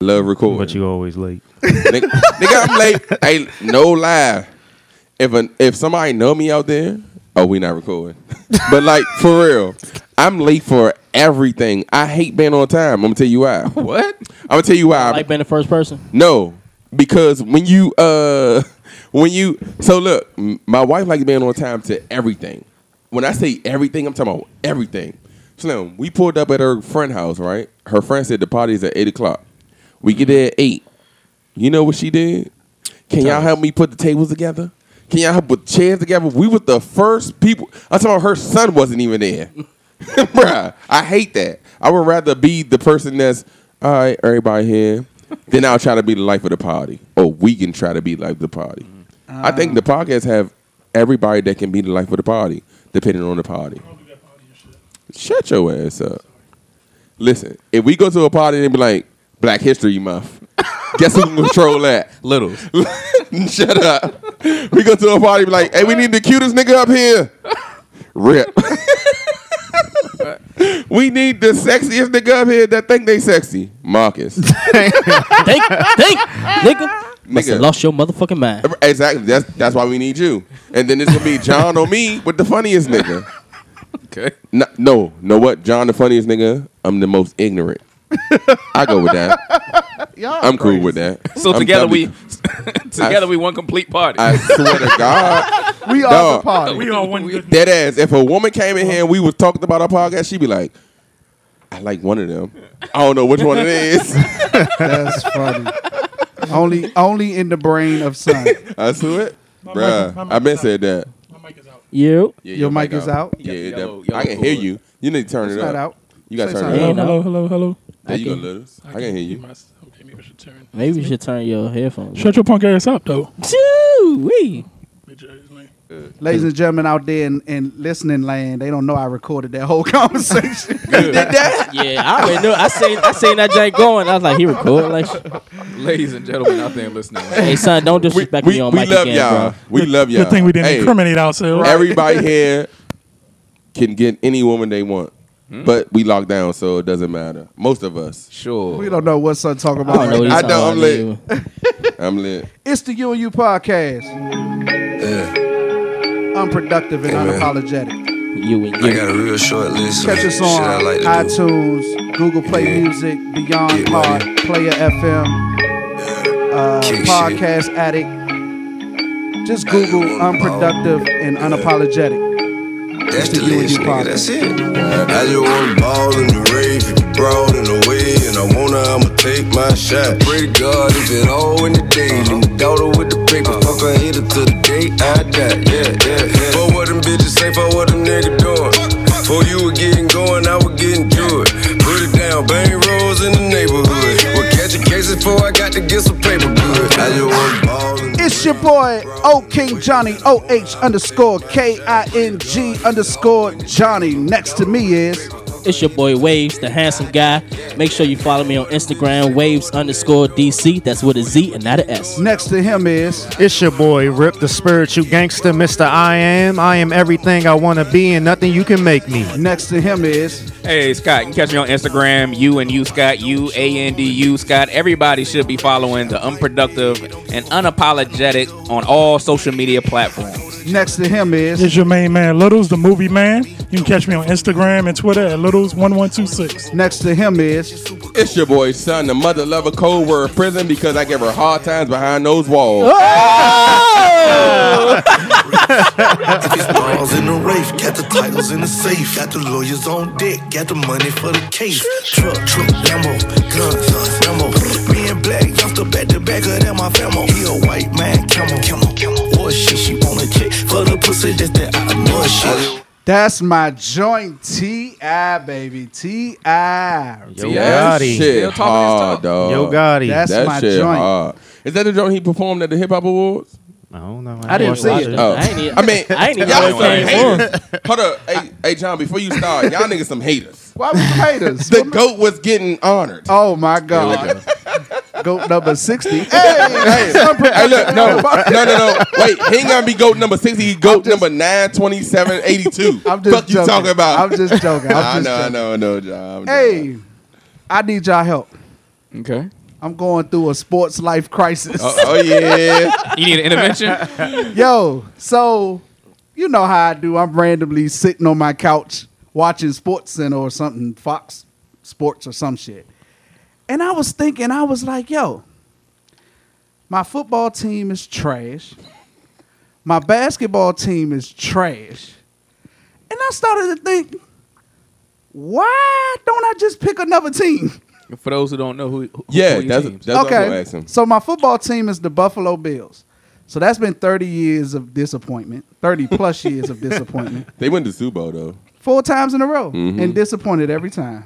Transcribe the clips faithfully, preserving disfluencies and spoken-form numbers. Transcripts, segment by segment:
Love recording. But you always late. Nigga, nigga, I'm late. Hey, no lie. If an, if somebody know me out there, oh, we not recording. But like, for real, I'm late for everything. I hate being on time. I'm going to tell you why. What? I'm going to tell you why. You like being the first person? No. Because when you, uh, when you, so look, my wife likes being on time to everything. When I say everything, I'm talking about everything. Slim, we pulled up at her friend's house, right? Her friend said the party's at eight o'clock. We get there at eight. You know what she did? Can y'all help me put the tables together? Can y'all help put chairs together? We were the first people. I'm talking about her son wasn't even there. Bruh, I hate that. I would rather be the person that's, all right, everybody here. Then I'll try to be the life of the party. Or we can try to be the life of the party. Uh, I think the podcasts have everybody that can be the life of the party, depending on the party. Shut your ass up. Listen, if we go to a party and be like, Black History Month. Guess who can control that? Little. Shut up. We go to a party be like, hey, we need the cutest nigga up here. Rip. We need the sexiest nigga up here that think they sexy. Marcus. think, think, nigga. Must have lost your motherfucking mind. Exactly. That's that's why we need you. And then it's going to be John or me with the funniest nigga. Okay. No, no, no what? John the funniest nigga. I'm the most ignorant. I go with that. Y'all I'm crazy. Cool with that. So I'm together w- we together I, we one complete party. I swear to God. We are dog, the party. We are one good dead ass. If a woman came in here and we was talking about our podcast, she'd be like, I like one of them. I don't know which one it is. That's funny. Only only in the brain of son. I swear it. Bruh, I've been said that. My mic is out. You? Yeah, your, your mic, mic is out. out. Yeah, yeah yellow, yellow, I can hear you. You need to turn it's it up. Out. You got to turn it up. Hello, hello, hello. There I you can, go, Little. I, I can, can hear you. Okay, maybe I should turn. Maybe you should turn your headphones. Shut up. Your punk ass up, though. Choo-wee. Ladies and gentlemen out there in, in listening land, they don't know I recorded that whole conversation. You did that? Yeah, I already know. I seen, I seen that jank going. I was like, he recorded like shit. Ladies and gentlemen out there in listening land. Hey, son, don't disrespect we, me we, on we mic love again, y'all. Bro. We love y'all. Good thing we didn't hey, incriminate ourselves. Everybody here can get any woman they want. Mm. But we locked down, so it doesn't matter. Most of us. Sure. We don't know what son talking about. I don't. Right. I don't I'm lit. I'm lit. It's the You and You podcast. Uh, Unproductive and hey, unapologetic. Man. You and You. I got a real short list. Catch us on I like iTunes, do. Google Play yeah. Music, Beyond Pod, Player F M, uh, Podcast shit. Addict. Just Google Unproductive ball. and yeah. Unapologetic. That's the list, nigga, that's it. I just wanna ball in the rave, if you broad in the way, and I wanna, I'ma take my shot. Pray to God, if it all in the day, then my daughter with the paper, fuck her, hit her till the day I die, yeah, yeah, yeah. For what them bitches say, for what them nigga doing. For you were getting going, I was getting to it. Put it down, bang rolls in the neighborhood. We'll catch a case before I got to get some paper good. I just wanna ball in the It's your boy, O King Johnny, O H underscore K I N G underscore Johnny. Next to me is it's your boy Waves, the handsome guy. Make sure you follow me on Instagram, Waves underscore D C. That's with a Z and not an S. Next to him is it's your boy Rip, the spiritual gangster, Mister I Am. I am everything I want to be and nothing you can make me. Next to him is hey Scott. You can catch me on Instagram, you and you Scott, U A N D U Scott. Everybody should be following the Unproductive and Unapologetic on all social media platforms. Next to him is it's your main man Littles, the movie man. You can catch me on Instagram and Twitter at Littles one one two six. Next to him is it's your boy Son, the mother lover, cold word prison, because I give her hard times behind those walls. Oh! Got these balls in the rafe, got the titles in the safe, got the lawyers on deck, got the money for the case. Truck, truck, ammo, guns, us, ammo. Me and Black, y'all still back to back of that my famo. He a white man, camel, camel, camel. What shit she wanna check for the pussy that that I know shit. That's my joint, T I baby, T I Yo Gotti, shit hard, dog. Yo Gotti, that's that my shit joint. Hard. Is that the joint he performed at the Hip Hop Awards? I don't know. I, I didn't see it. it. Oh. I, ain't even, I mean, I ain't even y'all some haters. Hold up, hey, hey John, before you start, y'all niggas some haters. Why we haters? The goat was getting honored. Oh my God. Goat number sixty. Hey, hey, hey, look, no, no, no, no. Wait, he ain't gonna be goat number sixty. He goat just, number nine twenty seven eighty two. Fuck joking. You talking about? I'm just joking. I'm nah, just no, joking. no, no, no, John. Hey, I need y'all help. Okay. I'm going through a sports life crisis. Oh, oh yeah. You need an intervention? Yo, so you know how I do. I'm randomly sitting on my couch watching SportsCenter or something, Fox Sports or some shit. And I was thinking, I was like, yo, my football team is trash. My basketball team is trash. And I started to think, why don't I just pick another team? For those who don't know who, who yeah, who that's, teams. that's okay. What I'm asking. So my football team is the Buffalo Bills. So that's been thirty years of disappointment, thirty plus years of disappointment. They went to Super Bowl though, four times in a row, mm-hmm. and disappointed every time.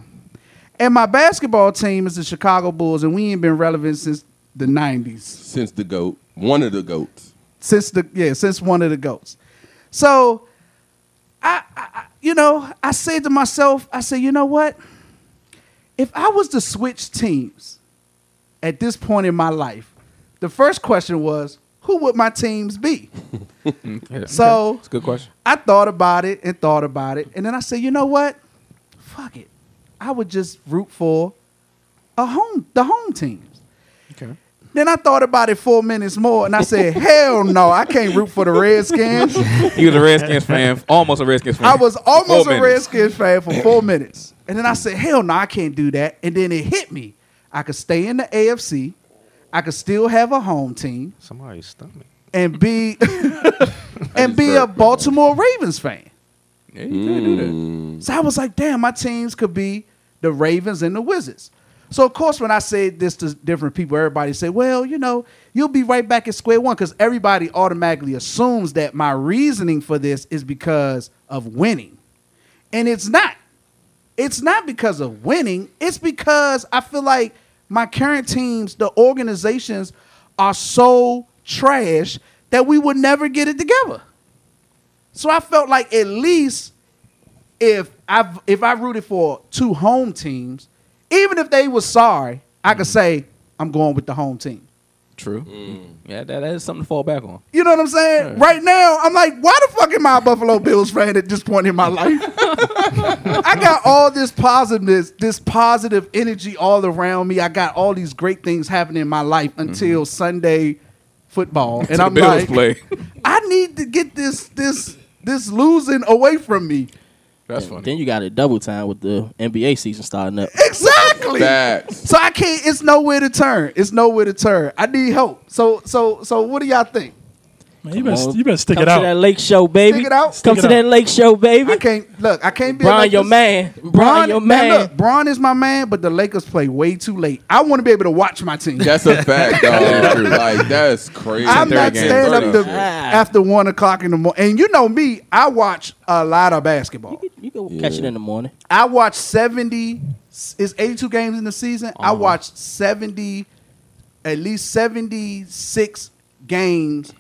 And my basketball team is the Chicago Bulls, and we ain't been relevant since the nineties. Since the GOAT, one of the GOATs. Since the yeah, since one of the GOATs. So, I, I you know I said to myself, I said, you know what? If I was to switch teams at this point in my life, the first question was, who would my teams be? yeah, so okay. That's a good question. I thought about it and thought about it. And then I said, you know what? Fuck it. I would just root for a home, the home teams. Okay. Then I thought about it four minutes more, and I said, hell no, I can't root for the Redskins. You was a Redskins fan, almost a Redskins fan. I was almost a Redskins fan for four minutes. And then I said, hell no, I can't do that. And then it hit me. I could stay in the A F C. I could still have a home team. Somebody's stomach. And be and be a Baltimore Ravens fan. Yeah, you can't do that. So I was like, damn, my teams could be the Ravens and the Wizards. So, of course, when I said this to different people, everybody said, well, you know, you'll be right back at square one, because everybody automatically assumes that my reasoning for this is because of winning. And it's not. It's not because of winning. It's because I feel like my current teams, the organizations, are so trash that we would never get it together. So I felt like at least if I if I rooted for two home teams, even if they were sorry, I could say, I'm going with the home team. True. Mm. Yeah, that, that is something to fall back on. You know what I'm saying? Yeah. Right now, I'm like, why the fuck am I a Buffalo Bills fan at this point in my life? I got all this positiveness, this positive energy all around me. I got all these great things happening in my life until mm-hmm. Sunday football. And I'm like, play. I need to get this this this losing away from me. That's funny. Then you got it double time with the N B A season starting up. Exactly. Facts. So I can't. It's nowhere to turn. It's nowhere to turn. I need help. So so so. What do y'all think? Man, you, better, you better stick Come it out. Come to that Lake Show, baby. Stick it out. Come stick to out. that Lake Show, baby. I can't look. I can't be. Bron, a your man. Bron, your man. man look, Bron is my man, but the Lakers play way too late. I want to be able to watch my team. That's a fact, dog. Like that's crazy. I'm not staying up the, after one o'clock in the morning. And you know me, I watch a lot of basketball. You can, you can yeah. catch it in the morning. I watch seventy. It's eighty-two games in the season. Uh-huh. I watched seventy, at least seventy-six games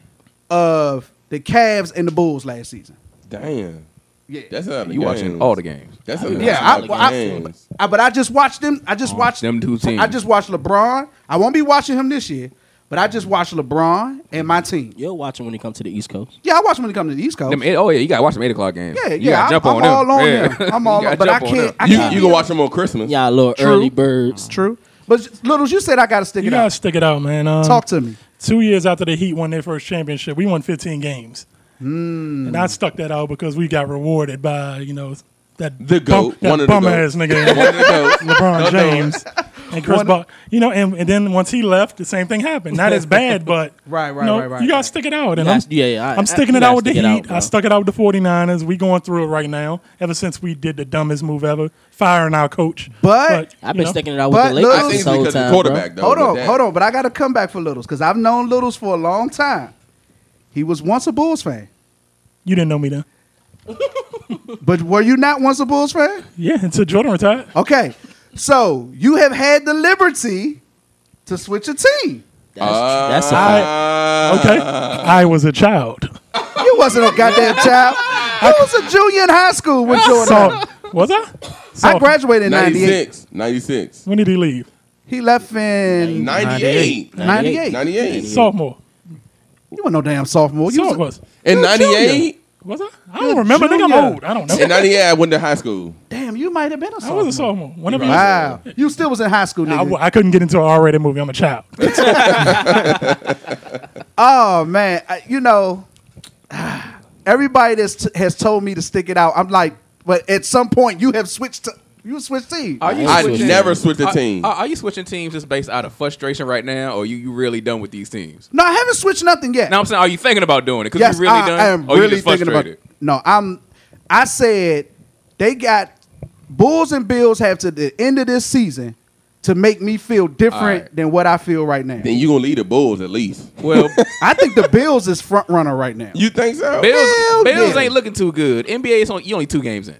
of the Cavs and the Bulls last season. Damn. Yeah. That's how you watching all the games. That's yeah, I, all I, games. I, I, but I just watched them. I just oh, watched them two teams. I just watched LeBron. I won't be watching him this year, but I just watched LeBron and my team. You'll watch him when he comes to the East Coast. Yeah, I watch him when he comes to the East Coast. Them eight, oh yeah, you gotta watch them eight o'clock games. Yeah, yeah. You gotta I, jump I'm on all them. on yeah. them. I'm all on, but I can't. I can't you, you can watch them on Christmas. Yeah, little True. early birds. True. But Littles, you said I gotta stick you it out. You gotta stick it out, man. Um, Talk to me. Two years after the Heat won their first championship, we won fifteen games, mm. and I stuck that out because we got rewarded by you know that the goat, bum, that bum ass nigga, one of the goats. LeBron James and Chris Bosh. You know, and, and then once he left, the same thing happened. Not as bad, but right, right, you know, right, right. You gotta right. stick it out, and I'm, yeah, yeah, I, I'm sticking I, it out with the Heat. Out, I stuck it out with the 49ers. We going through it right now. Ever since we did the dumbest move ever, firing our coach. But, but I've been know. sticking it out with but the Lakers. I think it's because time, the quarterback, though. Hold on, hold on. But I got to come back for Littles because I've known Littles for a long time. He was once a Bulls fan. You didn't know me then. But were you not once a Bulls fan? Yeah, until Jordan retired. Okay. So you have had the liberty to switch a team. That's, uh, that's a I, Okay. I was a child. You wasn't a goddamn child. I was a junior in high school when Jordan so, Was I? So I graduated in ninety-six. ninety-six. When did he leave? He left in... ninety-eight. ninety-eight. ninety-eight. ninety-eight. ninety-eight. Sophomore. You weren't no damn sophomore. You so was. A, was. In ninety-eight? Was I? I don't Good remember. Junior. I think I'm old. I don't know. In ninety-eight, I went to high school. Damn, you might have been a sophomore. I was a sophomore. Whenever wow. You, you still was in high school, nigga. I, I couldn't get into an R-rated movie. I'm a child. Oh, man. I, you know, everybody that's t- has told me to stick it out. I'm like, but at some point, you have switched to... You switch teams. Are you I never switch a team. Are, are you switching teams just based out of frustration right now, or are you, you really done with these teams? No, I haven't switched nothing yet. No, I'm saying, are you thinking about doing it? Because yes, you really I, done? I am or really thinking about it. No, I'm, I said they got Bulls and Bills have to the end of this season to make me feel different right. than what I feel right now. Then you're going to lead the Bulls at least. Well, I think the Bills is front runner right now. You think so? Bills, Bills, Bills ain't looking too good. N B A, is only, you only two games in.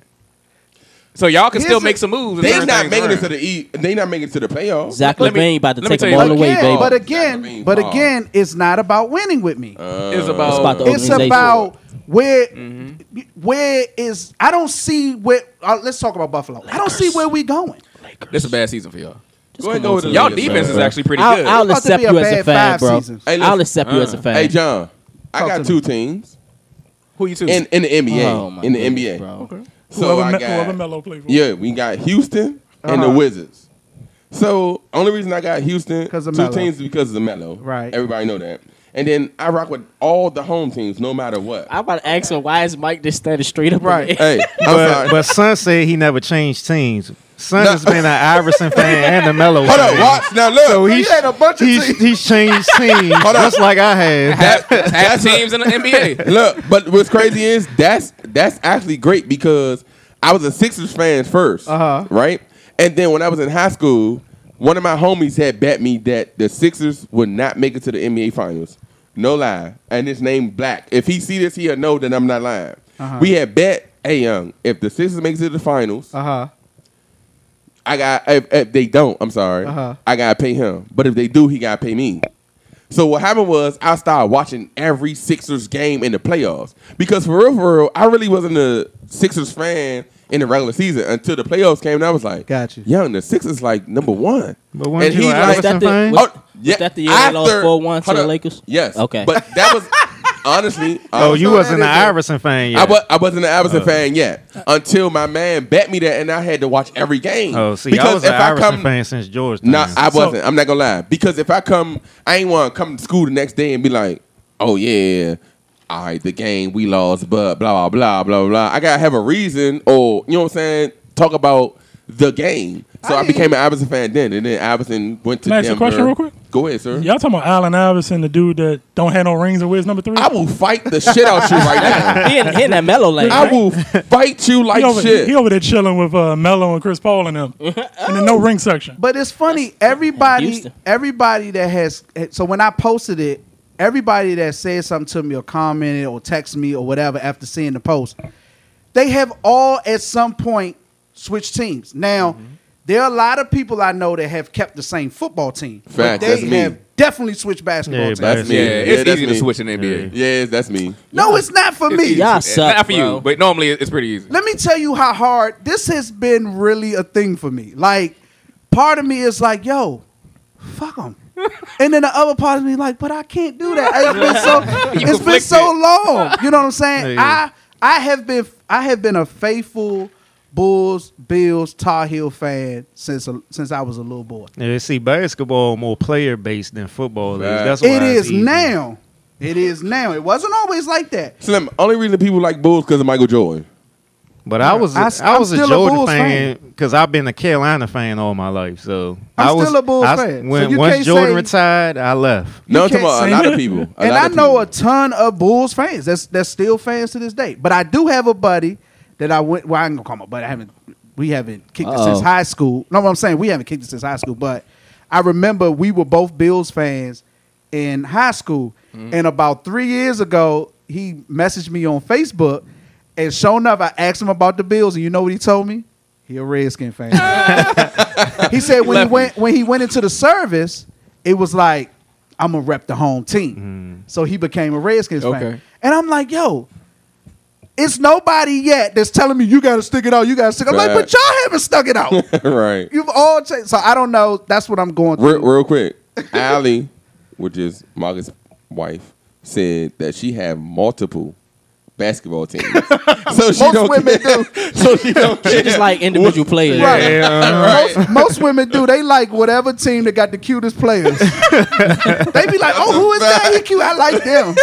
So y'all can Is still it, make some moves. They're not making around. it to the e, They not making it to the playoffs. Zach LaVine about to take them all away, baby. But again, but again, it's not about winning with me. Uh, it's about it's about, the it's about where mm-hmm. where is I don't see where. Uh, let's talk about Buffalo. Lakers. I don't see where we going. Lakers. This is a bad season for y'all. Just go ahead go with y'all Lakers, defense bro. Is actually pretty I'll, good. I'll, I'll accept you as a fan, bro. I'll accept you as a fan. Hey John, I got two teams. Who you two? In in the N B A. In the N B A. Okay. So whoever, I got, whoever Melo played for. Yeah, we got Houston uh-huh. and the Wizards. So only reason I got Houston of two Mello. teams is because of the Melo. Right. Everybody know that. And then I rock with all the home teams, no matter what. I'm about to ask him, why is Mike just standing straight up? Right. Hey, I'm but, sorry. But Son said he never changed teams. Son no. has been an Iverson fan and a Melo fan. Hold up, watch. Now look. So he's, he had a bunch of he's, teams. He's changed teams. Just like I had. That, that's that's teams in the N B A. Look, but what's crazy is that's that's actually great because I was a Sixers fan first, uh-huh. right? And then when I was in high school, one of my homies had bet me that the Sixers would not make it to the N B A Finals. No lie. And it's named Black. If he see this, he'll know that I'm not lying. Uh-huh. We had bet, hey, young, if the Sixers make it to the Finals, uh-huh. I got if, if they don't, I'm sorry. Uh-huh. I gotta pay him. But if they do, he gotta pay me. So what happened was I started watching every Sixers game in the playoffs because for real, for real, I really wasn't a Sixers fan in the regular season until the playoffs came. And I was like, "Got you, young." The Sixers like number one, but one and he like was that the, was, oh, yeah, was that the year after, they lost four one to the Lakers. Yes, okay, but that was. Honestly, oh, you wasn't an Iverson fan yet. I, was, I wasn't an Iverson uh, fan yet until my man bet me that, and I had to watch every game. Oh, see, because I was if an I Iverson come, fan since George. No, nah, I wasn't. So, I'm not gonna lie because if I come, I ain't want to come to school the next day and be like, "Oh yeah, all right, the game we lost," but blah blah blah blah. I gotta have a reason, or you know what I'm saying? Talk about the game. So I, I became an Iverson fan then, and then Iverson went to Denver. Can I ask you a question real quick? Go ahead, sir. Y'all talking about Allen Iverson, the dude that don't have no rings and wears number three? I will fight the shit out you right now. He in, he in that Melo lane. I right? will fight you like he over, shit. He over there chilling with uh, Melo and Chris Paul and them oh. in the no ring section. But it's funny, everybody, everybody that has so when I posted it, everybody that said something to me or commented or texted me or whatever after seeing the post, they have all at some point switched teams now. Mm-hmm. There are a lot of people I know that have kept the same football team. Fact, but they that's me. have definitely switched basketball yeah, teams. That's me. Yeah, it's yeah, that's easy me. to switch in the N B A. Yeah, yeah that's me. No, it's not for it's me. Y'all suck, not for bro. you, but normally it's pretty easy. Let me tell you how hard this has been really a thing for me. Like, part of me is like, yo, fuck them. And then the other part of me like, but I can't do that. It's been so, it's been so long. You know what I'm saying? Yeah. I I have been I have been a faithful Bulls, Bills, Tar Heel fan since a, since I was a little boy. Yeah, see, basketball more player based than football right. is. That's why it is easy. now. It is now. It wasn't always like that. Slim, only reason people like Bulls because of Michael Jordan. But I was I, I was a Jordan a fan because I've been a Carolina fan all my life. So I'm I was, still a Bulls I, fan. When, so once Jordan say, retired, I left. No, come on, a lot of people. And I know people. a ton of Bulls fans. That's that's still fans to this day. But I do have a buddy. That I went, well, I ain't gonna call my buddy. I haven't, we haven't kicked Uh-oh. it since high school. No, what I'm saying, we haven't kicked it since high school, but I remember we were both Bills fans in high school. Mm-hmm. And about three years ago, he messaged me on Facebook. And sure enough, I asked him about the Bills. And you know what he told me? He a Redskin fan. He said when he, he went when he went into the service, it was like, I'm gonna rep the home team. Mm-hmm. So he became a Redskins okay. fan. And I'm like, yo. It's nobody yet that's telling me you got to stick it out. You got to stick it out. I'm like, but y'all haven't stuck it out. Right. You've all changed. So I don't know. That's what I'm going through. Real, real quick. Allie, which is Margaret's wife, said that she had multiple basketball teams. So she most don't women care. do. So she don't care. She just like individual players. Right. Yeah, right. Most, most women do. They like whatever team that got the cutest players. They be like, oh, who is that? He cute. I like them.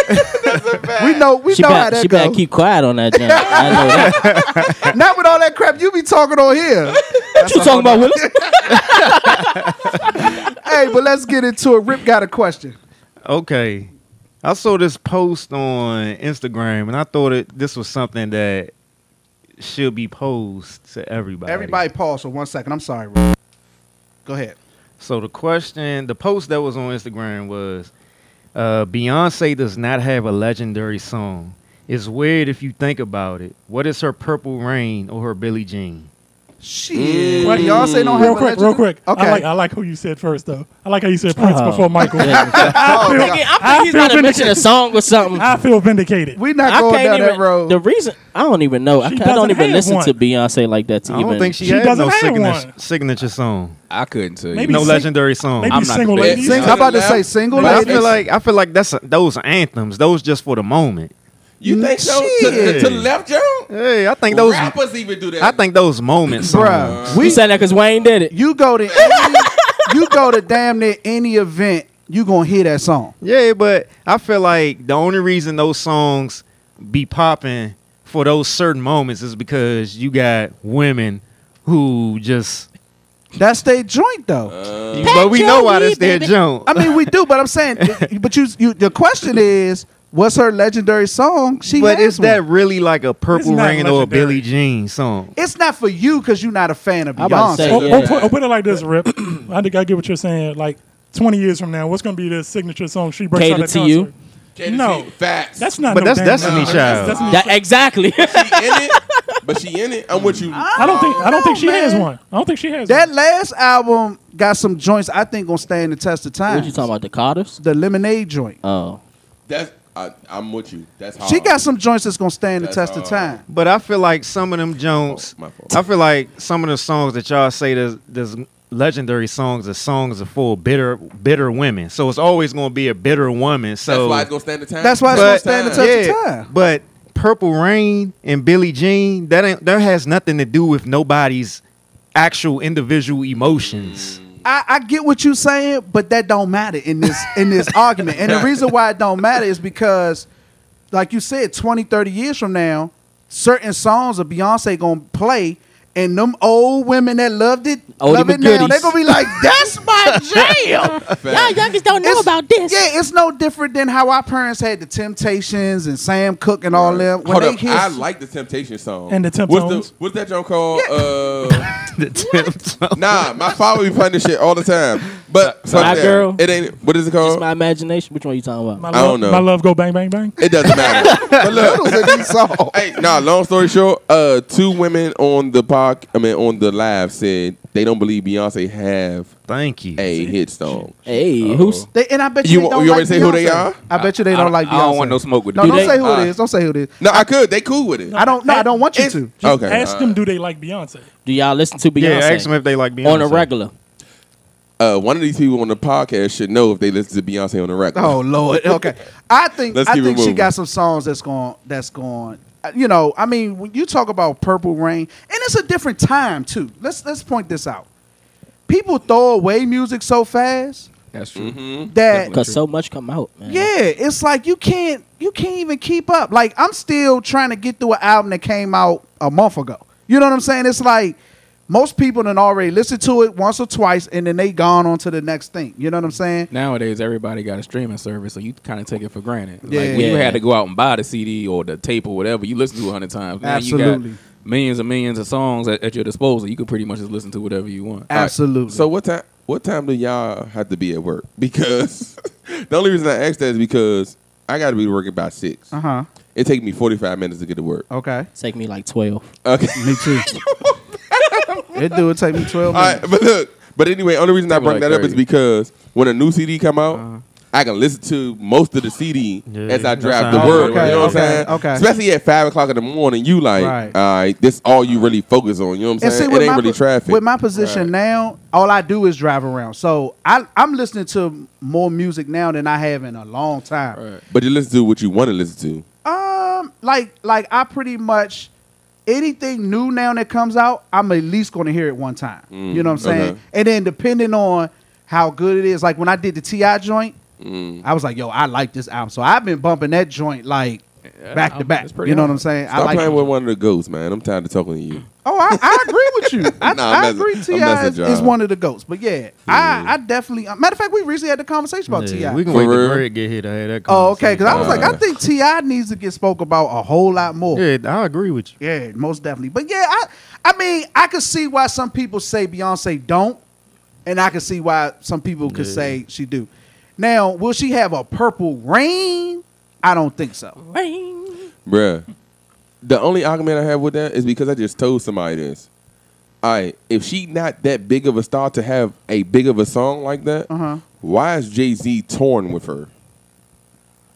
That's a fact. We know, we she know about, how that she goes. She better keep quiet on that jump. I know that. Not with all that crap you be talking on here. What you talking about, Willis? Hey, but let's get into it. Rip got a question. Okay. I saw this post on Instagram, and I thought it, this was something that should be posed to everybody. Everybody pause for one second. I'm sorry, Rick. Go ahead. So the question, the post that was on Instagram was, uh, Beyonce does not have a legendary song. It's weird if you think about it. What is her Purple Rain or her Billie Jean? Shit. Mm. Beyonce don't real have quick, a real quick. Okay. I like I like who you said first though. I like how you said Prince oh. before Michael. Yeah. I feel, I'm thinking, I'm thinking I he's gonna mention a song or something. I feel vindicated. We're not I going down even, that road. The reason I don't even know. She I don't even listen one. to Beyonce like that. To I don't even, think she, she has doesn't no have signature, one. signature song. I couldn't tell you. Maybe no sing, legendary song. Maybe I'm not single ladies. Sing, I'm about to say single ladies. I feel like I feel like that's a, those anthems. Those just for the moment. You think so? To, to the left, Joe? Hey, I think those rappers even do that. I think those moments, bro. We you said that because Wayne did it. You go to any, you go to damn near any event, you gonna hear that song. Yeah, but I feel like the only reason those songs be popping for those certain moments is because you got women who just. That's their joint, though. Uh, but we know why that's their joint. I mean, we do, but I'm saying, but you, you, the question is. What's her legendary song? She but is one. That really like a Purple Rain or a Billie Jean song? It's not for you because you're not a fan of Beyonce. Say, yeah. or, or, put, or put it like this, Rip. I think I get what you're saying. Like twenty years from now, what's going to be the signature song she breaks Cater out to you? Cater no, to facts. That's not. But no that's Destiny no, Child. That's Destiny that, exactly. She in it, but she in it. I'm with you. I don't oh, think. I don't no, think she man. has one. I don't think she has. That one. last album got some joints I think gonna stand the test of time. What you talking about? The Carters? The Lemonade joint. Oh, that's. I, I'm with you. That's hard. She got some joints that's gonna stand that's the test hard. of time. But I feel like some of them joints. Oh, my fault. I feel like some of the songs that y'all say there's, there's legendary songs. The songs are full of bitter, bitter women. So it's always gonna be a bitter woman. So that's why it's gonna stand the time. That's why it's but, gonna stand the test yeah, of time. But Purple Rain and Billie Jean, that ain't, that has nothing to do with nobody's actual individual emotions. Mm. I, I get what you're saying, but that don't matter in this in this argument. And the reason why it don't matter is because, like you said, twenty, thirty years from now, certain songs of Beyonce going to play, and them old women that loved it, old love it now, they're going to be like, that's my jam. Y'all youngest don't know it's, about this. Yeah, it's no different than how our parents had the Temptations and Sam Cooke and all them. When Hold they up, his, I like the Temptations song. And the Temptations. What's, what's that song called? Yeah. Uh... Nah, my father be playing this shit all the time. But so my girl, it ain't. What is it called? Just My Imagination. Which one are you talking about? My I love, don't know. My Love Go Bang Bang Bang. It doesn't matter. But look, hey, nah. Long story short, uh, two women on the pod, I mean, on the live said they don't believe Beyonce have. Thank you. A hit song. Hey, uh, who's? They, and I bet you, you they don't you like already Beyonce. Say who they are. I bet you they don't I, like Beyonce. I don't want no smoke with them. No, do don't they? say who uh, it is. Don't say who it is. No, I could. They cool with it. No, I don't. No, I don't want you ask, to. Okay. Ask them. Do they like Beyonce? Do y'all listen to Beyonce? Yeah, ask them if they like Beyonce on a regular. Uh, one of these people on the podcast should know if they listen to Beyonce on the record. Oh Lord, okay. I think Let's I think she got some songs that's going that's going. You know, I mean, when you talk about Purple Rain, and it's a different time too. Let's let's point this out. People throw away music so fast. That's true. Mm-hmm. That because so much come out, man. Yeah, it's like you can't you can't even keep up. Like I'm still trying to get through an album that came out a month ago. You know what I'm saying? It's like. Most people done already listened to it once or twice, and then they gone on to the next thing. You know what I'm saying? Nowadays, everybody got a streaming service, so you kind of take it for granted. Yeah. Like when yeah. you had to go out and buy the C D or the tape or whatever, you listen to a hundred times. Now Absolutely. You got millions and millions of songs at, at your disposal. You could pretty much just listen to whatever you want. Absolutely. Right. So what time? What time do y'all have to be at work? Because the only reason I asked that is because I got to be working by six. Uh huh. It take me forty-five minutes to get to work. Okay. Take me like twelve. Okay. Me too. It do. It take me twelve minutes. Right, but look, but anyway, only reason I bring like that thirty. Up is because when a new C D come out, uh-huh. I can listen to most of the C D yeah, as I drive the world. Okay, you know okay, what I'm saying? Okay. Especially at five o'clock in the morning, you like, right. all right, this all you really focus on. You know what I'm and saying? See, it ain't really po- traffic. With my position right. now, all I do is drive around. So I, I'm listening to more music now than I have in a long time. Right. But you listen to what you want to listen to. Um, like like I pretty much anything new now that comes out, I'm at least going to hear it one time. Mm, you know what I'm saying? Okay. And then depending on how good it is, like when I did the T I joint, mm. I was like, yo, I like this album. So I've been bumping that joint like yeah, back to back. You know hard. What I'm saying? Stop I like playing it. With one of the goats, man. I'm tired of talking to you. Oh, I, I agree with you. I, nah, I agree. T I is, is one of the goats. But yeah, yeah. I, I definitely. Uh, matter of fact, we recently had a conversation about yeah, T I. We can wait for Greg get here to have that conversation. Oh, okay. Because I was uh, like, I think T I needs to get spoke about a whole lot more. Yeah, I agree with you. Yeah, most definitely. But yeah, I, I mean, I could see why some people say Beyonce don't. And I can see why some people could yeah. say she do. Now, will she have a purple rain? I don't think so. Rain. Bruh. The only argument I have with that is because I just told somebody this. All right, if she not that big of a star to have a big of a song like that, uh-huh. why is Jay-Z torn with her?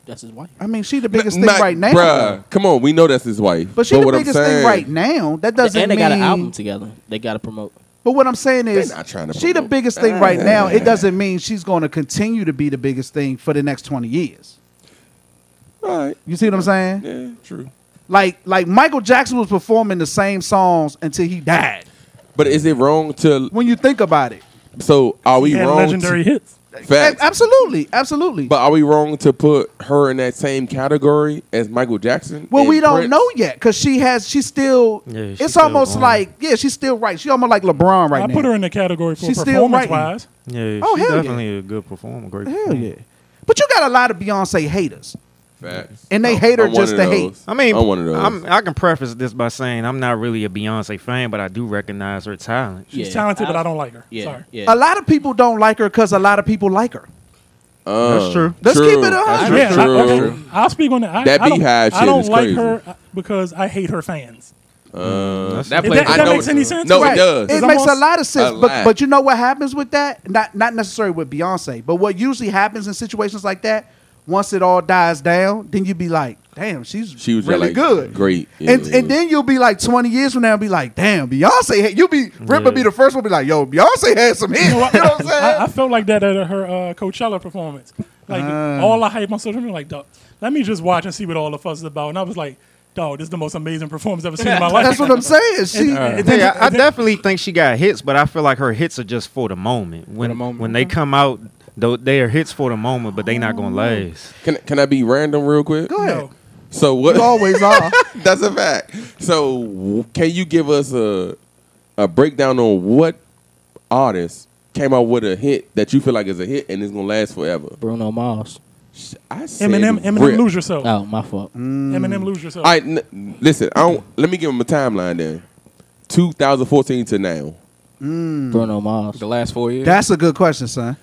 That's his wife. I mean, she the biggest not, thing not, right now. Bruh, come on. We know that's his wife. But she but the biggest thing right now. That doesn't mean... And they mean... got an album together. They got to promote. But what I'm saying is, she the biggest thing right now. It doesn't mean she's going to continue to be the biggest thing for the next twenty years. All right. You see what I'm saying? Yeah, true. Like, like Michael Jackson was performing the same songs until he died. But is it wrong to... When you think about it. So are we wrong legendary to, hits. Facts. Absolutely. Absolutely. But are we wrong to put her in that same category as Michael Jackson? Well, we don't Prince? Know yet because she has, she's still, yeah, she it's still almost on. Like, yeah, she's still right. She's almost like LeBron right I now. I put her in the category for performance-wise. Yeah, oh, she's hell definitely yeah. a good performer. Great hell performer. Yeah. But you got a lot of Beyonce haters. Facts. And they I'm, hate her I'm just to those. Hate. I mean, I'm one of those. I'm, I can preface this by saying I'm not really a Beyonce fan, but I do recognize her talent. She's yeah. talented, I, but I don't like her. Yeah, sorry. Yeah. A lot of people don't like her because a lot of people like her. Uh, That's true. Let's true. Keep it up. Yeah, true. I, okay, I'll speak on that. I, that I don't, beehive shit I don't is like crazy. Her because I hate her fans. Uh, that play, that, that makes any sense? No, right. it does. It makes a lot of sense, but, but you know what happens with that? Not not necessarily with Beyonce, but what usually happens in situations like that, once it all dies down, then you'd be like, damn, she's she was really like, good. Great. Yeah, and yeah. and then you'll be like twenty years from now and be like, damn, Beyonce. You'll be, Rip would yeah. be the first one to be like, yo, Beyonce had some hits. You know what I'm saying? I, I felt like that at her uh, Coachella performance. Like, uh, all I hype on social media, like, dog, let me just watch and see what all the fuss is about. And I was like, dog, this is the most amazing performance I've ever seen in my life. That's what I'm saying. She, and, uh, and then, yeah, I, I definitely think she got hits, but I feel like her hits are just for the moment. When, the moment. when they come out, though they are hits for the moment, but they not gonna last. Can can I be random real quick? Go ahead. No. So what? You always are. That's a fact. So can you give us a a breakdown on what artist came out with a hit that you feel like is a hit and it's gonna last forever? Bruno Mars. I said Eminem. Eminem, rip. Lose Yourself. Oh, my fault. Mm. Eminem, Lose Yourself. All right, n- listen. I don't, let me give him a timeline. Then, two thousand fourteen to now. Mm. Bruno Mars. The last four years. That's a good question, son.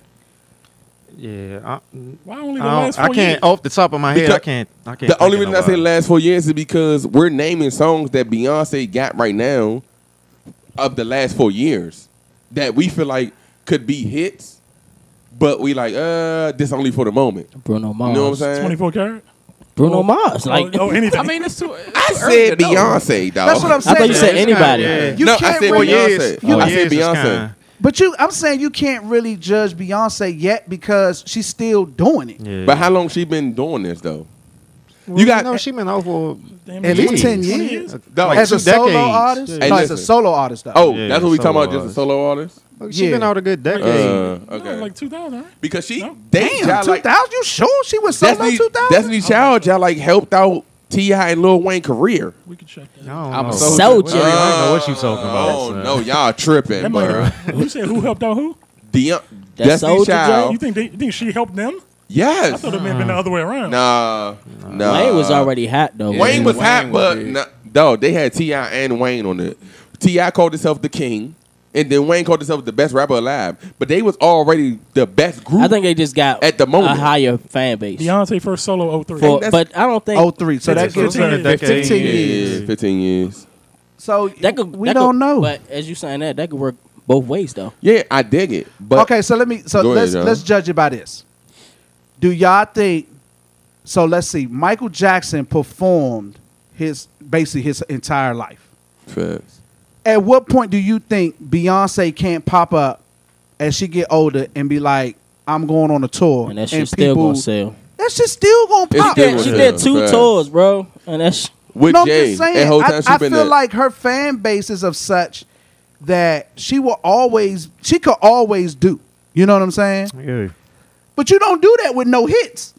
Yeah, I, Why only the I, last four I can't years? Off the top of my head. Because I can't. I can't. The only reason I say last four years is because we're naming songs that Beyonce got right now of the last four years that we feel like could be hits, but we like uh this only for the moment. Bruno Mars, you know what I'm saying? twenty-four karat. Bruno oh, Mars, like oh, oh, anything. I mean, it's too. It's I said to Beyonce, dog. That's what I'm saying. I thought you said anybody. Yeah. You no, can't I said really, Beyonce. Oh, I said Beyonce. But you, I'm saying you can't really judge Beyonce yet because she's still doing it. Yeah. But how long she been doing this though? Well, you got? No, she been out for at least ten years. Like as a solo artist, yeah. no, as a solo artist. Though. Oh, yeah, that's what we talking about. Just a solo artist. Look, she yeah. been out a good decade. Uh, okay, no, like two thousand. Because she no. damn two thousand. You sure she was solo two thousand? Destiny Child, y'all like helped out T I and Lil Wayne career. We can check that. I'm soldier. Uh, I don't know what you talking about. Oh so. No, y'all tripping, bro. Who said who helped out who? The Destiny Child. You think they, you think she helped them? Yes. I thought it may have been the other way around. Nah, nah. Wayne was already hot though. Yeah. Wayne was Wayne hot, was but nah, dog, they had T I and Wayne on it. T I called himself the king. And then Wayne called himself the best rapper alive. But they was already the best group. I think they just got at the moment. a higher fan base. Beyonce first solo oh three. For, but I don't think... oh three. So that gives her fifteen years. fifteen years. So that could, we that don't could, know. But as you saying that, that could work both ways though. Yeah, I dig it. But okay, so, let me, so let's, ahead, let's judge it by this. Do y'all think... So let's see. Michael Jackson performed his basically his entire life. Facts. At what point do you think Beyonce can't pop up as she get older and be like, I'm going on a tour? And that shit's still going to sell. That shit still gonna pop. She did, she did two fast. tours, bro. And that's with no, Jay. I'm just saying, I, I feel at. like her fan base is of such that she will always, she could always do. You know what I'm saying? Yeah. But you don't do that with no hits.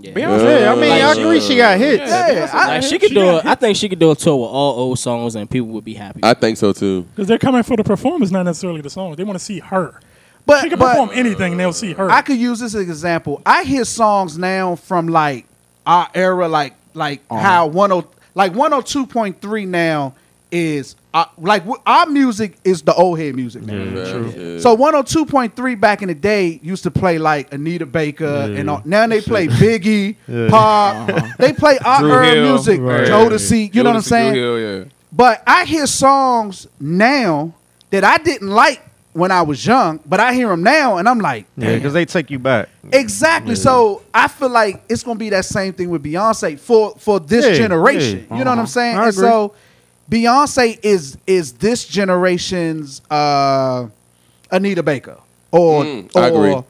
Yeah. Beyonce, uh, I mean, like I agree she, she got hits. Yeah, yeah. I, like she could she do. A, I think she could do a tour with all old songs, and people would be happy. I think so too. Because they're coming for the performance, not necessarily the song. They want to see her. But she can but, perform anything, and they'll see her. I could use this as an example. I hear songs now from like our era, like like uh-huh. how one oh like one oh two point three now is uh, like w- our music is the old head music now. Yeah, true. Yeah. So one oh two point three back in the day used to play like Anita Baker, yeah. and all, now they play Biggie, yeah. Pop. Uh-huh. They play our era music, right. Jodeci. You Jodeci, know what I'm saying? Hill, yeah. But I hear songs now that I didn't like when I was young, but I hear them now, and I'm like, damn. Yeah, because they take you back. Exactly. Yeah. So I feel like it's going to be that same thing with Beyonce for, for this yeah, generation. Yeah. You uh-huh. know what I'm saying? I and agree. So Beyonce is is this generation's uh, Anita Baker or, mm, or, or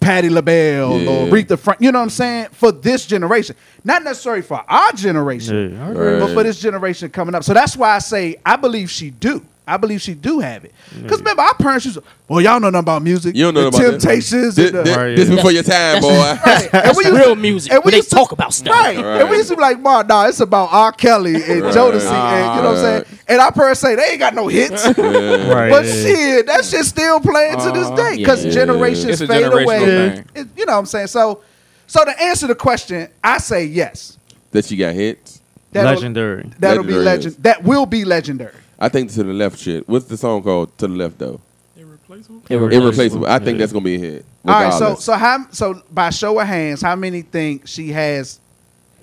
Patti LaBelle yeah. or Aretha Franklin. You know what I'm saying? For this generation. Not necessarily for our generation, yeah, right. but for this generation coming up. So that's why I say I believe she do. I believe she do have it. Because remember, our parents used to, well, y'all know nothing about music. You don't know the about Temptations. This, and the, this, right, yeah. this before your time, boy. Right. That's we real to, music. And we they talk to, about stuff. Right. right. And we used to be like, Ma, nah, it's about R. Kelly and right. Jodeci. Ah, and you know what I'm saying? And our parents say, they ain't got no hits. Yeah. Right. But shit, that shit's still playing uh, to this day. Because yeah. generations fade away. It, you know what I'm saying? So, so to answer the question, I say yes. That she got hits? That'll, legendary. That'll legendary be legend. Hits. That will be legendary. I think To the Left shit. What's the song called? To the Left though. Irreplaceable. Irreplaceable. Irreplaceable. I think yeah. that's gonna be a hit. Regardless. All right. So so how so by show of hands, how many think she has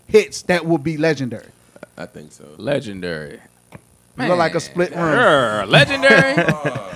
hits that will be legendary? I think so. Legendary. Man. Look like a split room. Sure. Legendary. oh.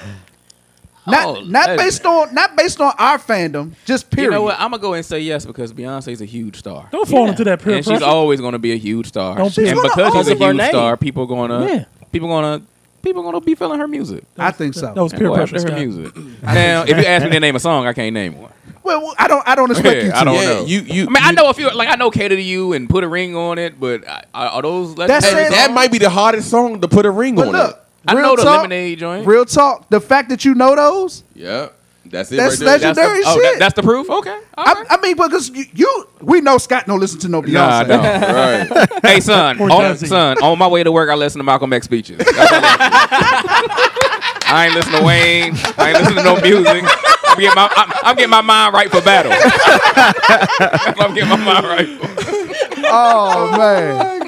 Not oh, not legendary. based on not based on our fandom. Just period. You know what? I'm gonna go and say yes because Beyonce's a huge star. Don't fall yeah. into that period. And person. she's always gonna be a huge star. Don't and because she's a huge star, people are gonna. Yeah. People gonna people gonna be feeling her music. I think so. That was peer pressure. Her music. Now, if you ask me to name a song, I can't name one. Well, I don't. I don't expect yeah, you to. I don't yeah, know. You, you, I mean, you, I know a few. Like I know "Cater to You" and "Put a Ring on It," but I, I, are those? That that might be the hardest song to put a ring but on. Look, it. I know talk, the Lemonade joint. Real talk. The fact that you know those. Yeah. That's it. That's right legendary that's the, shit. Oh, that, that's the proof. Okay. Right. I, I mean, because you, you, we know Scott don't listen to no Beyonce. Nah, I don't. Right. Hey, son. on, son. On my way to work, I listen to Malcolm X speeches. That's all I, I ain't listen to Wayne. I ain't listen to no music. I'm getting my, I'm, I'm getting my mind right for battle. I'm getting my mind right. For oh man. Oh my God.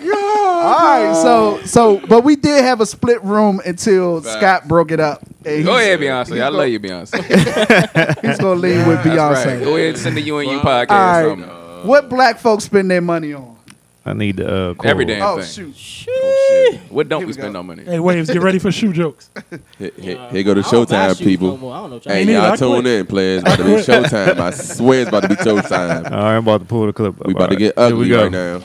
All right, so so, but we did have a split room until Bye. Scott broke it up. Hey, go ahead, Beyonce. I gonna, love you, Beyonce. He's gonna leave yeah, with Beyonce. Right. Go ahead, and send the U and U podcast. All right. No. What black folks spend their money on? I need uh, cool. every damn oh, thing. Shoot. Shoot. Oh shoot! What don't we, we spend no money? Hey, Waves, get ready for shoe jokes. Here, here, here go the Showtime people. No I don't know hey, y'all I tune quit. in, players. It's about to be Showtime. I swear it's about to be Showtime. All right, I'm about to pull the clip. We about right. to get ugly right now.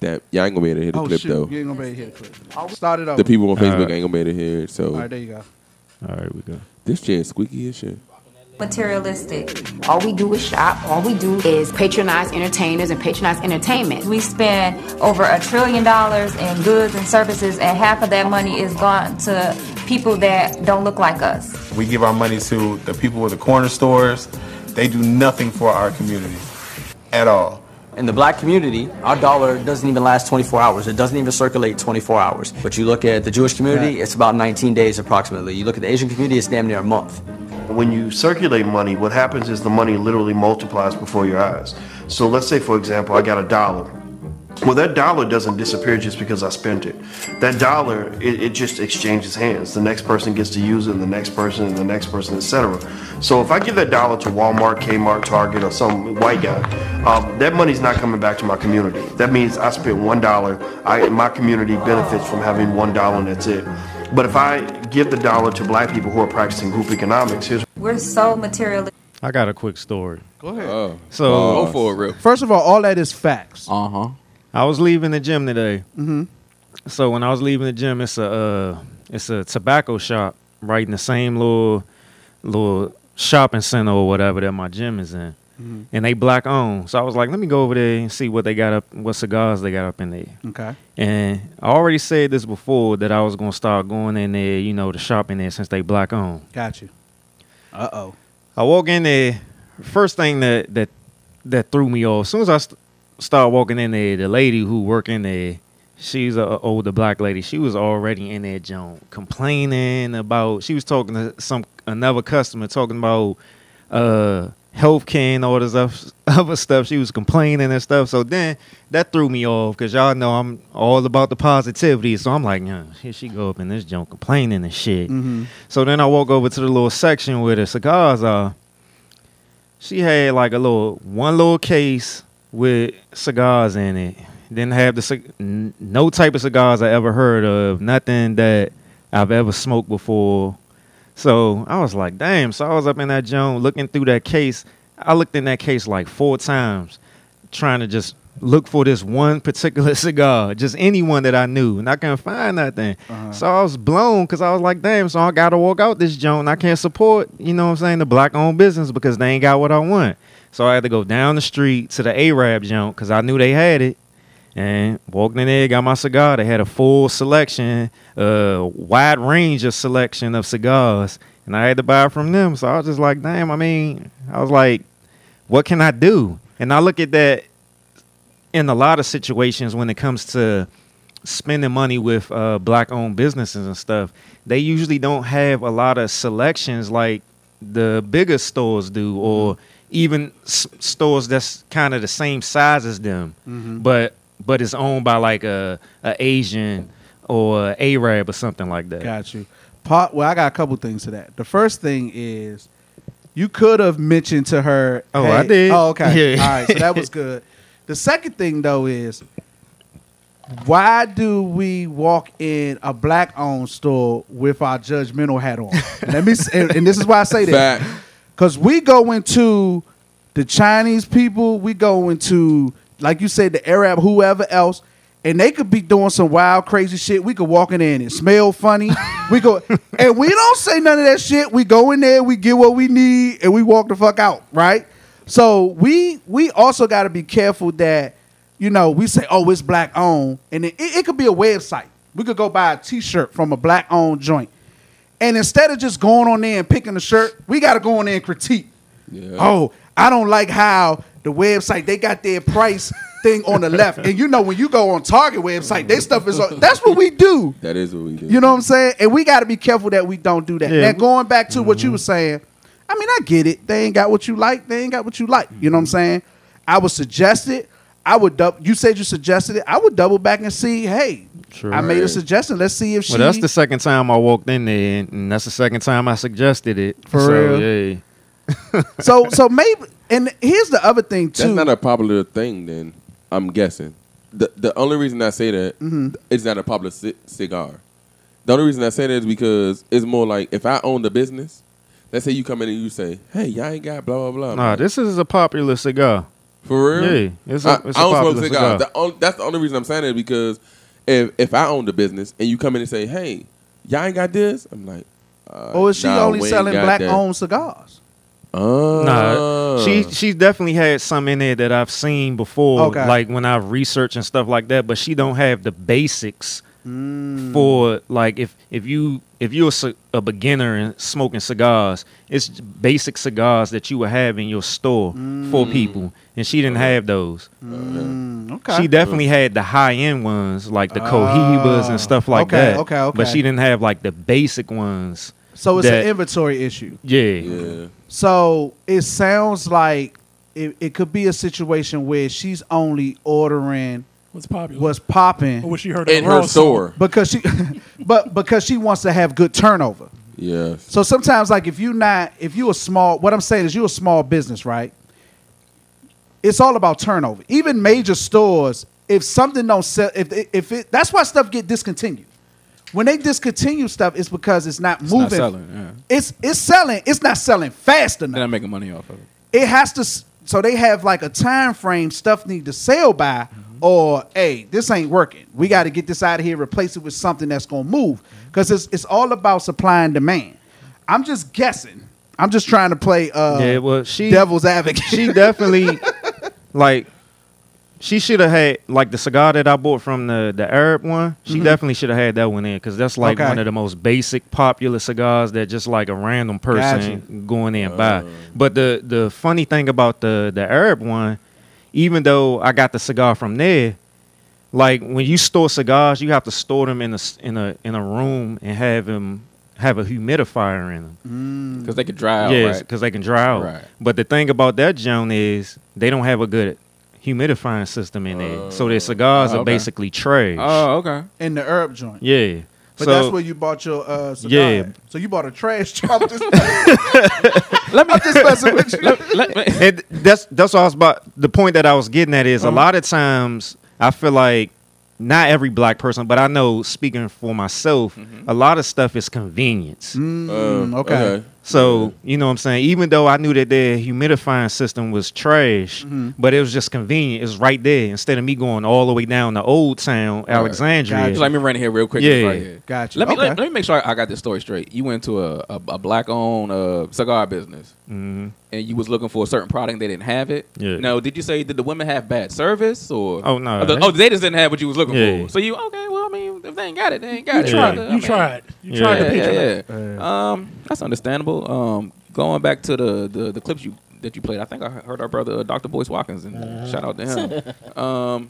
That y'all ain't gonna be able to hear the oh, clip shoot. though. You ain't gonna be able to hear the clip. I'll start it over. The people on Facebook right. ain't gonna be able to hear it. So. All right, there you go. All right, we go. This chair is squeaky as shit. Materialistic. All we do is shop. All we do is patronize entertainers and patronize entertainment. We spend over a trillion dollars in goods and services, and half of that money is gone to people that don't look like us. We give our money to the people with the corner stores. They do nothing for our community at all. In the black community, our dollar doesn't even last twenty-four hours. It doesn't even circulate twenty-four hours. But you look at the Jewish community, it's about nineteen days approximately. You look at the Asian community, it's damn near a month. When you circulate money, what happens is the money literally multiplies before your eyes. So let's say, for example, I got a dollar. Well, that dollar doesn't disappear just because I spent it. That dollar, it, it just exchanges hands. The next person gets to use it, and the next person, and the next person, et cetera. So if I give that dollar to Walmart, Kmart, Target, or some white guy, um, that money's not coming back to my community. That means I spent one dollar. I, my community benefits from having one dollar, and that's it. But if I give the dollar to black people who are practicing group economics, here's we're so materialistic. I got a quick story. Go ahead. Uh, so go for it, real. First of all, all that is facts. Uh huh. I was leaving the gym today. Mm-hmm. So when I was leaving the gym, it's a uh, it's a tobacco shop right in the same little little shopping center or whatever that my gym is in. mm-hmm. and they black owned. So I was like, let me go over there and see what they got up, what cigars they got up in there. Okay. And I already said this before that I was gonna start going in there, you know, to shop in there since they black owned. Got you. Uh oh. I walk in there. First thing that that that threw me off. As soon as I st- started walking in there, the lady who worked in there, she's an older black lady. She was already in that joint complaining about. She was talking to some another customer, talking about uh, health care and all this other stuff. She was complaining and stuff. So then that threw me off because y'all know I'm all about the positivity. So I'm like, nah, here she go up in this joint complaining and shit. Mm-hmm. So then I walk over to the little section where the cigars are. She had like a little, one little case with cigars in it. Didn't have the, no type of cigars I ever heard of. Nothing that I've ever smoked before. So I was like, damn. So I was up in that joint looking through that case. I looked in that case like four times trying to just look for this one particular cigar. Just any one that I knew. And I couldn't find nothing. Uh-huh. So I was blown because I was like, damn. So I got to walk out this joint. I can't support, you know what I'm saying, the black-owned business because they ain't got what I want. So I had to go down the street to the Arab joint because I knew they had it. And walked in there, got my cigar. They had a full selection, a uh, wide range of selection of cigars. And I had to buy from them. So I was just like, damn, I mean, I was like, what can I do? And I look at that in a lot of situations when it comes to spending money with uh, black-owned businesses and stuff. They usually don't have a lot of selections like the bigger stores do or even s- stores that's kind of the same size as them. Mm-hmm. But... but it's owned by like a, a Asian or Arab or something like that. Got you. Part, well, I got a couple things to that. The first thing is you could have mentioned to her. Oh, hey, I did. Oh, okay. Yeah. All right. So that was good. The second thing, though, is why do we walk in a black-owned store with our judgmental hat on? Let me. And, and this is why I say that. Because we go into the Chinese people. We go into... like you said, the Arab, whoever else, and they could be doing some wild, crazy shit. We could walk in there and it smell funny. We go, and we don't say none of that shit. We go in there, we get what we need, and we walk the fuck out, right? So we we also got to be careful that, you know, we say, oh, it's black-owned, and it, it could be a website. We could go buy a T-shirt from a black-owned joint, and instead of just going on there and picking a shirt, we got to go on there and critique. Yeah. Oh, I don't like how... the website, they got their price thing on the left. And you know, when you go on Target website, their stuff is on. That's what we do. That is what we do. You know what I'm saying? And we got to be careful that we don't do that. Yeah. Now, going back to mm-hmm. what you were saying, I mean, I get it. They ain't got what you like. They ain't got what you like. You know what I'm saying? I would suggest it. I would double. You said you suggested it. I would double back and see, hey, true. I made a suggestion. Let's see if she. Well, that's the second time I walked in there, and that's the second time I suggested it. For so, real? Yeah. so so maybe, and here's the other thing too. That's not a popular thing. Then I'm guessing the the only reason I say that mm-hmm. it's not a popular c- cigar. The only reason I say that is because it's more like if I own the business. Let's say you come in and you say, "Hey, y'all ain't got blah blah blah." Nah, man. This is a popular cigar for real. Yeah, it's a, I, it's I a don't popular smoke cigars. Cigar. The only, that's the only reason I'm saying it because if if I own the business and you come in and say, "Hey, y'all ain't got this," I'm like, uh, "Or is she nah, only selling black that. owned cigars?" Oh. Nah, she she definitely had some in there that I've seen before, okay. like when I've researched and stuff like that. But she don't have the basics mm. for like if if you if you're a, a beginner in smoking cigars, it's basic cigars that you would have in your store mm. for people, and she didn't have those. Mm. Okay, she definitely had the high end ones like the oh. Cohibas and stuff like okay, that. Okay, okay, but she didn't have like the basic ones. So it's that, an inventory issue. Yeah. Yeah. So it sounds like it, it could be a situation where she's only ordering what's popular, what's popping, what she heard in her store because she, but because she wants to have good turnover. Yeah. So sometimes, like if you not, if you a small, what I'm saying is you a small business, right? It's all about turnover. Even major stores, if something don't sell, if if it, that's why stuff get discontinued. When they discontinue stuff, it's because it's not it's moving. It's not selling. Yeah. It's, it's selling. It's not selling fast enough. They're not making money off of it. It has to. So they have like a time frame stuff need to sell by mm-hmm. or, hey, this ain't working. We got to get this out of here, replace it with something that's going to move because it's, it's all about supply and demand. I'm just guessing. I'm just trying to play uh, yeah, well, she, devil's advocate. She definitely, like, she should have had, like, the cigar that I bought from the, the Arab one. She mm-hmm. definitely should have had that one in because that's, like, okay. one of the most basic popular cigars that just, like, a random person gotcha. going in and uh. buy. But the, the funny thing about the, the Arab one, even though I got the cigar from there, like, when you store cigars, you have to store them in a, in a, in a room and have them have a humidifier in them. Because mm. they can dry out, yes, because right? they can dry out. Right. But the thing about that, Joan, is they don't have a good humidifying system in there. Uh, so their cigars oh, okay. are basically trash. Oh, okay. In the herb joint. Yeah. But so, that's where you bought your uh, cigar. Yeah. So you bought a trash job. Let me I'm just messing with you. Let, let, and that's, that's what I was about. The point that I was getting at is mm-hmm. a lot of times I feel like not every black person, but I know, speaking for myself, mm-hmm. a lot of stuff is convenience. Mm, uh, okay. okay. So, you know what I'm saying? Even though I knew that their humidifying system was trash, mm-hmm. but it was just convenient. It was right there. Instead of me going all the way down to Old Town, all Alexandria. Right. Gotcha. Let me run here real quick. Yeah. Right gotcha. Let me, okay. let, let me make sure I got this story straight. You went to a, a, a black-owned uh, cigar business, mm-hmm. and you was looking for a certain product and they didn't have it. Yeah. Now, did you say, did the women have bad service? Or Oh, no. Or the, oh, they just didn't have what you was looking yeah. for. So you, okay, well, I mean, if they ain't got it, they ain't got you it. Tried, yeah. You I mean, tried. You tried. You tried to picture it. Um, that's understandable. Um, going back to the, the, the clips you that you played, I think I heard our brother uh, Doctor Boyce Watkins, and uh-huh. shout out to him. um,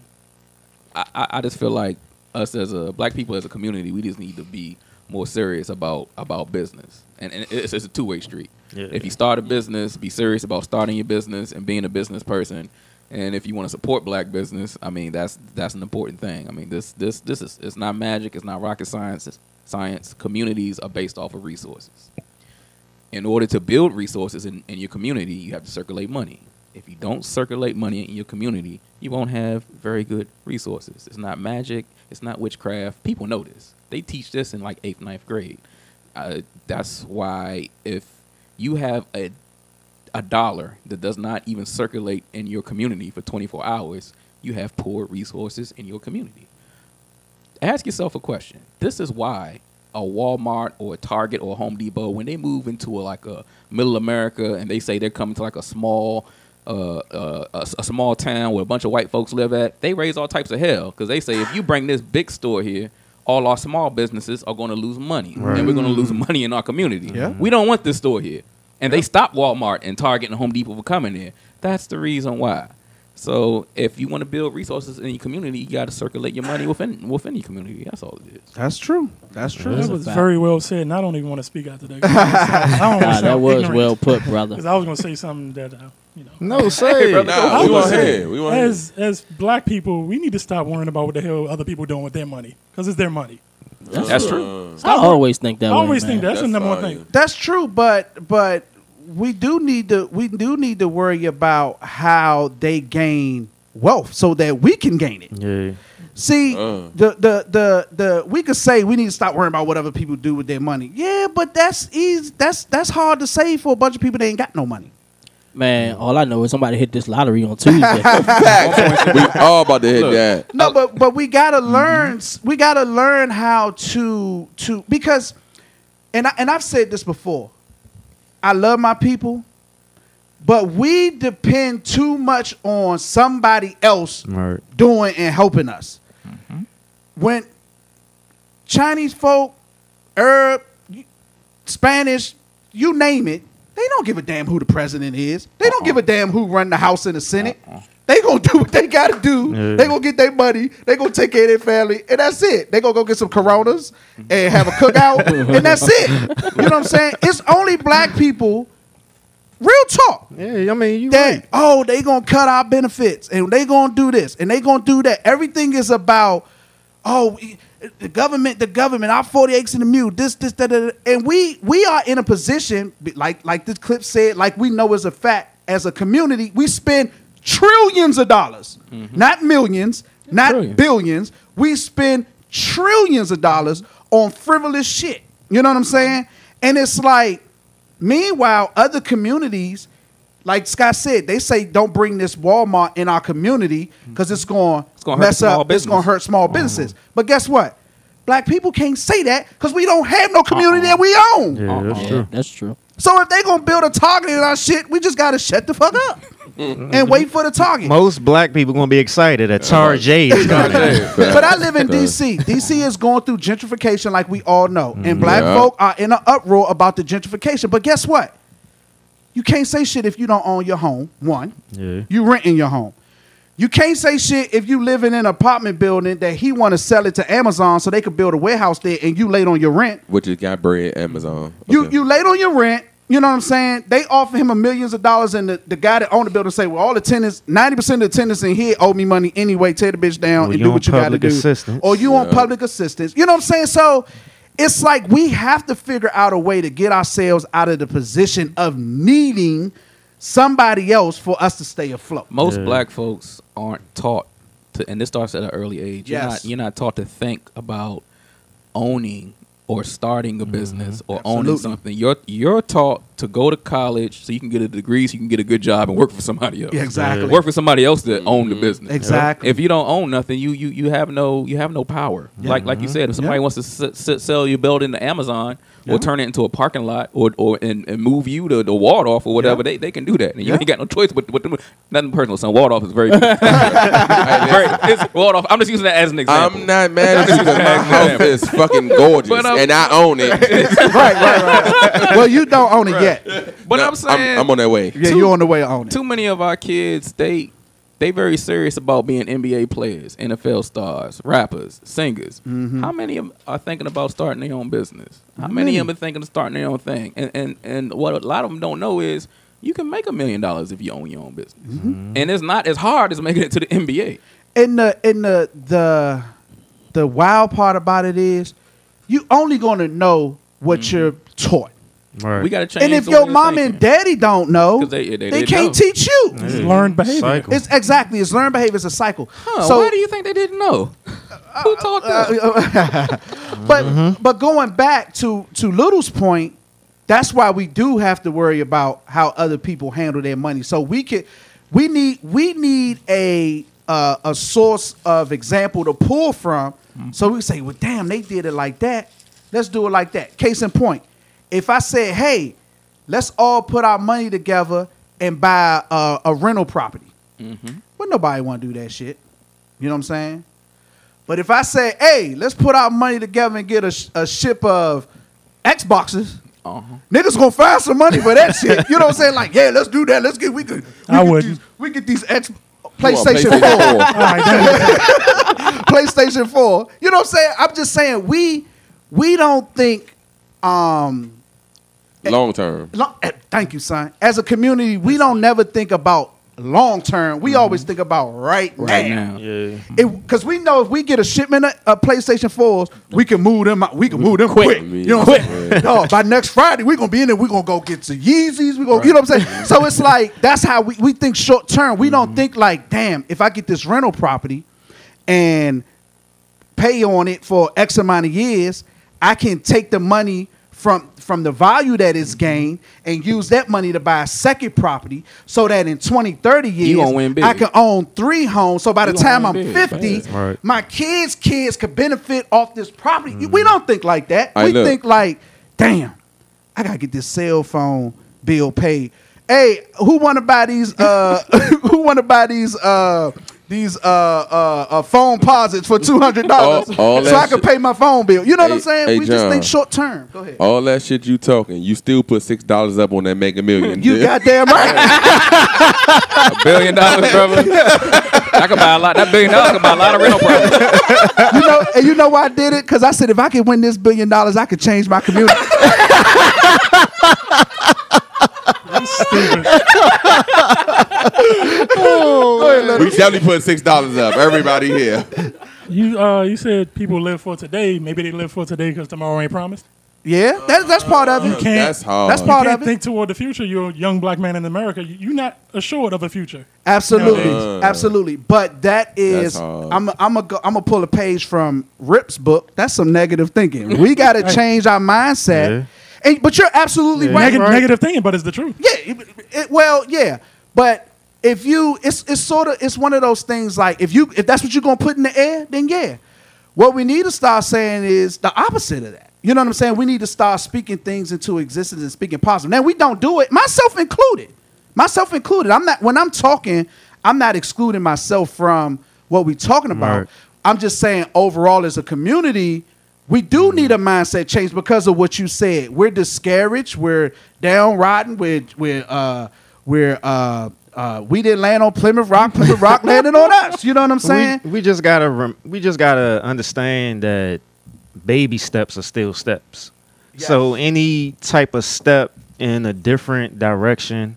I, I just feel like us as a black people, as a community, we just need to be more serious about about business, and, and it's, it's a two way street. Yeah. If you start a business, be serious about starting your business and being a business person. And if you want to support black business, I mean that's that's an important thing. I mean this this this is it's not magic, it's not rocket science. It's science. Communities are based off of resources. In order to build resources in, in your community, you have to circulate money. If you don't circulate money in your community, you won't have very good resources. It's not magic. It's not witchcraft. People know this. They teach this in like eighth, ninth grade. Uh, that's why if you have a a dollar that does not even circulate in your community for twenty-four hours, you have poor resources in your community. Ask yourself a question. This is why a Walmart or a Target or a Home Depot, when they move into a, like a middle America and they say they're coming to like a small uh, uh, a, a small town where a bunch of white folks live at, they raise all types of hell because they say if you bring this big store here, all our small businesses are going to lose money right. and we're going to lose money in our community. Yeah. We don't want this store here. And yeah. they stop Walmart and Target and Home Depot from coming there. That's the reason why. So if you want to build resources in your community, you got to circulate your money within within your community. That's all it is. That's true. That's true. That was very well said, and I don't even want to speak out today. I nah, that was ignorant. Well put, brother. Because I was going to say something that, I, you know. No, say hey, brother. Nah, we want to hear. We want as, as black people, we need to stop worrying about what the hell other people doing with their money, because it's their money. That's, that's true. true. So I always think that. I always way, think that's, that's the number one thing. That's true, but but. We do need to we do need to worry about how they gain wealth so that we can gain it. Yeah. See, uh. the, the the the we could say we need to stop worrying about what other people do with their money. Yeah, but that's easy. That's that's hard to say for a bunch of people that ain't got no money. Man, all I know is somebody hit this lottery on Tuesday. We all about to hit Look, that. No, but but we gotta learn. Mm-hmm. We gotta learn how to to because, and I, and I've said this before. I love my people, but we depend too much on somebody else right. doing and helping us. Mm-hmm. When Chinese folk, Arab, Spanish, you name it, they don't give a damn who the president is. They don't uh-uh. give a damn who run the House and the Senate. Uh-uh. They gonna do what they gotta do. Yeah. They gonna get their money. They gonna take care of their family, and that's it. They gonna go get some Coronas and have a cookout, and that's it. You know what I'm saying? It's only black people. Real talk. Yeah, I mean, you that, right. Oh, they gonna cut our benefits, and they gonna do this, and they gonna do that. Everything is about oh, the government, the government, our forty acres in the mule, this, this, that, that, and we we are in a position like like this clip said, like we know as a fact, as a community, we spend. Trillions of dollars, mm-hmm. not millions, not Brilliant. billions. We spend trillions of dollars on frivolous shit. You know what I'm saying? And it's like, meanwhile, other communities, like Scott said, they say don't bring this Walmart in our community because it's going to mess up. Business. It's going to hurt small businesses. Uh-huh. But guess what? Black people can't say that because we don't have no community uh-uh. that we own. Yeah, that's uh-uh. true. That's true. So if they gonna build a target in our shit, we just gotta shut the fuck up and wait for the target. Most black people gonna be excited at Target. But I live in D C. D C is going through gentrification, like we all know, and black yeah. folk are in an uproar about the gentrification. But guess what? You can't say shit if you don't own your home. One, yeah. you renting your home. You can't say shit if you live in an apartment building that he want to sell it to Amazon so they could build a warehouse there and you late on your rent. Which is got bread, Amazon. Okay. You you late on your rent. You know what I'm saying? They offer him a millions of dollars and the, the guy that owned the building say, well, all the tenants, ninety percent of the tenants in here owe me money anyway. Tear the bitch down well, and do what you got to do. Assistance. Or you yeah. on public assistance. You know what I'm saying? So it's like we have to figure out a way to get ourselves out of the position of needing somebody else for us to stay afloat. Most yeah. black folks aren't taught to, and this starts at an early age. Yes. You're not, you're not taught to think about owning or starting a business mm-hmm. or Absolutely. Owning something. You're you're taught to go to college so you can get a degree, so you can get a good job and work for somebody else. Yeah, exactly. Yeah. Work for somebody else that mm-hmm. own the business. Exactly. If you don't own nothing, you you you have no you have no power. Yeah. Like like you said, if somebody yeah. wants to s- s- sell your building to Amazon. Yeah. Or turn it into a parking lot, or or and, and move you to the Waldorf or whatever. Yeah. They they can do that, and you yeah. ain't got no choice. But but nothing personal, son. Waldorf is very, very it's Waldorf. I'm just using that as an example. I'm not mad at you. My house is fucking gorgeous, but, um, and I own it. right, right, right. Well, you don't own it right. yet. But no, I'm saying I'm, I'm on that way. Yeah, too, you're on the way to own it. Too many of our kids, they they very serious about being N B A players, N F L stars, rappers, singers. Mm-hmm. How many of them are thinking about starting their own business? How many mm. of them are thinking of starting their own thing? And, and and what a lot of them don't know is you can make a million dollars if you own your own business. Mm-hmm. And it's not as hard as making it to the N B A. And the and the the the wild part about it is you only gonna know what mm-hmm. you're taught. Right. We gotta change. And if your mom thinking. And daddy don't know, they, they, they, they can't know. Teach you. It's mm-hmm. learned behavior. Cycle. It's exactly it's learned behavior. It's a cycle. Huh, so why do you think they didn't know? Uh, Who taught them? Uh, uh, but mm-hmm. but going back to to Little's point, that's why we do have to worry about how other people handle their money. So we can we need we need a uh, a source of example to pull from. Mm-hmm. So we say, well, damn, they did it like that. Let's do it like that. Case in point. If I said, hey, let's all put our money together and buy a, a rental property. Mm-hmm. Well, nobody want to do that shit. You know what I'm saying? But if I say, hey, let's put our money together and get a, a ship of Xboxes, uh-huh. niggas going to find some money for that shit. You know what I'm saying? Like, yeah, let's do that. Let's get, we could, we I get wouldn't. These, we get these X, PlayStation, PlayStation four. right, PlayStation four. You know what I'm saying? I'm just saying, we, we don't think, um, long term. Long, thank you, son. As a community, we don't never think about long term. We mm-hmm. always think about right, right now. now. Yeah. Because we know if we get a shipment of uh, PlayStation fours, we can move them out. We can move them quick. quick. You know what I'm saying? No, by next Friday, we're going to be in there. We're going to go get some Yeezys. We're gonna, right. You know what I'm saying? So it's like, that's how we, we think short term. We mm-hmm. don't think like, damn, if I get this rental property and pay on it for X amount of years, I can take the money from from the value that is gained and use that money to buy a second property so that in twenty, thirty years, I can own three homes. So by the time I'm fifty, right. my kids' kids could benefit off this property. Mm. We don't think like that. I we look. think like, damn, I got to get this cell phone bill paid. Hey, who want to buy these, uh, who want to buy these, uh, These uh, uh, uh, phone posits for two hundred dollars all, all so I can shit. Pay my phone bill. You know hey, what I'm saying? Hey, we John, just think short term. Go ahead. All that shit you talking, you still put six dollars up on that Make a Million. You goddamn right. A billion dollars, brother. I can buy a lot. That billion dollars can buy a lot of rental property. You know, and you know why I did it? Because I said if I could win this billion dollars, I could change my community. I'm stupid. oh, we definitely put six dollars up. Everybody here. You uh, you said people live for today. Maybe they live for today because tomorrow ain't promised. Yeah, that's that's part of it. You can't, that's hard. That's part you can't of it. Think toward the future. You're a young black man in America. You're not assured of a future. Absolutely, uh, absolutely. But that is, I'm a, I'm a, I'm gonna pull a page from Rip's book. That's some negative thinking. We got to change our mindset. Yeah. And, but you're absolutely yeah. right, Neg- right. Negative thinking, but it's the truth. Yeah. It, it, well, yeah. But if you, it's it's sort of, it's one of those things like if you, if that's what you're going to put in the air, then yeah. What we need to start saying is the opposite of that. You know what I'm saying? We need to start speaking things into existence and speaking positive. Now, we don't do it, myself included. Myself included. I'm not, when I'm talking, I'm not excluding myself from what we're talking about. Right. I'm just saying overall as a community, we do need a mindset change because of what you said. We're discouraged. We're downrodden. We're, we're, uh, we're, uh, uh, we didn't land on Plymouth Rock. Plymouth Rock landed on us. You know what I'm saying? We, we just gotta, rem- we just gotta understand that baby steps are still steps. Yes. So any type of step in a different direction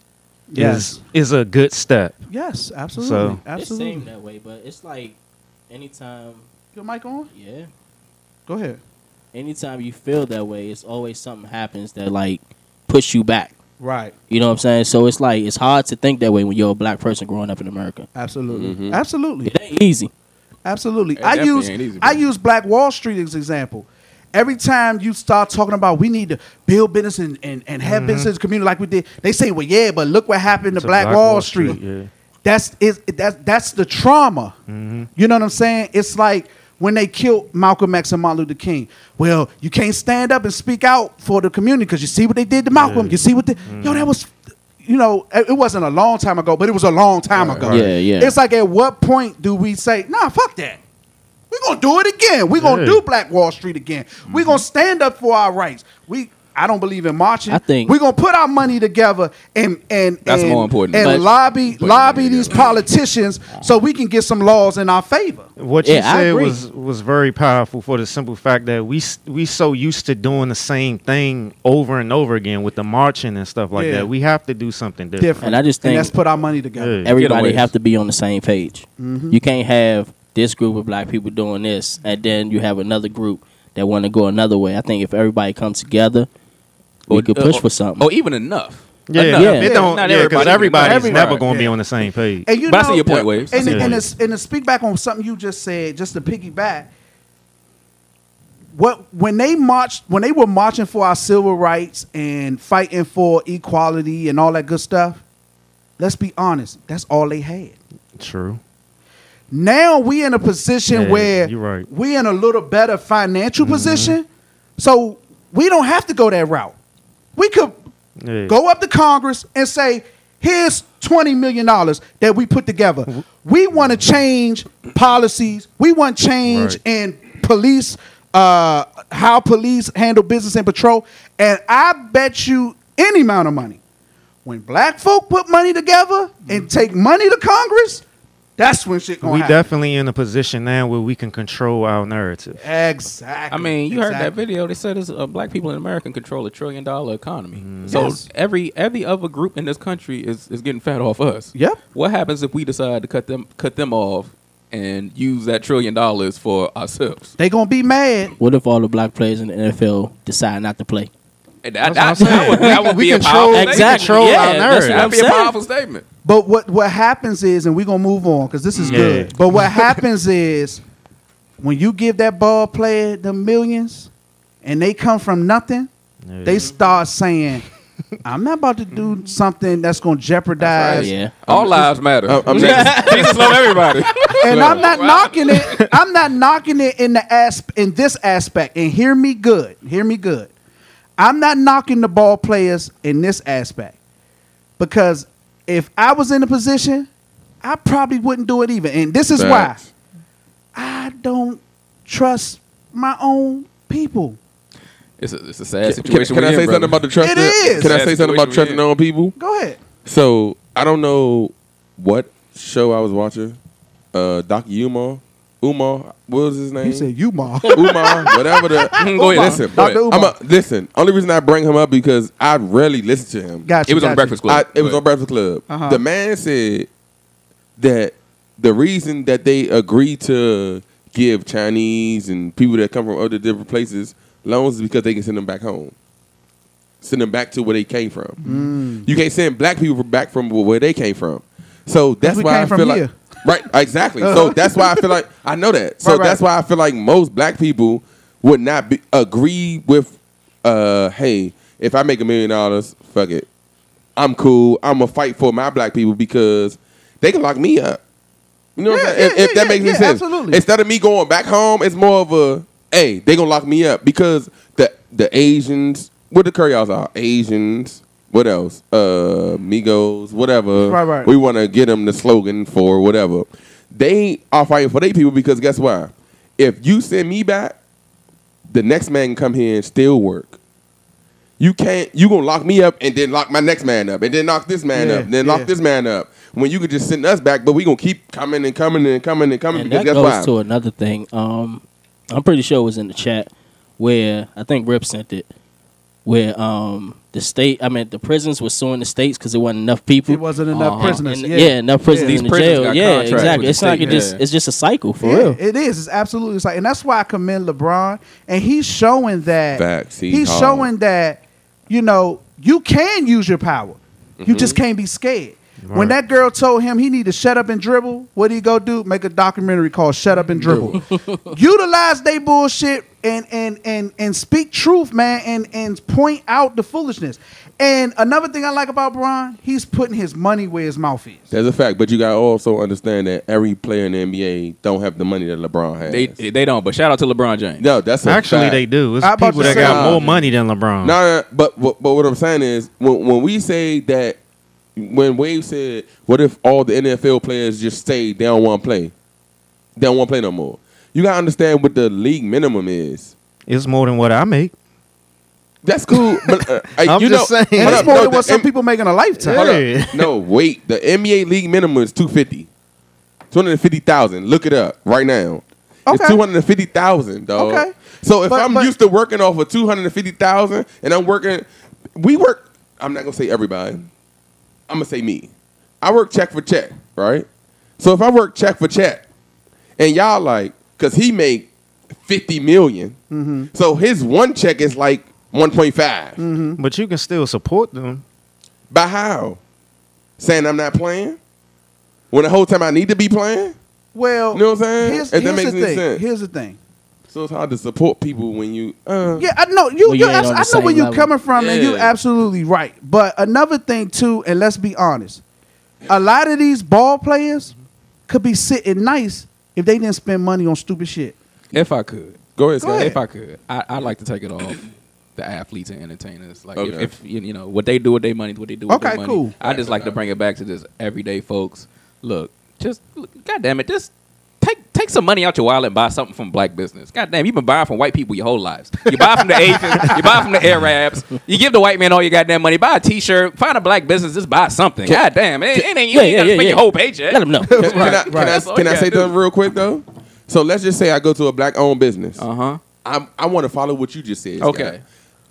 yes. is is a good step. Yes, absolutely. So, absolutely. It seemed that way, but it's like anytime. Your mic on? Yeah. Go ahead. Anytime you feel that way, it's always something happens that, like, push you back. Right. You know what I'm saying? So it's like, it's hard to think that way when you're a black person growing up in America. Absolutely. Mm-hmm. Absolutely. It ain't easy. Absolutely. It I use easy, I use Black Wall Street as an example. Every time you start talking about we need to build business and, and, and have mm-hmm. business in the community like we did, they say, well, yeah, but look what happened to, to Black, Black Wall, Wall Street. Street yeah. That's, is, that's, that's the trauma. Mm-hmm. You know what I'm saying? It's like, when they killed Malcolm X and Martin Luther King, well, you can't stand up and speak out for the community because you see what they did to Malcolm. Yeah. You see what they... Mm. Yo, that was... You know, it wasn't a long time ago, but it was a long time right, ago. Right. Yeah, yeah. It's like, at what point do we say, nah, fuck that. We're going to do it again. We're yeah. going to do Black Wall Street again. Mm. We're going to stand up for our rights. We... I don't believe in marching. I think we're gonna put our money together and and that's and, more important. and but lobby lobby these politicians so we can get some laws in our favor. What yeah, you said was was very powerful for the simple fact that we we so used to doing the same thing over and over again with the marching and stuff like yeah. that. We have to do something different. different. And I just think and let's put our money together. Yeah. Everybody have to be on the same page. Mm-hmm. You can't have this group of black people doing this and then you have another group that want to go another way. I think if everybody comes together. Or, we could push uh, or, for something. Or even enough. Yeah, enough. yeah. It don't, Not yeah, everybody. Everybody's everybody. never going to yeah. be on the same page. And you but know, I see your point, Waves. And, and, yeah. and, to, and to speak back on something you just said, just to piggyback, what when they marched, when they were marching for our civil rights and fighting for equality and all that good stuff, let's be honest, that's all they had. True. Now we in a position yeah, where you're right. we in a little better financial mm-hmm. position, so we don't have to go that route. We could yeah. go up to Congress and say, here's twenty million dollars that we put together. We want to change policies. We want change right. in police, uh, how police handle business and patrol. And I bet you any amount of money. When black folk put money together and take money to Congress, that's when shit going to happen. We definitely in a position now where we can control our narrative. Exactly. I mean, you exactly. heard that video. They said it's, uh, black people in America control a trillion dollar economy. Mm. So yes. every every other group in this country is, is getting fat off us. Yep. What happens if we decide to cut them cut them off and use that trillion dollars for ourselves? They gonna be mad. What if all the black players in the N F L decide not to play? I, I, I would, that would we be control, a powerful exactly. statement. Yeah, that's that would be saying. a powerful statement. But what, what happens is, and we're going to move on because this is yeah. good. But what happens is when you give that ball player the millions and they come from nothing, yeah. they start saying, I'm not about to do something that's going to jeopardize. Right, yeah. All I'm, lives matter. Oh, I'm just, Jesus love everybody. And I'm not wow. knocking it. I'm not knocking it in, the asp- in this aspect. And hear me good. Hear me good. I'm not knocking the ball players in this aspect because if I was in a position, I probably wouldn't do it either. And this is Facts. why I don't trust my own people. It's a, it's a sad situation. Can, can I say in, something brother. about the trust? It is. Can I say something about trusting our own people? Go ahead. So I don't know what show I was watching. Uh, Doctor Umar. Umar, what was his name? He said Umar. Umar, whatever the... Go ahead, listen. Go ahead. I'm a, listen, only reason I bring him up because I rarely listen to him. Gotcha, it was gotcha. on Breakfast Club. I, it was on Breakfast Club. Uh-huh. The man said that the reason that they agreed to give Chinese and people that come from other different places loans is because they can send them back home. Send them back to where they came from. Mm. You can't send black people back from where they came from. So that's why I feel here. like... Right, exactly. Uh-huh. So that's why I feel like I know that. So right, right. that's why I feel like most black people would not be, agree with, uh, hey, if I make a million dollars, fuck it, I'm cool. I'm gonna fight for my black people because they can lock me up. You know, yeah, what I'm yeah, if, yeah, if that yeah, makes yeah, any sense, absolutely. Instead of me going back home, it's more of a, hey, they gonna lock me up because the the Asians. What the Koreans are? Asians. What else? Uh, Migos. Whatever. Right, right. We want to get them the slogan for whatever. They are fighting for their people because guess why? If you send me back, the next man can come here and still work. You can't. You gonna lock me up and then lock my next man up and then knock this man yeah, up and then yeah. lock this man up. When you could just send us back, but we gonna keep coming and coming and coming and coming. And because that goes why. to another thing. Um, I'm pretty sure it was in the chat where I think Rip sent it, where um the state, I mean the prisons were suing the states because there wasn't enough people. It wasn't enough uh, prisoners. And, yeah. yeah, enough prisoners yeah, in the jail. Yeah, exactly. It's like it just yeah. it's just a cycle for yeah, real. It is. It's absolutely a cycle, and that's why I commend LeBron, and he's showing that Facts, he he's called. showing that you know you can use your power. Mm-hmm. You just can't be scared. Right. When that girl told him he need to shut up and dribble, what did he go do? Make a documentary called Shut Up and Dribble. Utilize they bullshit and and and and speak truth, man, and, and point out the foolishness. And another thing I like about Bron, he's putting his money where his mouth is. That's a fact, but you got to also understand that every player in the N B A don't have the money that LeBron has. They they don't, but shout out to LeBron James. No, that's a Actually, fact. they do. It's I people that say, got uh, more money than LeBron. No, nah, but, but but what I'm saying is, when, when we say that, when Wave said, what if all the N F L players just say they don't want to play? They don't want to play no more. You got to understand what the league minimum is. It's more than what I make. That's cool. But, uh, I'm you just know, saying. It's more no, than what some M- people make in a lifetime. Yeah. No, wait. The N B A league minimum is two hundred fifty thousand dollars two hundred fifty thousand dollars Look it up right now. Okay. It's two hundred fifty thousand dollars dog. Okay. So if but, I'm but, used to working off of two hundred fifty thousand dollars and I'm working, we work, I'm not going to say everybody. I'm going to say me. I work check for check, right? So if I work check for check, and y'all like, because he make fifty million dollars mm-hmm. so his one check is like one point five Mm-hmm. But you can still support them. By how? Saying I'm not playing? When the whole time I need to be playing? Well, you know what I'm saying? Here's, if here's that makes the any thing. Sense. Here's the thing. So it's hard to support people when you... Uh, yeah, I know you. you abs- I know where you're coming from, yeah. and you're absolutely right. But another thing, too, and let's be honest, a lot of these ball players could be sitting nice if they didn't spend money on stupid shit. If I could. Go ahead, Go ahead. If I could. I, I'd like to take it off the athletes and entertainers. Like, okay. if, if you know, what they do with their money is what they do with okay, their money. Okay, cool. I just like to bring it back to just everyday folks. Look, just, God damn it, just... Take take some money out your wallet and buy something from black business. God damn, you've been buying from white people your whole lives. You buy from the Asians, you buy from the Arabs, you give the white man all your goddamn money, buy a t-shirt, find a black business, just buy something. God damn, it, it ain't you yeah, ain't yeah, gotta yeah, spend yeah. your whole paycheck. Let them know. Can, right, can, I, right. can, I, can I say something real quick though? So let's just say I go to a black owned business. Uh-huh. I'm, I want to follow what you just said. Okay. Scott.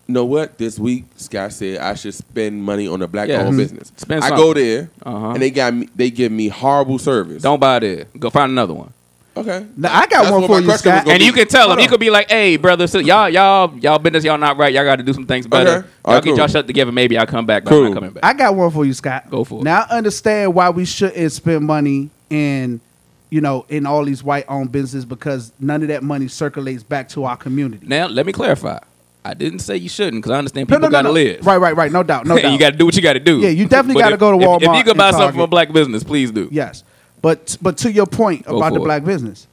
You know what? This week, Scott said I should spend money on a black yeah. owned mm-hmm. business. Spend I go there uh-huh. and they got me, they give me horrible service. Don't buy there. Go find another one. Okay. Now I got That's one for you, Scott. And be. you can tell him. You could be like, "Hey, brother, so y'all, y'all, y'all business, y'all not right. Y'all got to do some things better. Okay. Y'all right, get cool. y'all shut together. Maybe I'll come back. But cool. I'm not coming back." I got one for you, Scott. Go for it. Now I understand why we shouldn't spend money in, you know, in all these white-owned businesses because none of that money circulates back to our community. Now let me clarify. I didn't say you shouldn't because I understand people no, no, got to no, no. live. Right, right, right. No doubt, no doubt. You got to do what you got to do. Yeah, you definitely got to go to Walmart. If, if you could buy something from a black business, please do. Yes. But but to your point go about the black it. business,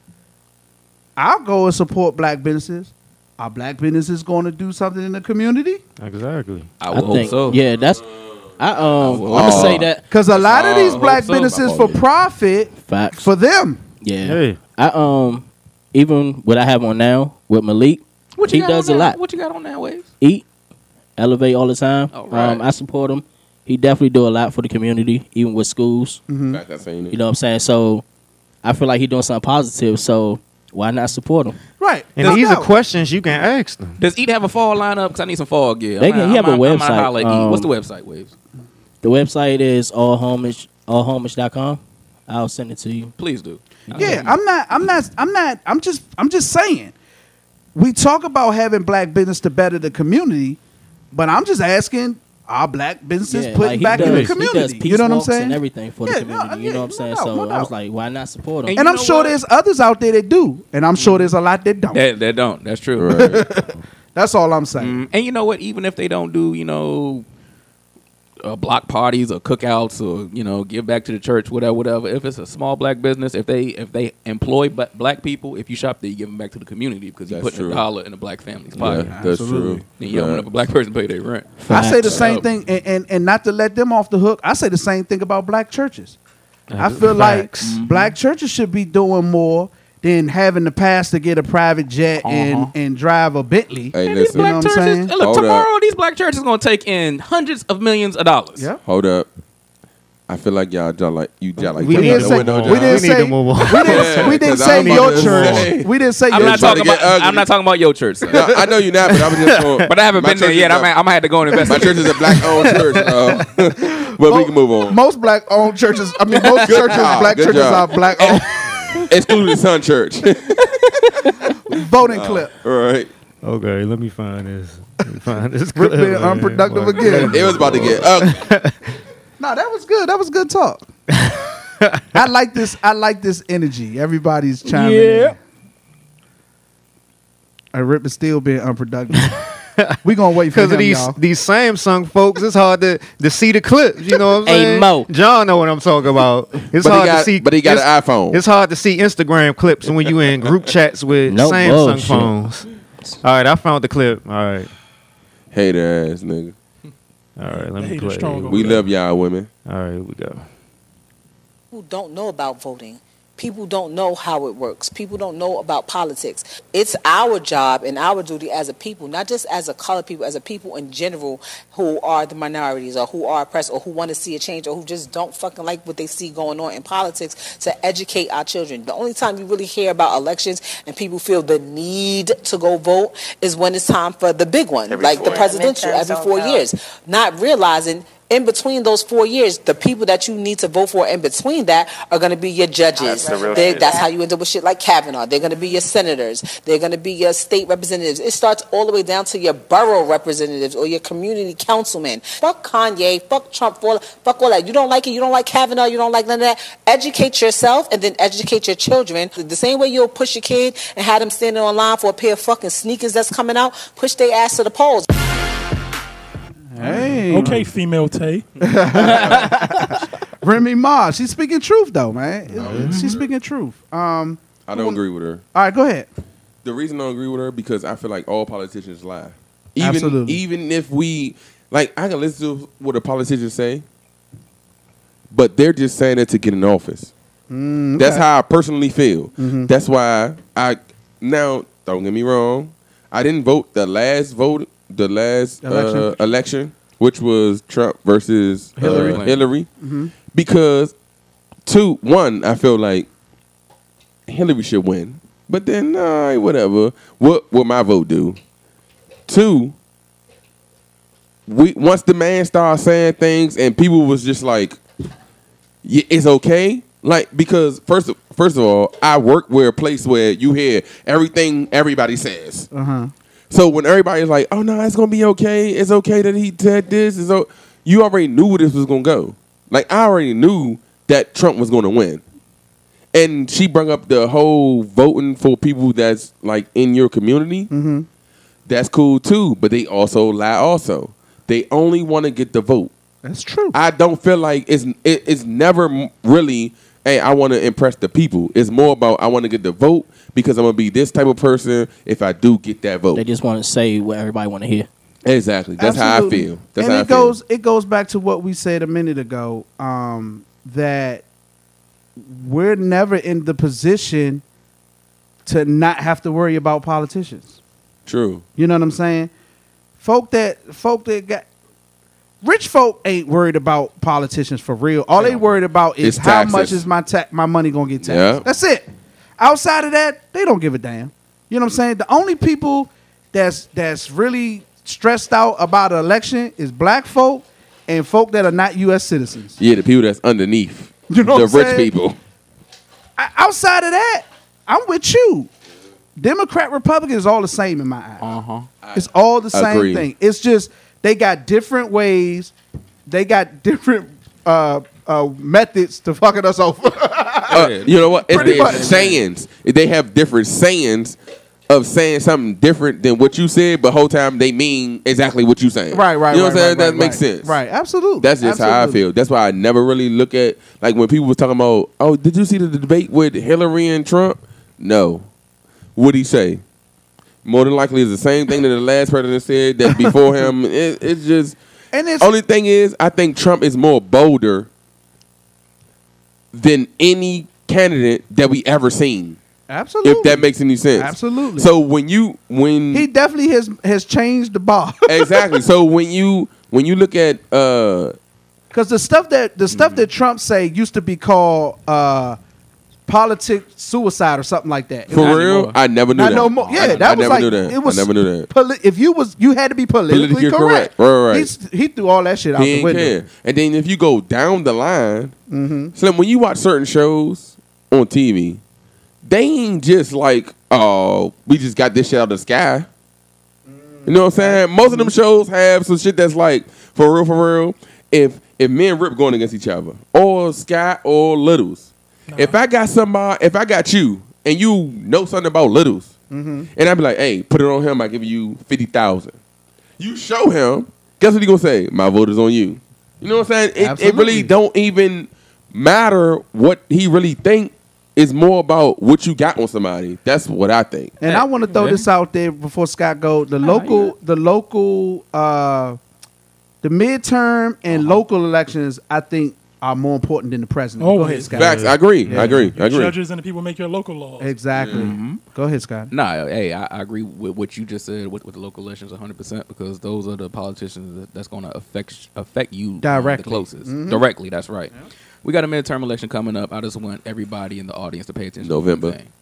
I'll go and support black businesses. Are black businesses going to do something in the community? Exactly. I, I hope think, so. Yeah, that's. I um. I'm gonna say that because a lot of these black so. businesses for it. profit. Facts. For them. Yeah. Hey. I um. Even what I have on now with Malik, what you he got does on a lot. What you got on now, Waves? Eat, elevate all the time. All right. Um, I support him. He definitely do a lot for the community, even with schools. Mm-hmm. You know what I'm saying? So I feel like he's doing something positive, so why not support him? Right. And does these are questions you can ask them. Does E have a fall lineup? Because I need some fall gear. They can, he have a, a website. Um, What's the website, Waves? The website is all homish dot com I'll send it to you. Please do. I'll yeah, I'm not, I'm not, I'm not, I'm just, I'm just saying. We talk about having black business to better the community, but I'm just asking... Our black businesses yeah, put like back does, in the community. You know what I'm saying? And everything for yeah, the community. No, yeah, you know what I'm no, saying? No, so no, no. I was like, why not support them? And, and I'm sure what? there's others out there that do, and I'm sure there's a lot that don't. That, that don't. That's true. Right. That's all I'm saying. Mm, and you know what? Even if they don't do, you know, uh, block parties or cookouts or, you know, give back to the church, whatever, whatever. If it's a small black business, if they if they employ black people, if you shop there, you give them back to the community because you're putting a dollar in a black family's pocket. Yeah, that's Absolutely. true. And you don't want a black person to pay their rent. Facts. I say the same thing, and, and, and not to let them off the hook, I say the same thing about black churches. I feel Facts. like mm-hmm. black churches should be doing more than having the pastor get a private jet uh-huh. and, and drive a Bentley. Hey, and listen, these black you know churches, look, Hold tomorrow up. these black churches are going to take in hundreds of millions of dollars. Yep. Hold up. I feel like y'all just like you just like we didn't say we didn't say we didn't say your church. We didn't say I'm not talking about I'm not talking about your church. No, I know you not, but I was just going, but I haven't been there yet. I'm I'm gonna have to go and invest. My church is a black owned church, uh, but most, we can move on. Most black owned churches, I mean most churches, job, black churches job. are black owned, excluding Sun Church. Voting uh, clip. All right. Okay, let me find this. Let me find this. Clip, being unproductive again. It was about to get ugly. No, that was good. That was good talk. I like this. I like this energy. Everybody's chiming yeah. in. And Rip is still being unproductive. We gonna wait for him, because of these y'all. these Samsung folks. It's hard to, to see the clips. You know what I'm saying? Ain't Mo. John know what I'm talking about. It's hard got, to see. But he got an iPhone. It's hard to see Instagram clips when you in group chats with no Samsung phones. All right, I found the clip. All right. Hater ass nigga. All right, let me play. We love y'all women. All right, here we go. People don't know about voting. People don't know how it works. People don't know about politics. It's our job and our duty as a people, not just as a colored people, as a people in general who are the minorities or who are oppressed or who want to see a change or who just don't fucking like what they see going on in politics, to educate our children. The only time you really hear about elections and people feel the need to go vote is when it's time for the big one, every like the presidential, every four years, not realizing in between those four years, the people that you need to vote for in between that are going to be your judges. That's, the they, that's how you end up with shit like Kavanaugh. They're going to be your senators. They're going to be your state representatives. It starts all the way down to your borough representatives or your community councilmen. Fuck Kanye. Fuck Trump. Fuck all that. You don't like it. You don't like Kavanaugh. You don't like none of that. Educate yourself and then educate your children. The same way you'll push your kid and have them standing online for a pair of fucking sneakers that's coming out, push their ass to the polls. Hey. Okay, female Tay. Remy Ma, she's speaking truth though, man. No. She's speaking truth. Um, I don't agree with her. All right, go ahead. The reason I don't agree with her because I feel like all politicians lie. Even, Absolutely. Even if we, like, I can listen to what a politician say, but they're just saying it to get in office. Mm, okay. That's how I personally feel. Mm-hmm. That's why I now don't get me wrong. I didn't vote the last vote. The last election. Uh, election, which was Trump versus Hillary, uh, Hillary. Mm-hmm. Because two, one, I feel like Hillary should win, but then uh, whatever. What will my vote do? Two, we once the man started saying things and people was just like, yeah, it's okay. Like because first, first of all, I work where a place where you hear everything everybody says. Uh huh. So when everybody's like, "Oh no, it's gonna be okay. It's okay that he did this," is so you already knew where this was gonna go. Like I already knew that Trump was gonna win, and she brought up the whole voting for people that's like in your community. Mm-hmm. That's cool too, but they also lie. Also, they only want to get the vote. That's true. I don't feel like it's it, it's never really. Hey, I want to impress the people. It's more about I want to get the vote because I'm going to be this type of person if I do get that vote. They just want to say what everybody want to hear. Exactly. That's Absolutely. how I feel. That's and how it I feel. goes it goes back to what we said a minute ago, um, that we're never in the position to not have to worry about politicians. True. You know what I'm saying? Folk that folk that got Rich folk ain't worried about politicians for real. All they worried about is how much is my ta- my money going to get taxed. Yeah. That's it. Outside of that, they don't give a damn. You know what I'm saying? The only people that's that's really stressed out about an election is black folk and folk that are not U S citizens. Yeah, the people that's underneath. You know the what I'm rich saying? people. I, outside of that, I'm with you. Democrat, Republican is all the same in my eyes. Uh-huh. It's all the same Agreed. thing. It's just... They got different ways. They got different uh, uh, methods to fucking us over. uh, you know what? It's, it's sayings. They have different sayings, of saying something different than what you said, but whole time they mean exactly what you saying. Right, right, you know what right, I'm saying? Right, that right, makes right. sense. Right, absolutely. That's just absolutely. how I feel. That's why I never really look at, like when people were talking about, oh, did you see the debate with Hillary and Trump? No. What'd he say? More than likely it's the same thing that the last president said that before him. It, it's just, and it's, only thing is, I think Trump is more bolder than any candidate that we ever seen. Absolutely. If that makes any sense. Absolutely. So when you when he definitely has has changed the bar. Exactly. So when you when you look at uh because the stuff that the stuff mm-hmm. that Trump say used to be called uh politic suicide or something like that. For real? Anymore. I never knew Not that. No more. Yeah, I, that I was never like knew that. It was I never knew that. Poli- if you was you had to be politically, politically correct. correct. Right, right. He's, he threw all that shit out he the window. Care. And then if you go down the line, mm-hmm. Slim, when you watch certain shows on T V, they ain't just like, oh, we just got this shit out of the sky. You know what I'm saying? Most of them shows have some shit that's like, for real, for real, if if me and Rip going against each other, or Sky or Littles, uh-huh. if I got somebody, if I got you, and you know something about Littles, mm-hmm. and I'd be like, hey, put it on him, I give you fifty thousand dollars. You show him, guess what he gonna say? My vote is on you. You know what I'm saying? It, it really don't even matter what he really think. It's more about what you got on somebody. That's what I think. And hey, I want to throw ready? this out there before Scott goes. The local, oh, yeah. the local, uh, the midterm and uh-huh. local elections, I think, are more important than the president. Oh, go ahead, Scott. Facts. I agree. Yeah. I agree. Your I agree. Judges and the people make your local laws. Exactly. Yeah. Mm-hmm. Go ahead, Scott. Nah, hey, I, I agree with what you just said with, with the local elections one hundred percent because those are the politicians that, that's going to affect affect you directly. The closest. Mm-hmm. Directly, that's right. Yeah. We got a midterm election coming up. I just want everybody in the audience to pay attention November. to one thing.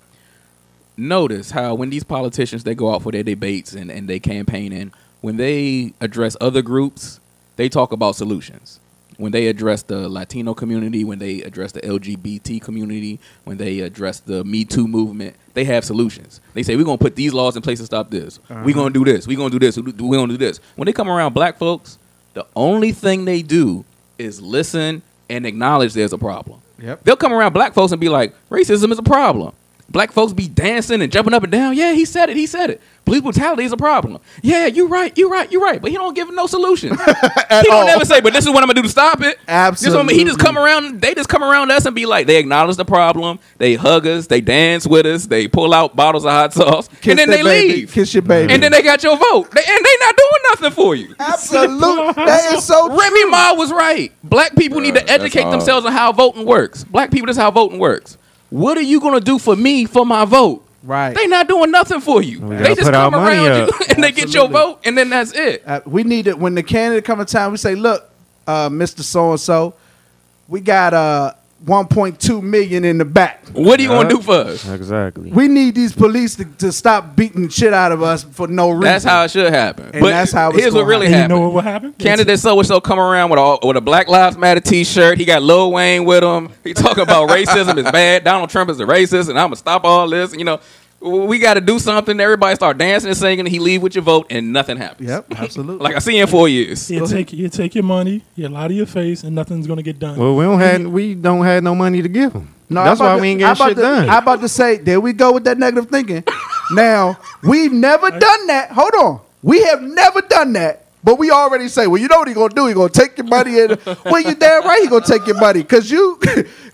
Notice how when these politicians, they go out for their debates and, and they campaign, and when they address other groups, they talk about solutions. When they address the Latino community, when they address the L G B T community, when they address the Me Too movement, they have solutions. They say, we're going to put these laws in place to stop this. Uh-huh. We're going to do this. We're going to do this. We're going to do this. When they come around black folks, the only thing they do is listen and acknowledge there's a problem. Yep. They'll come around black folks and be like, racism is a problem. Black folks be dancing and jumping up and down. Yeah, he said it. He said it. Police brutality is a problem. Yeah, you're right. You're right. You're right. But he don't give no solution. he don't all. ever say, but this is what I'm going to do to stop it. Absolutely. This is what I mean. He just come around. They just come around us and be like, they acknowledge the problem. They hug us. They dance with us. They pull out bottles of hot sauce. Kiss and then they baby. leave. Kiss your baby. And then they got your vote. They, and they not doing nothing for you. Absolutely. That is so true. Remy Ma was right. Black people right, need to educate themselves on how voting works. Black people, that's how voting works. What are you going to do for me for my vote? Right. They not doing nothing for you. We they just come around you and Absolutely. they get your vote, and then that's it. Uh, we need it. When the candidate comes to town, we say, look, uh, Mister So-and-so, we got uh, one point two million dollars in the back. What are you going to do for us? Exactly. We need these police to, to stop beating the shit out of us for no reason. That's how it should happen. And but that's how it's here's what really happened. You know what will happen? Candidate so-and-so come around with, all, with a Black Lives Matter t-shirt. He got Lil Wayne with him. He talking about racism is bad. Donald Trump is a racist, and I'm going to stop all this. You know, we got to do something. Everybody start dancing and singing. And he leave with your vote, and nothing happens. Yep, absolutely. Like I see in four years. You take you take your money, you lie to your face, and nothing's gonna get done. Well, we don't have we don't have no money to give them. No, that's why to, we ain't getting shit to, done. I'm about to say, there we go with that negative thinking. Now we've never done that. Hold on, we have never done that. But we already say, well, you know what he gonna do? He gonna take your money, and well, you damn right he gonna take your money, cause you,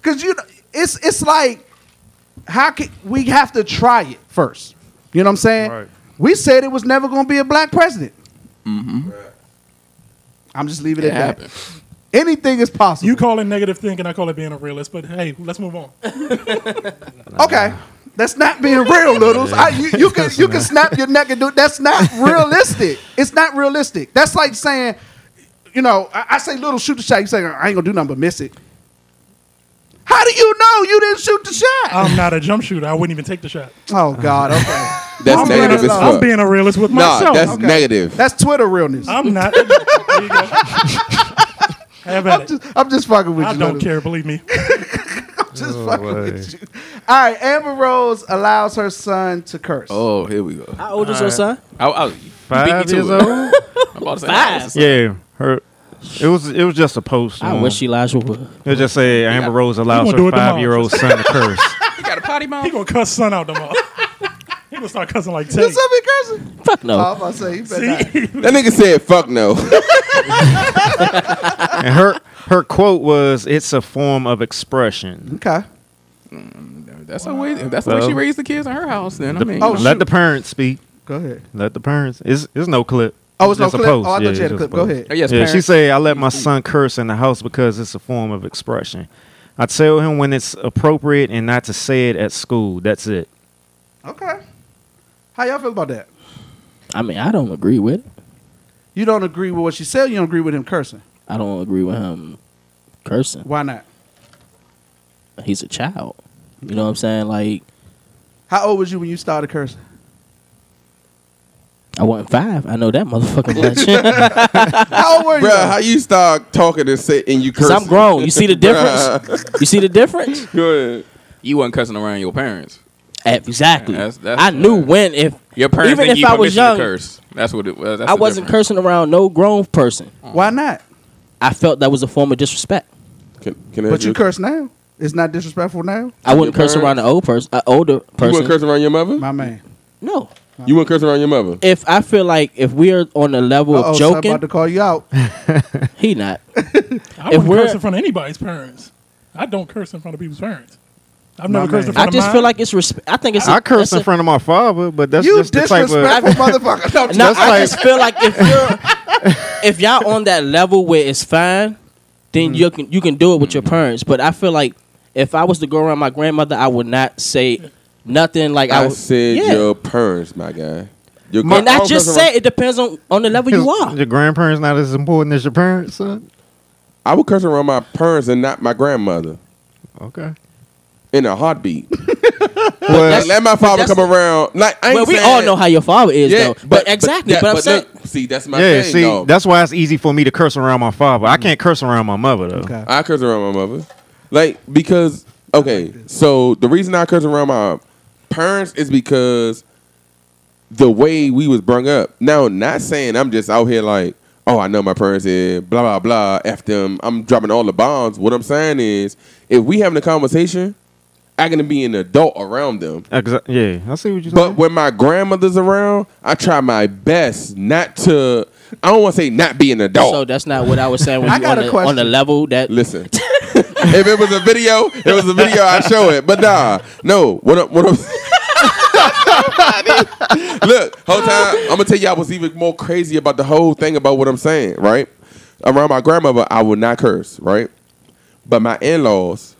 cause you, it's it's like. How can we have to try it first? You know what I'm saying? Right. We said it was never going to be a black president. Mm-hmm. Right. I'm just leaving it, it at that. Anything is possible. You call it negative thinking, I call it being a realist. But hey, let's move on. Okay, that's not being real, Littles. I, you you can you can snap your neck and do. That's not realistic. It's not realistic. That's like saying, you know, I, I say Little shoot the shot. You say I ain't gonna do nothing but miss it. How do you know you didn't shoot the shot? I'm not a jump shooter. I wouldn't even take the shot. Oh, God. Okay. That's I'm negative as fuck. I'm being a realist with myself. Nah, that's okay. negative. That's Twitter realness. I'm not. There you go. Have at I'm, it. Just, I'm just fucking with I you. I don't little. care. Believe me. I'm just oh, fucking way. with you. All right. Amber Rose allows her son to curse. Oh, here we go. How old All is right. your son? I, I, Five years old? I'm about to say Five. Yeah. Her. It was it was just a post. I know. wish she lied. It just say Amber Rose allows her five year old son to curse. He got a potty mouth. He gonna cuss son out tomorrow. He gonna start cussing like Tay. What's up, he cursing? Fuck no. Oh, I'm about to say, he better not. That nigga said fuck no. And her her quote was, "It's a form of expression." Okay. Mm, that's wow. a way. That's so, the way she raised the kids in her house. Then the, I mean, oh, let shoot. the parents speak. Go ahead. Let the parents. It's, it's no clip. Oh, it's, it's no clip. Post. Oh, I yeah, thought you had a clip. Post. Go ahead. Oh, yes, yeah, she said, "I let my son curse in the house because it's a form of expression. I tell him when it's appropriate and not to say it at school. That's it." Okay. How y'all feel about that? I mean, I don't agree with it. You don't agree with what she said? You don't agree with him cursing? I don't agree with him cursing. Why not? He's a child. You know what I'm saying? Like, how old was you when you started cursing? I wasn't five. I know that motherfucking much. How old were you? Bruh, how you start talking and say and you cursing? I'm grown. You see the difference? You see the difference? Good. You wasn't cursing around your parents. Exactly. That's, that's I knew when if your parents even if you I was young, to curse. That's what it was. That's I wasn't difference. cursing around no grown person. Mm. Why not? I felt that was a form of disrespect. Can, can I but you, you curse now. It's not disrespectful now. I wouldn't curse around the old person, uh, older person. You wouldn't curse around your mother? My man. No. You wouldn't curse around your mother? If I feel like if we're on the level Uh-oh, of joking, I'm about to call you out. He not. I if wouldn't curse in front of anybody's parents. I don't curse in front of people's parents. I've never cursed in front I of just mine. feel like it's respect. I think it's. I, a, I curse in front of my father, but that's you just the type of motherfucker. No, no I like, just feel like if you're if y'all on that level where it's fine, then mm. you can you can do it with your parents. But I feel like if I was to go around my grandmother, I would not say nothing like I, I would, said. Yeah. Your parents, my guy. Your my, and I just said it depends on on the level you are. Your grandparents not as important as your parents, son. I would curse around my parents and not my grandmother. Okay. In a heartbeat. Well, let my father come around. Like, I ain't well, we saying, all know how your father is, yeah, though. But, but exactly. But, that, but I'm but saying, that, see, that's my yeah, thing. See, though. That's why it's easy for me to curse around my father. I can't curse around my mother, though. Okay. I curse around my mother, like because okay. So the reason I curse around my parents is because the way we was brung up. Now, not saying I'm just out here like, oh, I know my parents said blah blah blah. F them. I'm dropping all the bombs. What I'm saying is, if we having a conversation, I'm going to be an adult around them. Exactly. Yeah, I see what you're but saying. But when my grandmother's around, I try my best not to, I don't want to say not be an adult. So that's not what I was saying when I you got on, a the, on the level that. Listen, if it was a video, if it was a video, I'd show it. But nah, no. What up? What up? Look, whole time, I'm going to tell y'all what's even more crazy about the whole thing about what I'm saying, right? Around my grandmother, I would not curse, right? But my in-laws,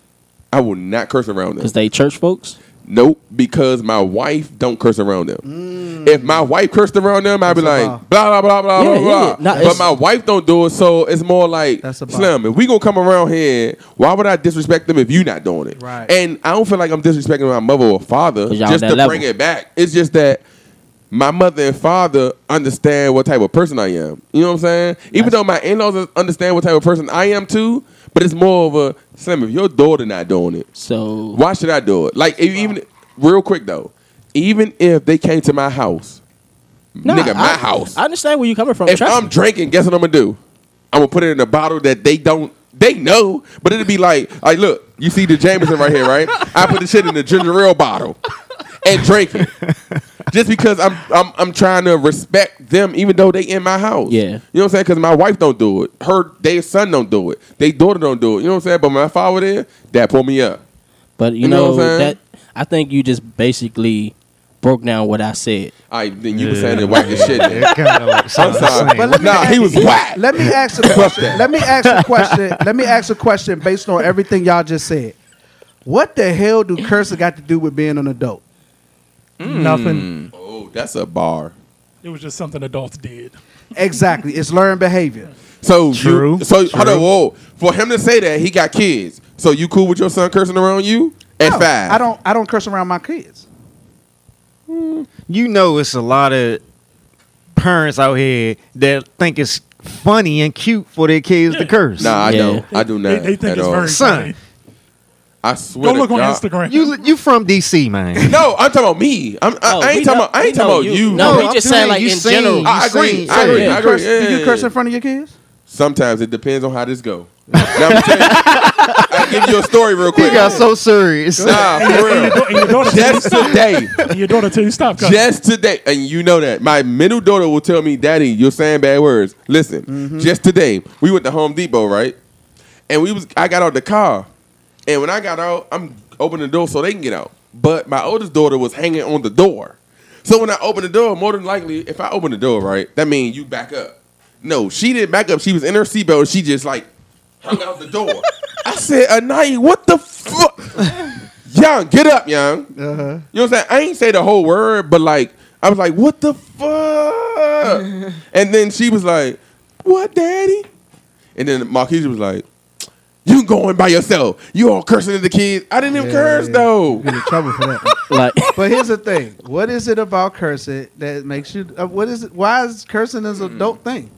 I will not curse around them. Because they church folks? Nope. Because my wife don't curse around them. Mm. If my wife cursed around them, I'd be like, blah, blah, blah, blah, yeah, blah, blah. Yeah. No, but my wife don't do it, so it's more like, Slim, if we going to come around here, why would I disrespect them if you not doing it? Right. And I don't feel like I'm disrespecting my mother or father just to level. bring it back. It's just that my mother and father understand what type of person I am. You know what I'm saying? Even That's though my in-laws understand what type of person I am, too. But it's more of a, Slim, if your daughter not doing it, so why should I do it? Like, if, even, real quick, though, even if they came to my house, nah, nigga, my I, house. I understand where you coming from. If I'm me. drinking, guess what I'm going to do? I'm going to put it in a bottle that they don't, they know, but it'll be like, like, right, look, you see the Jameson right here, right? I put the shit in the ginger ale bottle and drink it. Just because I'm, I'm I'm trying to respect them, even though they in my house. Yeah, you know what I'm saying? Because my wife don't do it, her their son don't do it, their daughter don't do it. You know what I'm saying? But my father there, that pulled me up. But you, you know, know what I'm that I think you just basically broke down what I said. All right, then you yeah. were saying that whack as shit. I'm sorry. But nah, he was whack. Let me ask a question. Let me ask a question. Let me ask a question based on everything y'all just said. What the hell do cursing got to do with being an adult? Mm. Nothing. Oh, that's a bar. It was just something adults did. Exactly. It's learned behavior. So true. You, so true. Hold on. Whoa. For him to say that, he got kids. So you cool with your son cursing around you at no, five? I don't. I don't curse around my kids. Mm. You know, it's a lot of parents out here that think it's funny and cute for their kids yeah. to curse. Nah, I yeah. don't. I do not. They, they think at it's all. very son. Funny. I swear. Go look on Instagram. You you from D C, man? No, I'm talking about me. I'm, I, oh, I ain't talking know, about. I ain't talking about you. you. No, no, he just saying like in seen, general. I agree. I agree. I agree. Do you curse in front of your kids? Sometimes it depends on how this go. Now, I'm, telling you, I'll give you a story real quick. You got so serious. Nah, for real. And your daughter just today. And your daughter too. Stop. Just today. And you know that. My middle daughter will tell me, Daddy, you're saying bad words. Listen, mm-hmm. just today, we went to Home Depot, right? And we was I got out the car. And when I got out, I'm opening the door so they can get out. But my oldest daughter was hanging on the door. So when I open the door, more than likely, if I open the door, right, that means you back up. No, she didn't back up. She was in her seatbelt and she just like hung out the door. I said, Anai, what the fuck? Young, get up, young. Uh-huh. You know what I'm saying? I ain't say the whole word, but like, I was like, what the fuck? And then she was like, what, Daddy? And then Marquise was like, you going by yourself. You all cursing at the kids. I didn't yeah, even curse, yeah. though. You get in trouble for that. Like, but here's the thing. What is it about cursing that makes you... Uh, what is it? Why is cursing an mm. adult thing?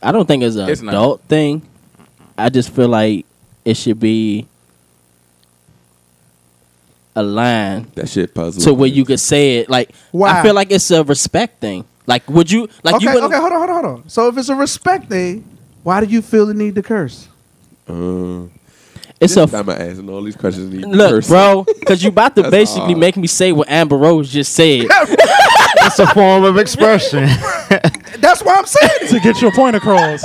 I don't think it's an it's adult not. thing. I just feel like it should be a line... That shit puzzles. ...to where you could say it. Like, wow. I feel like it's a respect thing. Like, would you... like Okay, you wouldn't, okay, hold on, hold on, hold on. So if it's a respect thing... Why do you feel the need to curse? Um, it's a. F- I'm asking all these questions. Need Look, curse. Bro, because you about to basically odd. make me say what Amber Rose just said. It's a form of expression. That's why I'm saying it. To get your point across.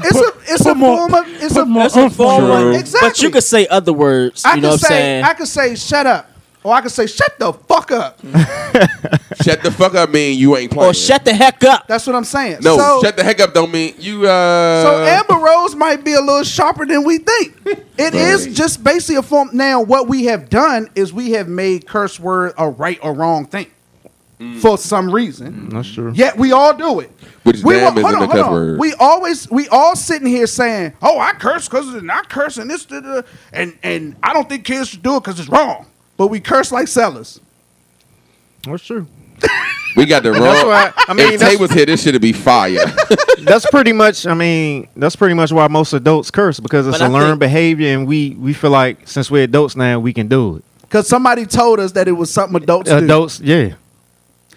It's put, a it's a more, form of it's a, more it's a form of exactly. But you could say other words. You I know what I'm saying? I could say shut up. Or I could say, shut the fuck up. Shut the fuck up mean you ain't playing. Or shut the heck up. That's what I'm saying. No, so, shut the heck up don't mean you... Uh... So Amber Rose might be a little sharper than we think. It is just basically a form... Now, what we have done is we have made curse word a right or wrong thing. Mm. For some reason. Mm, that's true. Yet we all do it. Which is we damn will, isn't a cuss word. We always, we all sitting here saying, oh, I curse because it's not cursing. This, da, da, and, and I don't think kids should do it because it's wrong. But we curse like sellers. That's true. We got the wrong. That's why, I mean, if Tay was here, this should be fire. That's pretty much. I mean, that's pretty much why most adults curse because it's but a I learned behavior, and we we feel like since we're adults now, we can do it. Because somebody told us that it was something adults. Adults, do.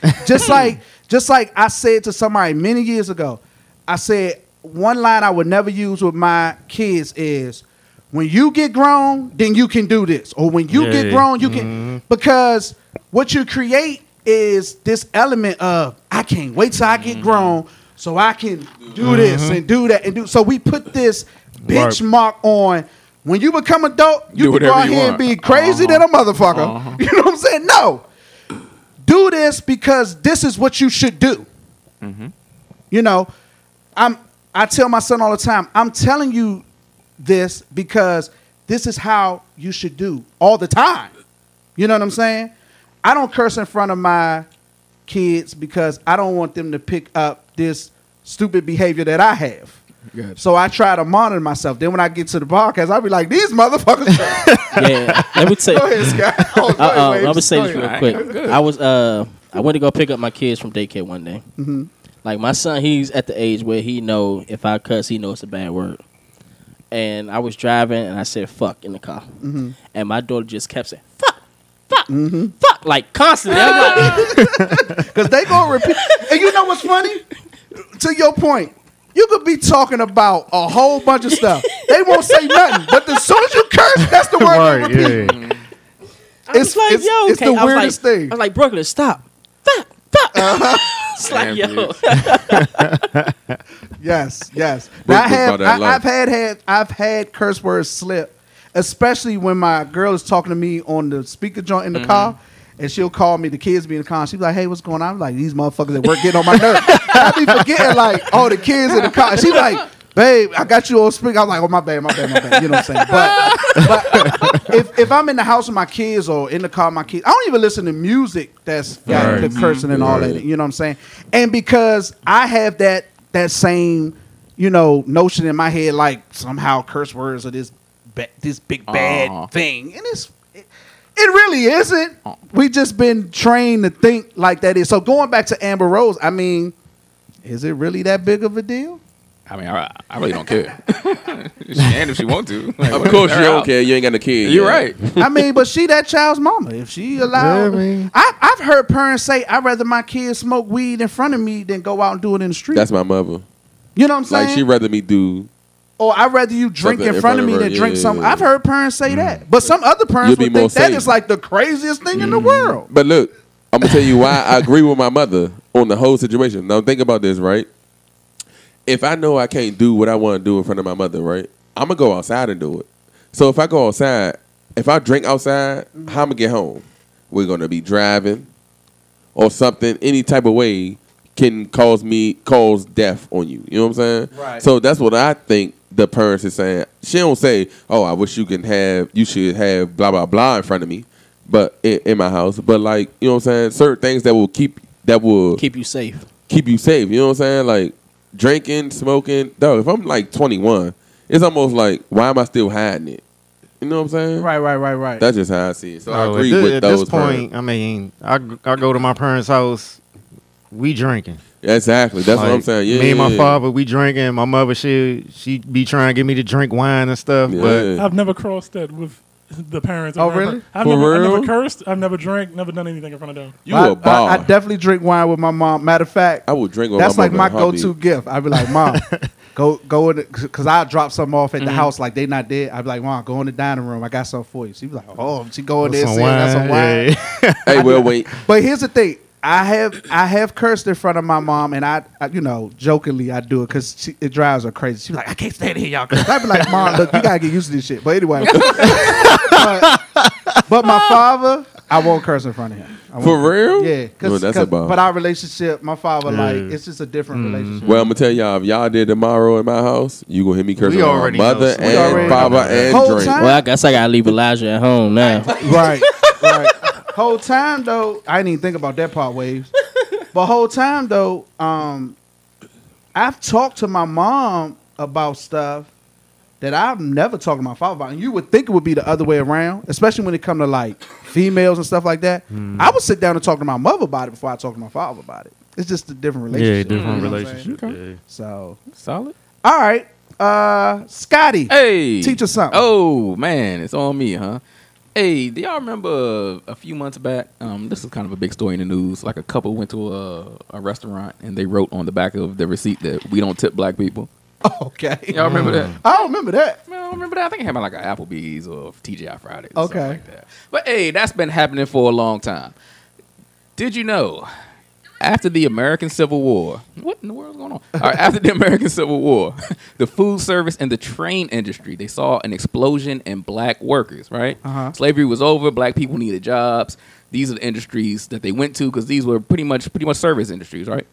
yeah. Just like, just like I said to somebody many years ago, I said one line I would never use with my kids is. When you get grown, then you can do this. Or when you yeah. get grown, you can... Mm. Because what you create is this element of, I can't wait till I get mm. grown so I can do mm-hmm. this and do that. and do. So we put this benchmark on, when you become adult, you do can go out here want. and be crazy uh-huh. than a motherfucker. Uh-huh. You know what I'm saying? No. Do this because this is what you should do. Mm-hmm. You know, I'm. I tell my son all the time, I'm telling you, this because this is how you should do all the time. You know what I'm saying? I don't curse in front of my kids because I don't want them to pick up this stupid behavior that I have. Good. So I try to monitor myself. Then when I get to the podcast, I'll be like, these motherfuckers. Yeah, let me tell you. Go ahead, Scott. Oh, uh, uh, let me say this real quick. I was uh, I went to go pick up my kids from daycare one day. Mm-hmm. Like my son, he's at the age where he know if I cuss, he knows it's a bad word. And I was driving, and I said, fuck, in the car. Mm-hmm. And my daughter just kept saying, fuck, fuck, mm-hmm. fuck, like constantly. Because they going to repeat. And you know what's funny? To your point, you could be talking about a whole bunch of stuff. They won't say nothing. But as soon as you curse, that's the word you repeat. Yeah, yeah. I was it's, like, it's, yo, okay. It's the I weirdest like, thing. I was like, Brooklyn, stop. Fuck, fuck. Uh-huh. It's like, yo. Yes, yes. I have, I, I've had, had I've had curse words slip, especially when my girl is talking to me on the speaker joint in the mm-hmm. car, and she'll call me, the kids be in the car, and she's like, hey, what's going on? I'm like, these motherfuckers at work getting on my nerves. I be forgetting, like, oh, the kids in the car. She's like, babe, I got you on speaker. I'm like, oh, my bad, my bad, my bad. You know what I'm saying? But, but if, if I'm in the house with my kids or in the car with my kids, I don't even listen to music that's got right. the cursing and all right. that. You know what I'm saying? And because I have that that same, you know, notion in my head, like somehow curse words are this ba- this big bad uh-huh. thing, and it's it, it really isn't. Uh-huh. We just been trained to think like that is. So going back to Amber Rose, I mean, is it really that big of a deal? I mean, I, I really don't care. And if she want to, like, of course you don't out. care. You ain't got no kid. You're yet. right. I mean, but she that child's mama. If she allowed, yeah, I mean. I, I've heard parents say, "I'd rather my kids smoke weed in front of me than go out and do it in the street." That's my mother. You know what I'm saying? Like she'd rather me do. Oh, I'd rather you drink in front of me than drink something. I've heard parents say that. But some other parents would think that is like the craziest thing in the world. But look, I'm going to tell you why I agree with my mother on the whole situation. Now, think about this, right? If I know I can't do what I want to do in front of my mother, right, I'm going to go outside and do it. So if I go outside, if I drink outside, how am I going to get home? We're going to be driving or something, any type of way can cause me, cause death on you. You know what I'm saying? Right. So that's what I think the parents is saying. She don't say, oh, I wish you can have, you should have blah, blah, blah in front of me. But in, in my house, but like, you know what I'm saying? Certain things that will keep, that will keep you safe, keep you safe. You know what I'm saying? Like drinking, smoking, dog. If I'm like twenty-one, it's almost like, why am I still hiding it? You know what I'm saying? Right, right, right, right. That's just how I see it. So no, I agree this, with those. At this point, parents. I mean, I, I go to my parents' house, we drinking. Exactly. That's like, what I'm saying. Yeah, me and my yeah. father, we drinking. My mother, she, she be trying to get me to drink wine and stuff. Yeah. But I've never crossed that with the parents. Oh, really? I've never, real? I've never cursed. I've never drank. Never done anything in front of them. You I, a ball. I, I definitely drink wine with my mom. Matter of fact, I would drink with that's my like my go-to gift. I'd be like, Mom, go go in, because I drop something off at mm-hmm. the house like they not there. I'd be like, Mom, go in the dining room. I got something for you. She be like, oh, she go in there and saying that's some wine. Yeah. Hey, well, wait. But here's the thing. I have I have cursed in front of my mom, and I, I you know, jokingly I do it because it drives her crazy. She's like, I can't stand here, y'all. I'd be like, Mom, look, you gotta get used to this shit. But anyway, but, but my father, I won't curse in front of him. For real? Yeah, cause, no, that's cause, about. But our relationship, my father, yeah. like, it's just a different mm. relationship. Well, I'm gonna tell y'all, if y'all did tomorrow in my house, you gonna hear me cursing my mother and already father and drink. Time? Well, I guess I gotta leave Elijah at home now. Right, right. Whole time though, I didn't even think about that part, Waves. But whole time though, um, I've talked to my mom about stuff that I've never talked to my father about. And you would think it would be the other way around, especially when it comes to like females and stuff like that. Mm. I would sit down and talk to my mother about it before I talk to my father about it. It's just a different relationship. Yeah, different you know relationship. Okay. Yeah. So solid. All right. Uh, Scotty. Hey. Teach us something. Oh man, it's on me, huh? Hey, do y'all remember a few months back? Um, this is kind of a big story in the news. Like a couple went to a, a restaurant and they wrote on the back of the receipt that we don't tip black people. Okay. Y'all remember mm. that? I don't remember that. I don't remember that. I think it happened like an Applebee's or T G I Fridays. Or okay. Like that. But hey, that's been happening for a long time. Did you know, after the American Civil War, what in the world is going on? All right, after the American Civil War, the food service and the train industry, they saw an explosion in black workers, right? Uh-huh. Slavery was over. Black people needed jobs. These are the industries that they went to because these were pretty much pretty much service industries, right?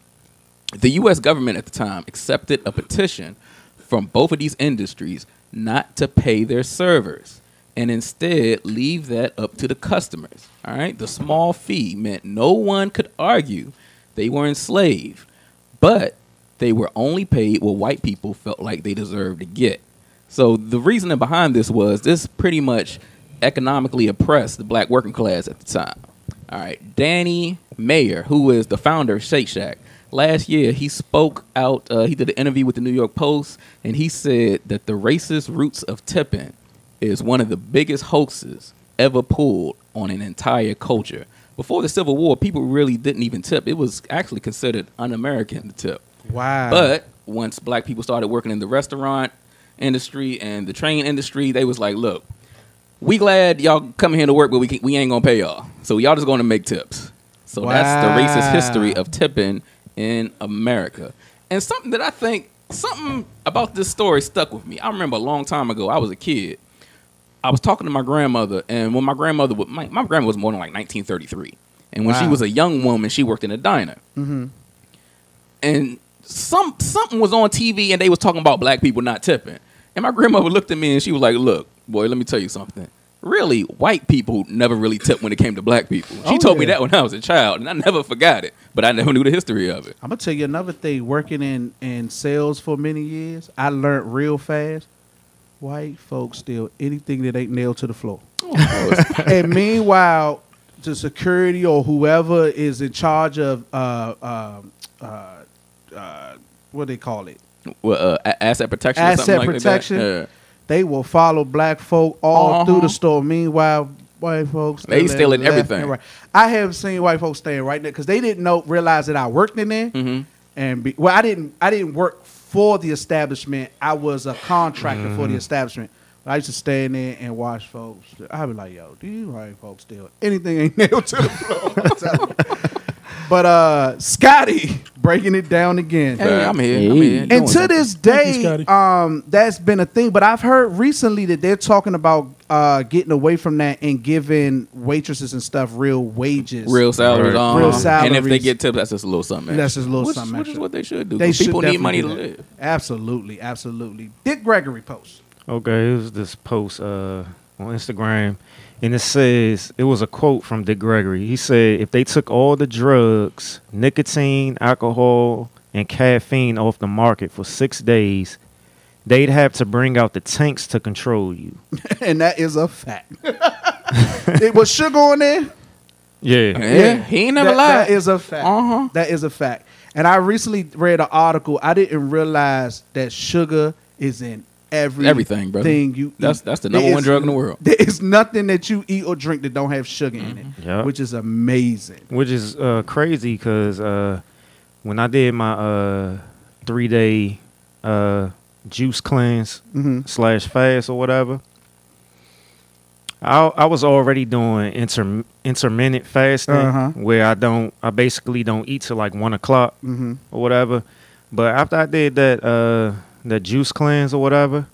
The U S government at the time accepted a petition from both of these industries not to pay their servers and instead leave that up to the customers, all right? The small fee meant no one could argue they were enslaved, but they were only paid what white people felt like they deserved to get. So the reasoning behind this was this pretty much economically oppressed the black working class at the time. All right, Danny Mayer, who is the founder of Shake Shack, last year he spoke out, uh, he did an interview with the New York Post, and he said that the racist roots of tipping is one of the biggest hoaxes ever pulled on an entire culture. Before the Civil War, people really didn't even tip. It was actually considered un-American to tip. Wow. But once black people started working in the restaurant industry and the train industry, they was like, look, we glad y'all coming here to work, but we can, we ain't going to pay y'all. So y'all just going to make tips. So wow. That's the racist history of tipping in America. And something that I think, something about this story stuck with me. I remember a long time ago, I was a kid. I was talking to my grandmother, and when my grandmother would, my, my grandma was born in like nineteen thirty-three, and when wow. she was a young woman, she worked in a diner, mm-hmm. and some something was on T V, and they was talking about black people not tipping, and my grandmother looked at me, and she was like, "Look, boy, let me tell you something. Really, white people never really tipped when it came to black people." She oh, told yeah. me that when I was a child, and I never forgot it, but I never knew the history of it. I'm gonna tell you another thing. Working in in sales for many years, I learned real fast. White folks steal anything that ain't nailed to the floor. Oh, and meanwhile, the security or whoever is in charge of, uh, uh, uh, uh, what do they call it? Well, uh, asset protection asset or something like protection, that. Asset yeah. protection. They will follow black folk all uh-huh. through the store. Meanwhile, white folks. They stealing everything. Right. I have seen white folks staying right there because they didn't know, realize that I worked in there. Mm-hmm. And be, well, I didn't, I didn't work for for the establishment. I was a contractor mm-hmm. for the establishment. I used to stand there and watch folks. I'd be like, yo, these white folks still anything ain't nailed to the floor. But uh, Scotty breaking it down again. Hey, I'm here. Hey. I'm here. And to this day, um, that's been a thing. But I've heard recently that they're talking about uh, getting away from that and giving waitresses and stuff real wages, real salaries, um, real salaries. And if they get tips, that's just a little something. That's just a little which, something. Which extra. Is what they should do. They should people need money to live. Absolutely, absolutely. Dick Gregory post. Okay, it was this post uh, on Instagram, and it says, it was a quote from Dick Gregory. He said, if they took all the drugs, nicotine, alcohol, and caffeine off the market for six days, they'd have to bring out the tanks to control you. And that is a fact. It was sugar on there? Yeah. Yeah. He ain't never that, lied. That is a fact. Uh-huh. That is a fact. And I recently read an article. I didn't realize that sugar is in Every everything, brother. You that's eat. That's the number there one is, drug in the world. There is nothing that you eat or drink that don't have sugar mm-hmm. in it, yep. which is amazing. Which is uh, crazy because uh, when I did my uh, three day uh, juice cleanse mm-hmm. slash fast or whatever, I I was already doing inter- intermittent fasting uh-huh. where I don't I basically don't eat till like one o'clock mm-hmm. or whatever. But after I did that. Uh, That juice cleanse or whatever,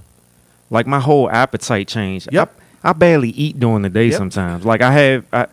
like my whole appetite changed. Yep, I, I barely eat during the day yep. sometimes. Like I have, I,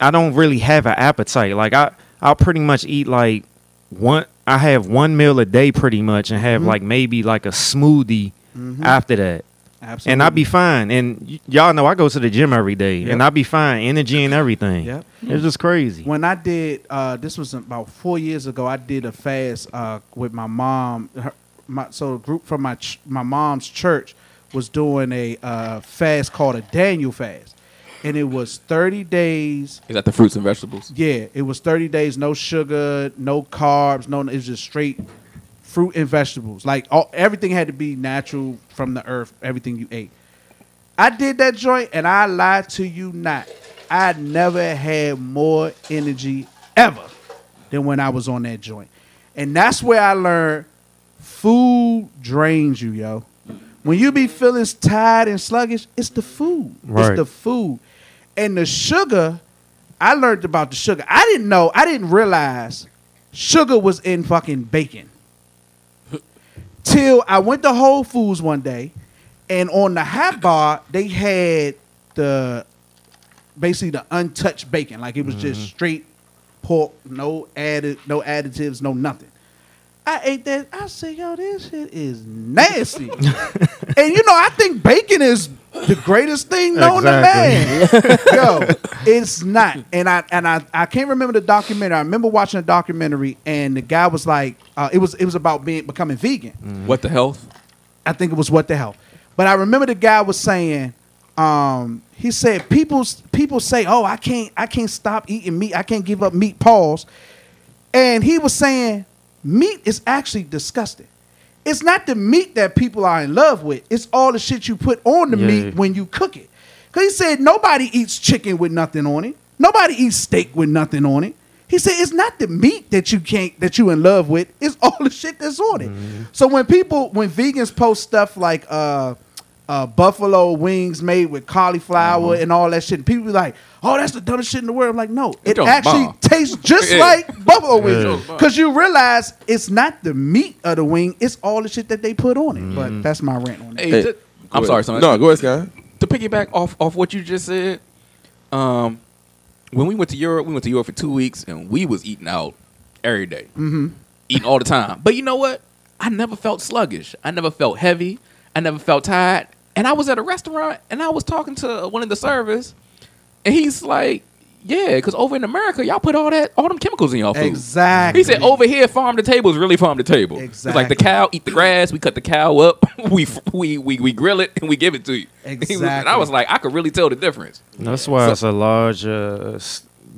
I don't really have an appetite. Like I, I'll pretty much eat like one. I have one meal a day pretty much, and have mm-hmm. like maybe like a smoothie mm-hmm. after that. Absolutely, and I'll be fine. And y- y'all know I go to the gym every day, yep. and I'll be fine, energy and everything. Yep, it's just crazy. When I did, uh, this was about four years ago. I did a fast uh, with my mom. Her, My, so a group from my ch- my mom's church was doing a uh, fast called a Daniel fast, and it was thirty days. Is that the fruits and vegetables? Yeah, it was thirty days, no sugar, no carbs, no. It was just straight fruit and vegetables. Like all, everything had to be natural from the earth. Everything you ate. I did that joint, and I lied to you not. I never had more energy ever than when I was on that joint, and that's where I learned. Food drains you, yo. When you be feeling tired and sluggish, it's the food. Right. It's the food. And the sugar, I learned about the sugar. I didn't know, I didn't realize sugar was in fucking bacon. Till I went to Whole Foods one day, and on the hot bar, they had the basically the untouched bacon. Like it was mm-hmm. just straight pork, no added, no additives, no nothing. I ate that. I said, yo, this shit is nasty. And, you know, I think bacon is the greatest thing known exactly. to man. Yo, it's not. And I and I, I can't remember the documentary. I remember watching a documentary, and the guy was like, uh, it was it was about being becoming vegan. Mm. What the Health? I think it was What the Health. But I remember the guy was saying, um, he said, people people say, oh, I can't I can't stop eating meat. I can't give up meat. Pause. And he was saying, meat is actually disgusting. It's not the meat that people are in love with. It's all the shit you put on the yeah. meat when you cook it. Because he said nobody eats chicken with nothing on it. Nobody eats steak with nothing on it. He said it's not the meat that you can't that you in love with. It's all the shit that's on it. Mm-hmm. So when people, when vegans post stuff like uh, uh, buffalo wings made with cauliflower mm-hmm. and all that shit, people be like, oh, that's the dumbest shit in the world. I'm like, no, it, it actually bomb. tastes just yeah. like buffalo wings. Because you realize it's not the meat of the wing, it's all the shit that they put on it. Mm. But that's my rant on it. Hey, hey, just, I'm ahead. sorry, son. No, go ahead, Scott. To piggyback off, off what you just said, um, when we went to Europe, we went to Europe for two weeks, and we was eating out every day. Mm-hmm. Eating all the time. But you know what? I never felt sluggish. I never felt heavy. I never felt tired. And I was at a restaurant, and I was talking to one of the servers. And he's like, yeah, because over in America, y'all put all that, all them chemicals in y'all food. Exactly. He said, over here, farm to table is really farm to table. Exactly. It's like the cow, eat the grass, we cut the cow up, we we we, we grill it, and we give it to you. Exactly. Was, and I was like, I could really tell the difference. That's why so, it's a large, uh,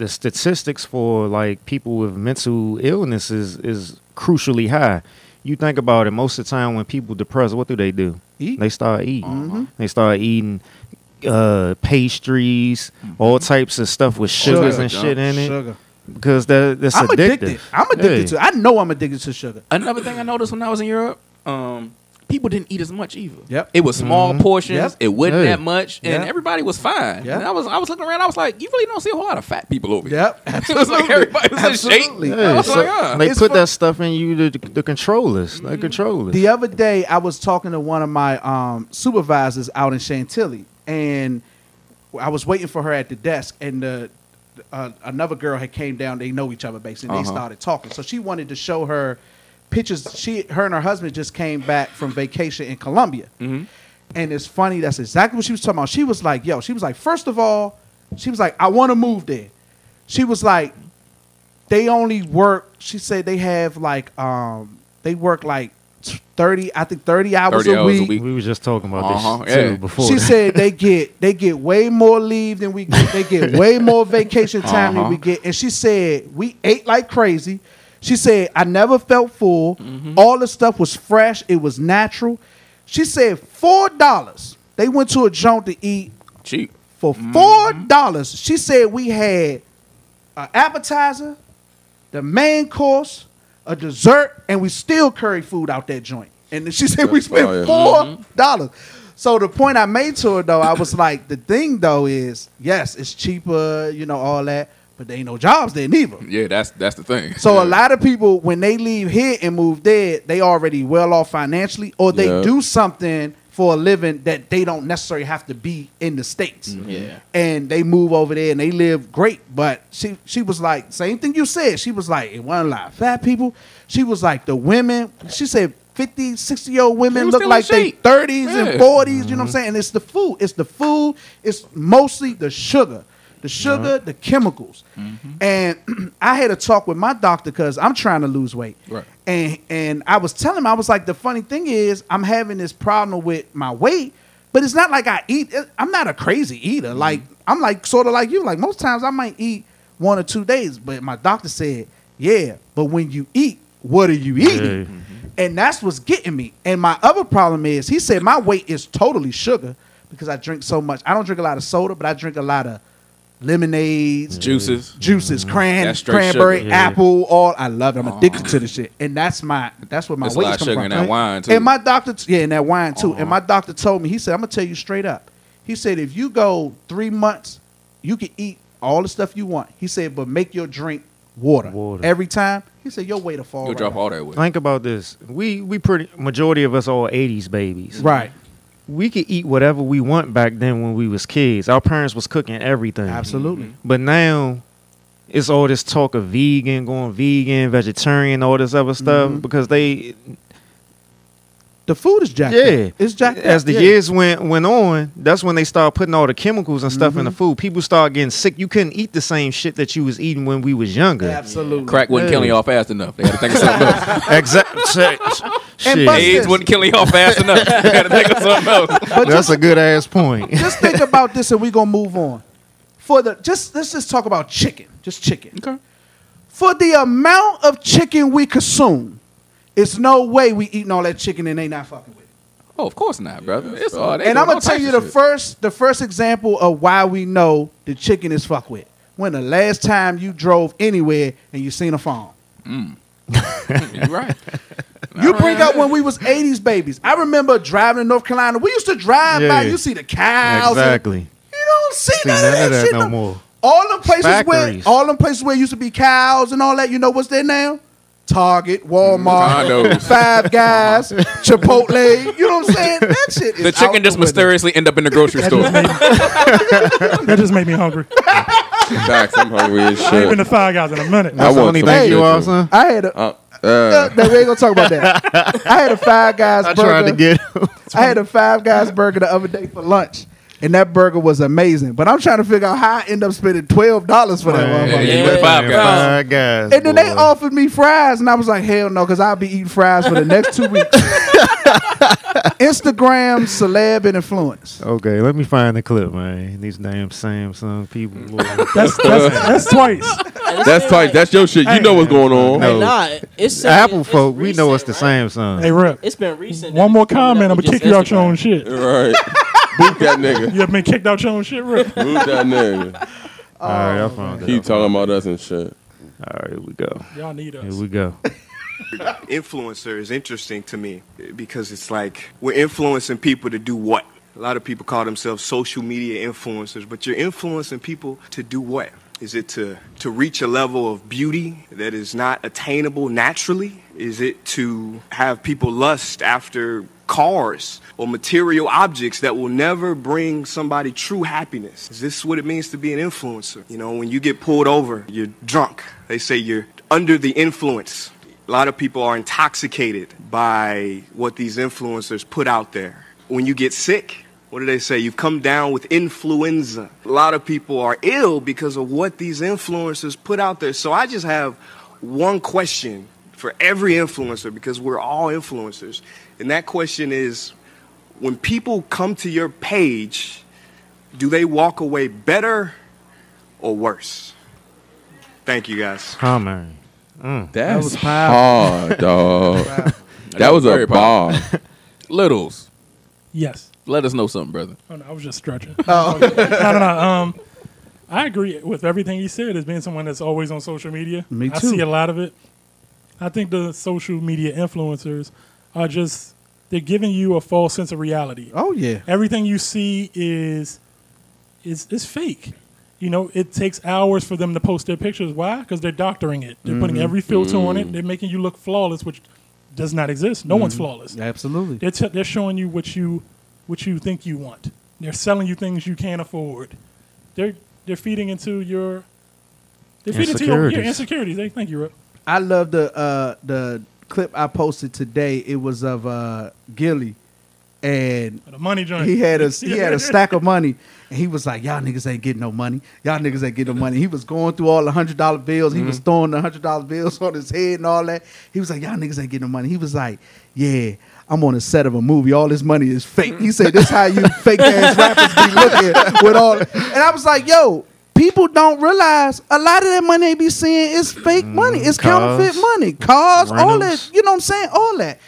the statistics for like people with mental illnesses is, is crucially high. You think about it, most of the time when people depressed, what do they do? Eat. They start eating. Mm-hmm. They start eating. Uh, pastries, all types of stuff with sugars sugar, and shit in it. Sugar. because they're, they're I'm addicted. I'm addicted hey. to. I know I'm addicted to sugar. Another thing I noticed when I was in Europe, um, people didn't eat as much either. Yep. It was small mm-hmm. portions. Yep. It wasn't hey. that much, and yep. everybody was fine. Yep. And I was, I was looking around. I was like, you really don't see a whole lot of fat people over here. Yep. Absolutely. It was like everybody was Absolutely. in shape. Hey, I was so like, oh, they put fun. that stuff in you to, to control us. They mm-hmm. control us. The other day, I was talking to one of my um, supervisors out in Chantilly, and I was waiting for her at the desk, and the Uh, another girl had came down. They know each other basically. And uh-huh. they started talking. So she wanted to show her pictures. She, her, and her husband just came back from vacation in Colombia. Mm-hmm. And it's funny. That's exactly what she was talking about. She was like, "Yo," she was like, first of all, she was like, "I want to move there." She was like, "They only work." She said they have like, um, they work like thirty. I think thirty hours, thirty a, hours week. a week. We were just talking about uh-huh. this yeah. too before. She that. said they get they get way more leave than we get. They get way more vacation time uh-huh. than we get. And she said we ate like crazy. She said I never felt full. Mm-hmm. All the stuff was fresh. It was natural. She said four dollars. They went to a joint to eat cheap for four dollars. Mm-hmm. She said we had an appetizer, the main course, a dessert, and we still curry food out that joint. And then she said we spent four dollars. Mm-hmm. So the point I made to her, though, I was like, the thing, though, is, yes, it's cheaper, you know, all that, but there ain't no jobs there neither. Yeah, that's that's the thing. So yeah. a lot of people, when they leave here and move there, they already well off financially, or they yeah. do something for a living that they don't necessarily have to be in the States. Mm-hmm. Yeah. And they move over there and they live great. But she, she was like, same thing you said. She was like, it wasn't a lot of fat people. She was like, the women, she said fifty, sixty-year-old women look like they thirties yeah. and forties. Mm-hmm. You know what I'm saying? And it's the food. It's the food. It's mostly the sugar. The sugar, mm-hmm. the chemicals. Mm-hmm. And I had a talk with my doctor because I'm trying to lose weight. Right. And and I was telling him, I was like, the funny thing is, I'm having this problem with my weight, but it's not like I eat. I'm not a crazy eater. Mm-hmm. Like, I'm like sort of like you. Like, most times I might eat one or two days, but my doctor said, yeah, but when you eat, what are you eating? Mm-hmm. And that's what's getting me. And my other problem is, he said my weight is totally sugar because I drink so much. I don't drink a lot of soda, but I drink a lot of lemonades, juices, juices, cran, cranberry, sugar. apple, all. I love it. I'm uh-huh. addicted to this shit, and that's my. That's what my weight comes from. A lot of sugar in that wine too. And my doctor, t- yeah, in that wine too. Uh-huh. And my doctor told me, he said, "I'm gonna tell you straight up." He said, "If you go three months, you can eat all the stuff you want." He said, "But make your drink water, water. every time." He said, "Your weight will fall." You'll right drop now. all that weight. Think about this. We we pretty majority of us are eighties babies, right? We could eat whatever we want back then when we was kids. Our parents was cooking everything. Absolutely. Mm-hmm. But now it's all this talk of vegan, going vegan, vegetarian, all this other stuff mm-hmm. because they... The food is jacked yeah. up. It's jacked As up. the yeah. years went went on, that's when they started putting all the chemicals and stuff mm-hmm. in the food. People started getting sick. You couldn't eat the same shit that you was eating when we was younger. Absolutely. Crack wasn't yeah. killing y'all fast enough. They had to think of something else. Exactly. And AIDS wasn't killing y'all fast enough. They had to think of something else. But that's just a good ass point. Just think about this and we're going to move on. For the just Let's just talk about chicken. Just chicken. Okay. For the amount of chicken we consume, it's no way we eating all that chicken and they not fucking with it. Oh, of course not, brother. It's all. And I'm gonna tell you the first, the first example of why we know the chicken is fuck with. When the last time you drove anywhere and you seen a farm? Mm. You're right. You bring up when we was eighties babies. I remember driving in North Carolina. We used to drive yeah. by. You see the cows. Exactly. And you don't see, see none, none of that, that shit no, no more. All them places Factories. where, all them places where used to be cows and all that. You know what's there now? Target, Walmart, Five Guys, Chipotle. You know what I'm saying? That shit is The chicken just mysteriously end up in the grocery store. That just made me hungry. Facts, I'm hungry as shit. I ain't been to Five Guys in a minute. That's I want to thank you all, son. I had a... Uh, uh, no, we ain't going to talk about that. I had a Five Guys I burger. I tried to get... I had a Five Guys burger the other day for lunch. And that burger was amazing. But I'm trying to figure out how I end up spending twelve dollars for that motherfucker. Yeah, yeah, yeah. Five Guys. Five Guys. And then boy. they offered me fries. And I was like, hell no, because I'll be eating fries for the next two weeks. Instagram, celeb, and influence. Okay, let me find the clip, man. These damn Samsung people. that's, that's, that's twice. That's twice. That's your shit. You hey, know what's going on. No. Hey, nah, it's Apple it's, folk. It's we recent, know it's the right? Samsung. Hey, Rip. It's been recent. One more comment. I'm going to kick you out your own shit. Right. Boot that nigga. You have been kicked out your own shit, Rick. Boot that nigga. Oh, all right, I found it. He talking about us and shit. All right, here we go. Y'all need us. Here we go. Influencer is interesting to me because it's like we're influencing people to do what? A lot of people call themselves social media influencers, but you're influencing people to do what? Is it to, to reach a level of beauty that is not attainable naturally? Is it to have people lust after cars or material objects that will never bring somebody true happiness? Is this what it means to be an influencer? You know, when you get pulled over, you're drunk. They say you're under the influence. A lot of people are intoxicated by what these influencers put out there. When you get sick, what do they say? You've come down with influenza. A lot of people are ill because of what these influencers put out there. So I just have one question for every influencer, because we're all influencers. And that question is, when people come to your page, do they walk away better or worse? Thank you, guys. Oh, man. Mm. That was powerful. Hard, dog. Wow. That was a bomb. Littles. Yes. Let us know something, brother. Oh, no, I was just stretching. Oh. no, no, no. Um, I agree with everything he said as being someone that's always on social media. Me too. I see a lot of it. I think the social media influencers are just, they're giving you a false sense of reality. Oh, yeah. Everything you see is is, is fake. You know, it takes hours for them to post their pictures. Why? Because they're doctoring it. They're mm-hmm. putting every filter mm. on it. They're making you look flawless, which does not exist. No mm-hmm. one's flawless. Absolutely. They're, t- they're showing you what you what you think you want. They're selling you things you can't afford. They're they're feeding into your they're feeding into your, your insecurities. They, thank you, Rip. I love the uh, the clip I posted today. It was of uh, Gilly, and the money joint. He had a he had a stack of money, and he was like, "Y'all niggas ain't getting no money. Y'all niggas ain't getting no money." He was going through all the hundred dollar bills. Mm-hmm. He was throwing the hundred dollar bills on his head and all that. He was like, "Y'all niggas ain't getting no money." He was like, "Yeah, I'm on a set of a movie. All this money is fake." He said, "This is how you fake ass rappers be looking with all." That. And I was like, "Yo, people don't realize a lot of that money they be seeing is fake mm, money. It's cars, counterfeit money, cars, rentals. All that. You know what I'm saying? All that."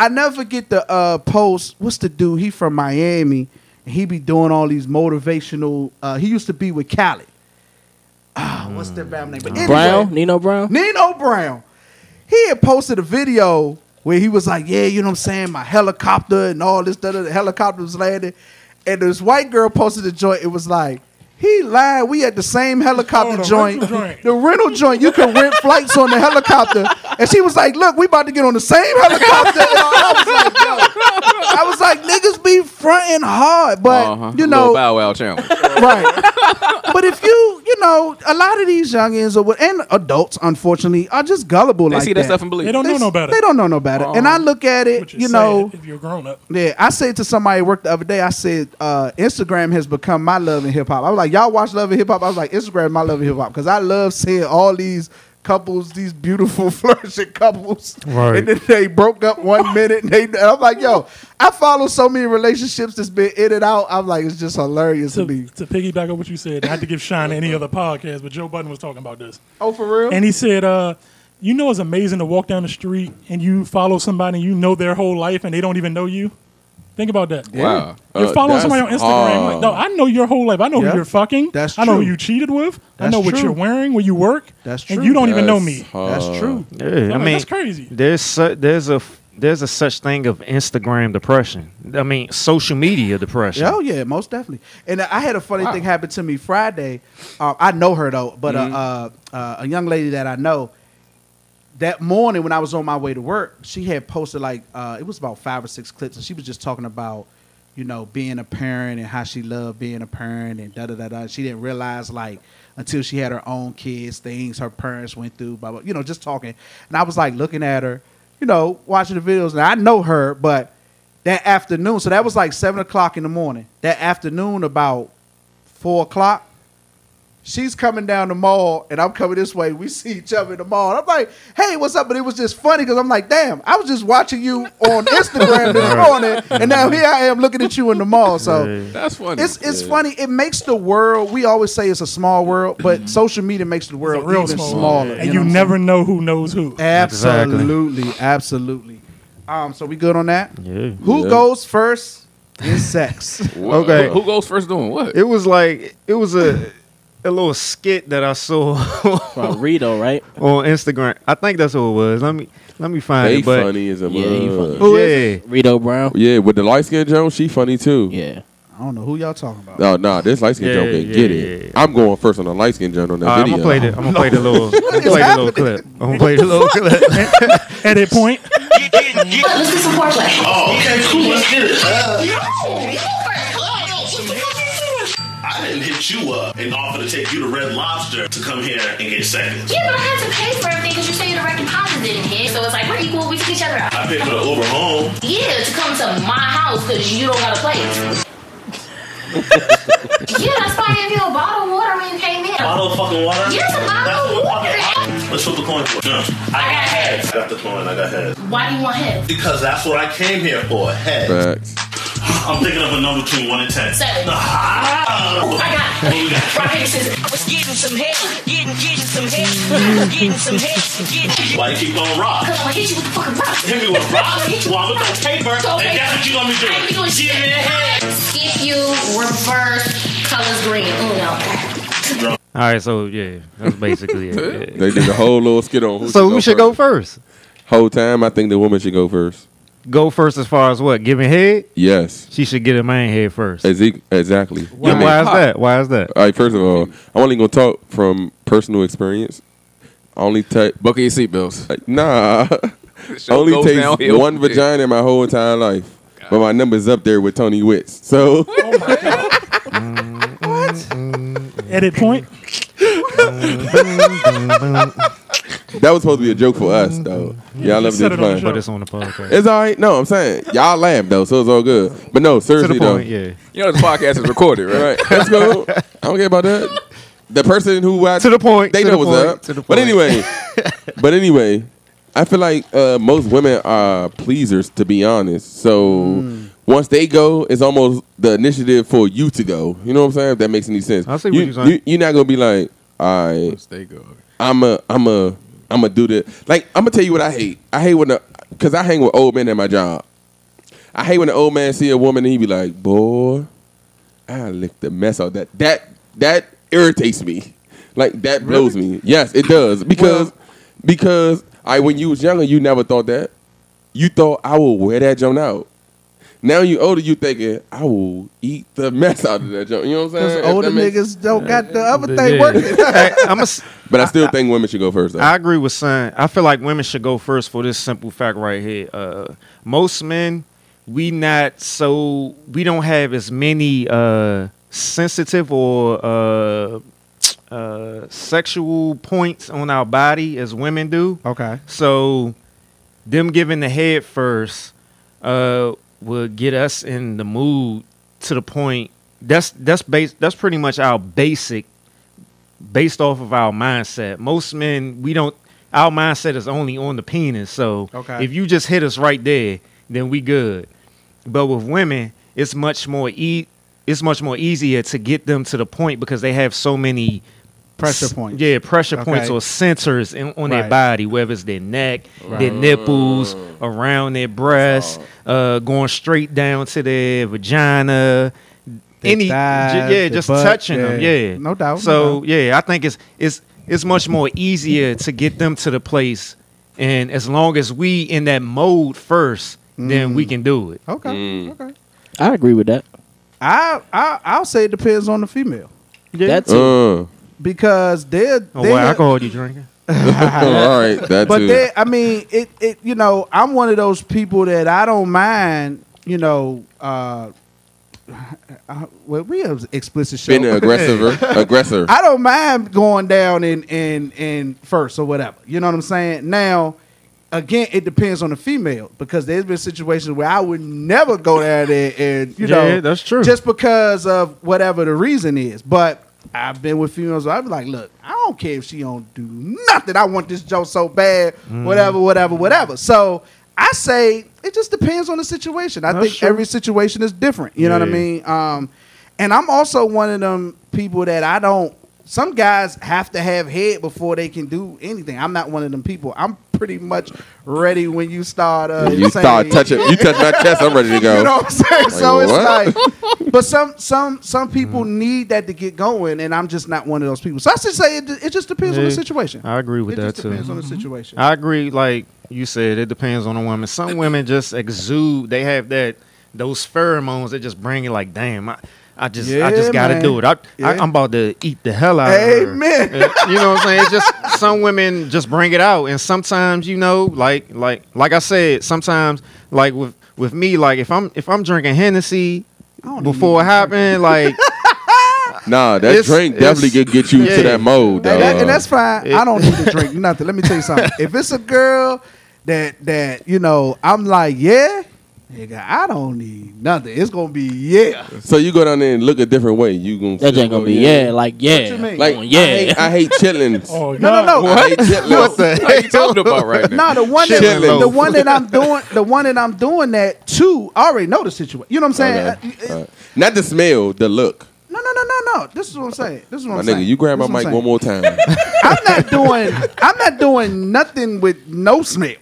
I never forget the uh, post. What's the dude? He from Miami, and he be doing all these motivational. Uh, he used to be with Khaled. Ah, oh, what's that band name? But anyway, Brown, Nino Brown, Nino Brown. He had posted a video where he was like, yeah, you know what I'm saying, my helicopter and all this, da, da, the helicopter was landing. And this white girl posted a joint. It was like, he lied. We at the same helicopter oh, the joint. joint. The rental joint. You can rent flights on the helicopter. And she was like, look, we about to get on the same helicopter. And I was like, yo. I was like, niggas be fronting hard. But, uh-huh. you know. Little Bow Wow channel. Right. But if you, you know, a lot of these youngins or what, and adults, unfortunately, are just gullible. They like see that, that stuff and believe. They don't they, know no better. They don't know no better. Uh-huh. And I look at it, you, you know. If you're grown up. Yeah. I said to somebody at work the other day, I said, uh, Instagram has become my love in hip hop. I was like, y'all watch Love and Hip Hop? I was like, Instagram my Love and Hip Hop. Because I love seeing all these couples, these beautiful flourishing couples. Right. And then they broke up one minute. And, they, and I'm like, yo, I follow so many relationships that's been in and out. I'm like, it's just hilarious to, to me. To piggyback on what you said, not to give shine to any other podcast, but Joe Budden was talking about this. Oh, for real? And he said, uh, you know it's amazing to walk down the street and you follow somebody and you know their whole life and they don't even know you? Think about that. Wow. You're uh, following somebody on Instagram. Uh, like, no, I know your whole life. I know yeah, who you're fucking. That's true. I know who you cheated with. That's I know what true. You're wearing, where you work. That's true. And you don't that's, even know me. Uh, that's true. Yeah, so I mean, mean, that's crazy. There's su- there's a there's a such thing of Instagram depression. I mean, social media depression. Oh yeah, most definitely. And I had a funny wow. thing happen to me Friday. Uh, I know her though, but mm-hmm. a, uh, uh, a young lady that I know. That morning when I was on my way to work, she had posted like, uh, it was about five or six clips, and she was just talking about, you know, being a parent and how she loved being a parent and da-da-da-da. She didn't realize, like, until she had her own kids, things her parents went through, blah, blah, you know, just talking. And I was, like, looking at her, you know, watching the videos. And I know her, but that afternoon, so that was like seven o'clock in the morning. That afternoon, about four o'clock, she's coming down the mall, and I'm coming this way. We see each other in the mall. I'm like, hey, what's up? But it was just funny because I'm like, damn, I was just watching you on Instagram this morning, and now here I am looking at you in the mall. So that's funny. It's it's yeah. funny. It makes the world, we always say it's a small world, but social media makes the world real even small. smaller. And you, know you never know who knows who. Absolutely. Exactly. Absolutely. Um, so we good on that? Yeah. Who yeah. goes first is sex. Okay. Who goes first doing what? It was like, it was a... the little skit that I saw from Rito, right? On Instagram. I think that's what it was. Let me let me find they it. But funny as a yeah, he funny. Who yeah. is Rito Brown? Yeah, with the light skin Jones, she funny too. Yeah. I don't know who y'all talking about. No, no, nah, this light skin yeah, Jones can yeah, get yeah, it. Yeah. I'm going first on the light skin Jones on that right, video. I'm gonna play the I'm gonna play the little play the little clip. I'm gonna play the little clip. At that point. Let's do some foreplay. Oh, okay, cool. Let's get it. Uh, I didn't hit you up and offer to take you to Red Lobster to come here and get seconds. Yeah, but I had to pay for everything because you say the direct deposit didn't hit. So it's like, we're equal. We can each other out. I paid for the Uber home. Yeah, to come to my house because you don't got a place. Yeah, that's why I didn't feel a bottle of water when you came in. Bottle of fucking water? Yes, a bottle of water. Let's flip the coin for it. No. I, I got heads. I got the coin. I got heads. Why do you want heads? Because that's what I came here for. Heads. Facts. I'm thinking of a number between one and ten. Seven. Nah. Oh, I got it. Rock, scissors. I was getting some head. Getting, getting some head. Getting some head. Getting. Why do you keep on rock? Because I'm going to hit you with the fucking rock. Hit me with rock? Hit you with the paper. And that's what you going to be doing. I ain't doing shit. Give me a head. If you reverse colors green. Ooh, no. All right, so, yeah. That's basically it. Yeah. They did a whole little skit on who So who should go first? Whole time, I think the woman should go first. Go first as far as what? Giving head? Yes. She should get a man head first. Ezekiel, exactly. Why, I mean, why is that? Why is that? All right, first of all, I'm only going to talk from personal experience. Only take... Buckle your seatbelts. Nah. Only takes one vagina in my whole entire life. God. But my number's up there with Tony Witts. So... Oh, my God. What? Edit point? That was supposed to be a joke for us, though. Yeah, y'all love this fun. But it's on the podcast. It's all right. No, I'm saying y'all laugh though, so it's all good. But no, seriously though. Yeah. You know this podcast is recorded, right? right? Let's go. I don't care about that. The person who I to the point. They know the what's point, up. To the point. But anyway, but anyway, I feel like uh, most women are pleasers, to be honest. So. Mm. Once they go, it's almost the initiative for you to go. You know what I'm saying? If that makes any sense. I see what you, you're saying. You, you're not gonna be like, all right, once they go, I'm a, I'm a, I'm a do this. Like I'm gonna tell you what I hate. I hate when the, cause I hang with old men at my job. I hate when the old man see a woman and he be like, boy, I licked the mess out of that. That that irritates me. Like that blows really? me. Yes, it does. Because well, because I when you was younger, you never thought that. You thought I would wear that junk out. Now you older, you thinking, I will eat the mess out of that joke. You know what I'm saying? Because older makes, niggas don't yeah, got the other thing yeah. working. Hey, I'm a, but I still I, think women should go first. Though. I agree with Son. I feel like women should go first for this simple fact right here. Uh, most men, we not so, we don't have as many uh, sensitive or uh, uh, sexual points on our body as women do. Okay. So them giving the head first, uh, would get us in the mood to the point that's that's base that's pretty much our basic based off of our mindset. Most men we don't our mindset is only on the penis. So okay. if you just hit us right there, then we good. But with women, it's much more e it's much more easier to get them to the point because they have so many pressure points. Yeah, pressure okay. points or sensors in, on right. their body, whether it's their neck, right. their nipples, around their breasts, uh, going straight down to their vagina, their any thighs, yeah, just butt, touching yeah. them, yeah, no doubt. So no. yeah, I think it's it's it's much more easier to get them to the place, and as long as we in that mode first, mm. then we can do it. Okay, mm. okay, I agree with that. I I I'll say it depends on the female. Yeah. That's uh. it. Because they're... Oh, they're, what alcohol you drinking? All right, that but too. But I mean, it, it. You know, I'm one of those people that I don't mind, you know... Uh, I, well, we have explicit show. Being an aggressive, aggressor. I don't mind going down and, and, and first or whatever. You know what I'm saying? Now, again, it depends on the female. Because there's been situations where I would never go down there and, you yeah, know... Yeah, that's true. Just because of whatever the reason is. But... I've been with females. I've been like, look, I don't care if she don't do nothing. I want this joke so bad, mm. whatever, whatever, whatever. So I say it just depends on the situation. I That's think true. every situation is different. You yeah. know what I mean? Um, and I'm also one of them people that I don't. Some guys have to have head before they can do anything. I'm not one of them people. I'm pretty much ready when you start. Uh, you start touching. You touch my chest, I'm ready to go. You know what I'm saying? Like, so what? It's like, but some some some people mm. need that to get going, and I'm just not one of those people. So I should say it, it just depends it, on the situation. I agree with it that just too. It depends mm-hmm. on the situation. I agree. Like you said, it depends on the woman. Some women just exude. They have that those pheromones that just bring it. Like, damn. I, I just, yeah, I just gotta man. do it. I, yeah. I, I'm about to eat the hell out Amen. of her. Amen. You know what I'm saying? It's just some women just bring it out, and sometimes, you know, like, like, like I said, sometimes, like with, with me, like if I'm, if I'm drinking Hennessy before it happened, like. Nah, that it's, drink definitely could get you yeah. to that mode, though. And, that, and that's fine. It, I don't need to drink nothing. Let me tell you something. If it's a girl that that you know, I'm like, yeah. Nigga, I don't need nothing. It's gonna be yeah. So you go down there and look a different way. You gonna that ain't gonna be yeah. yeah, like yeah, what you mean? like oh, yeah. I hate, I hate chitlins. oh, no, no, no. What? I hate chitlins. What the heck are you talking about right now? No, the one that Chitlin. the one that I'm doing, the one that I'm doing that to, I already know the situation. You know what I'm saying? Okay. Uh, right. Not the smell, the look. No, no, no, no, no. This is what I'm saying. This is what my I'm nigga, saying. My nigga, you grab this my mic one more time. I'm not doing. I'm not doing nothing with no smell.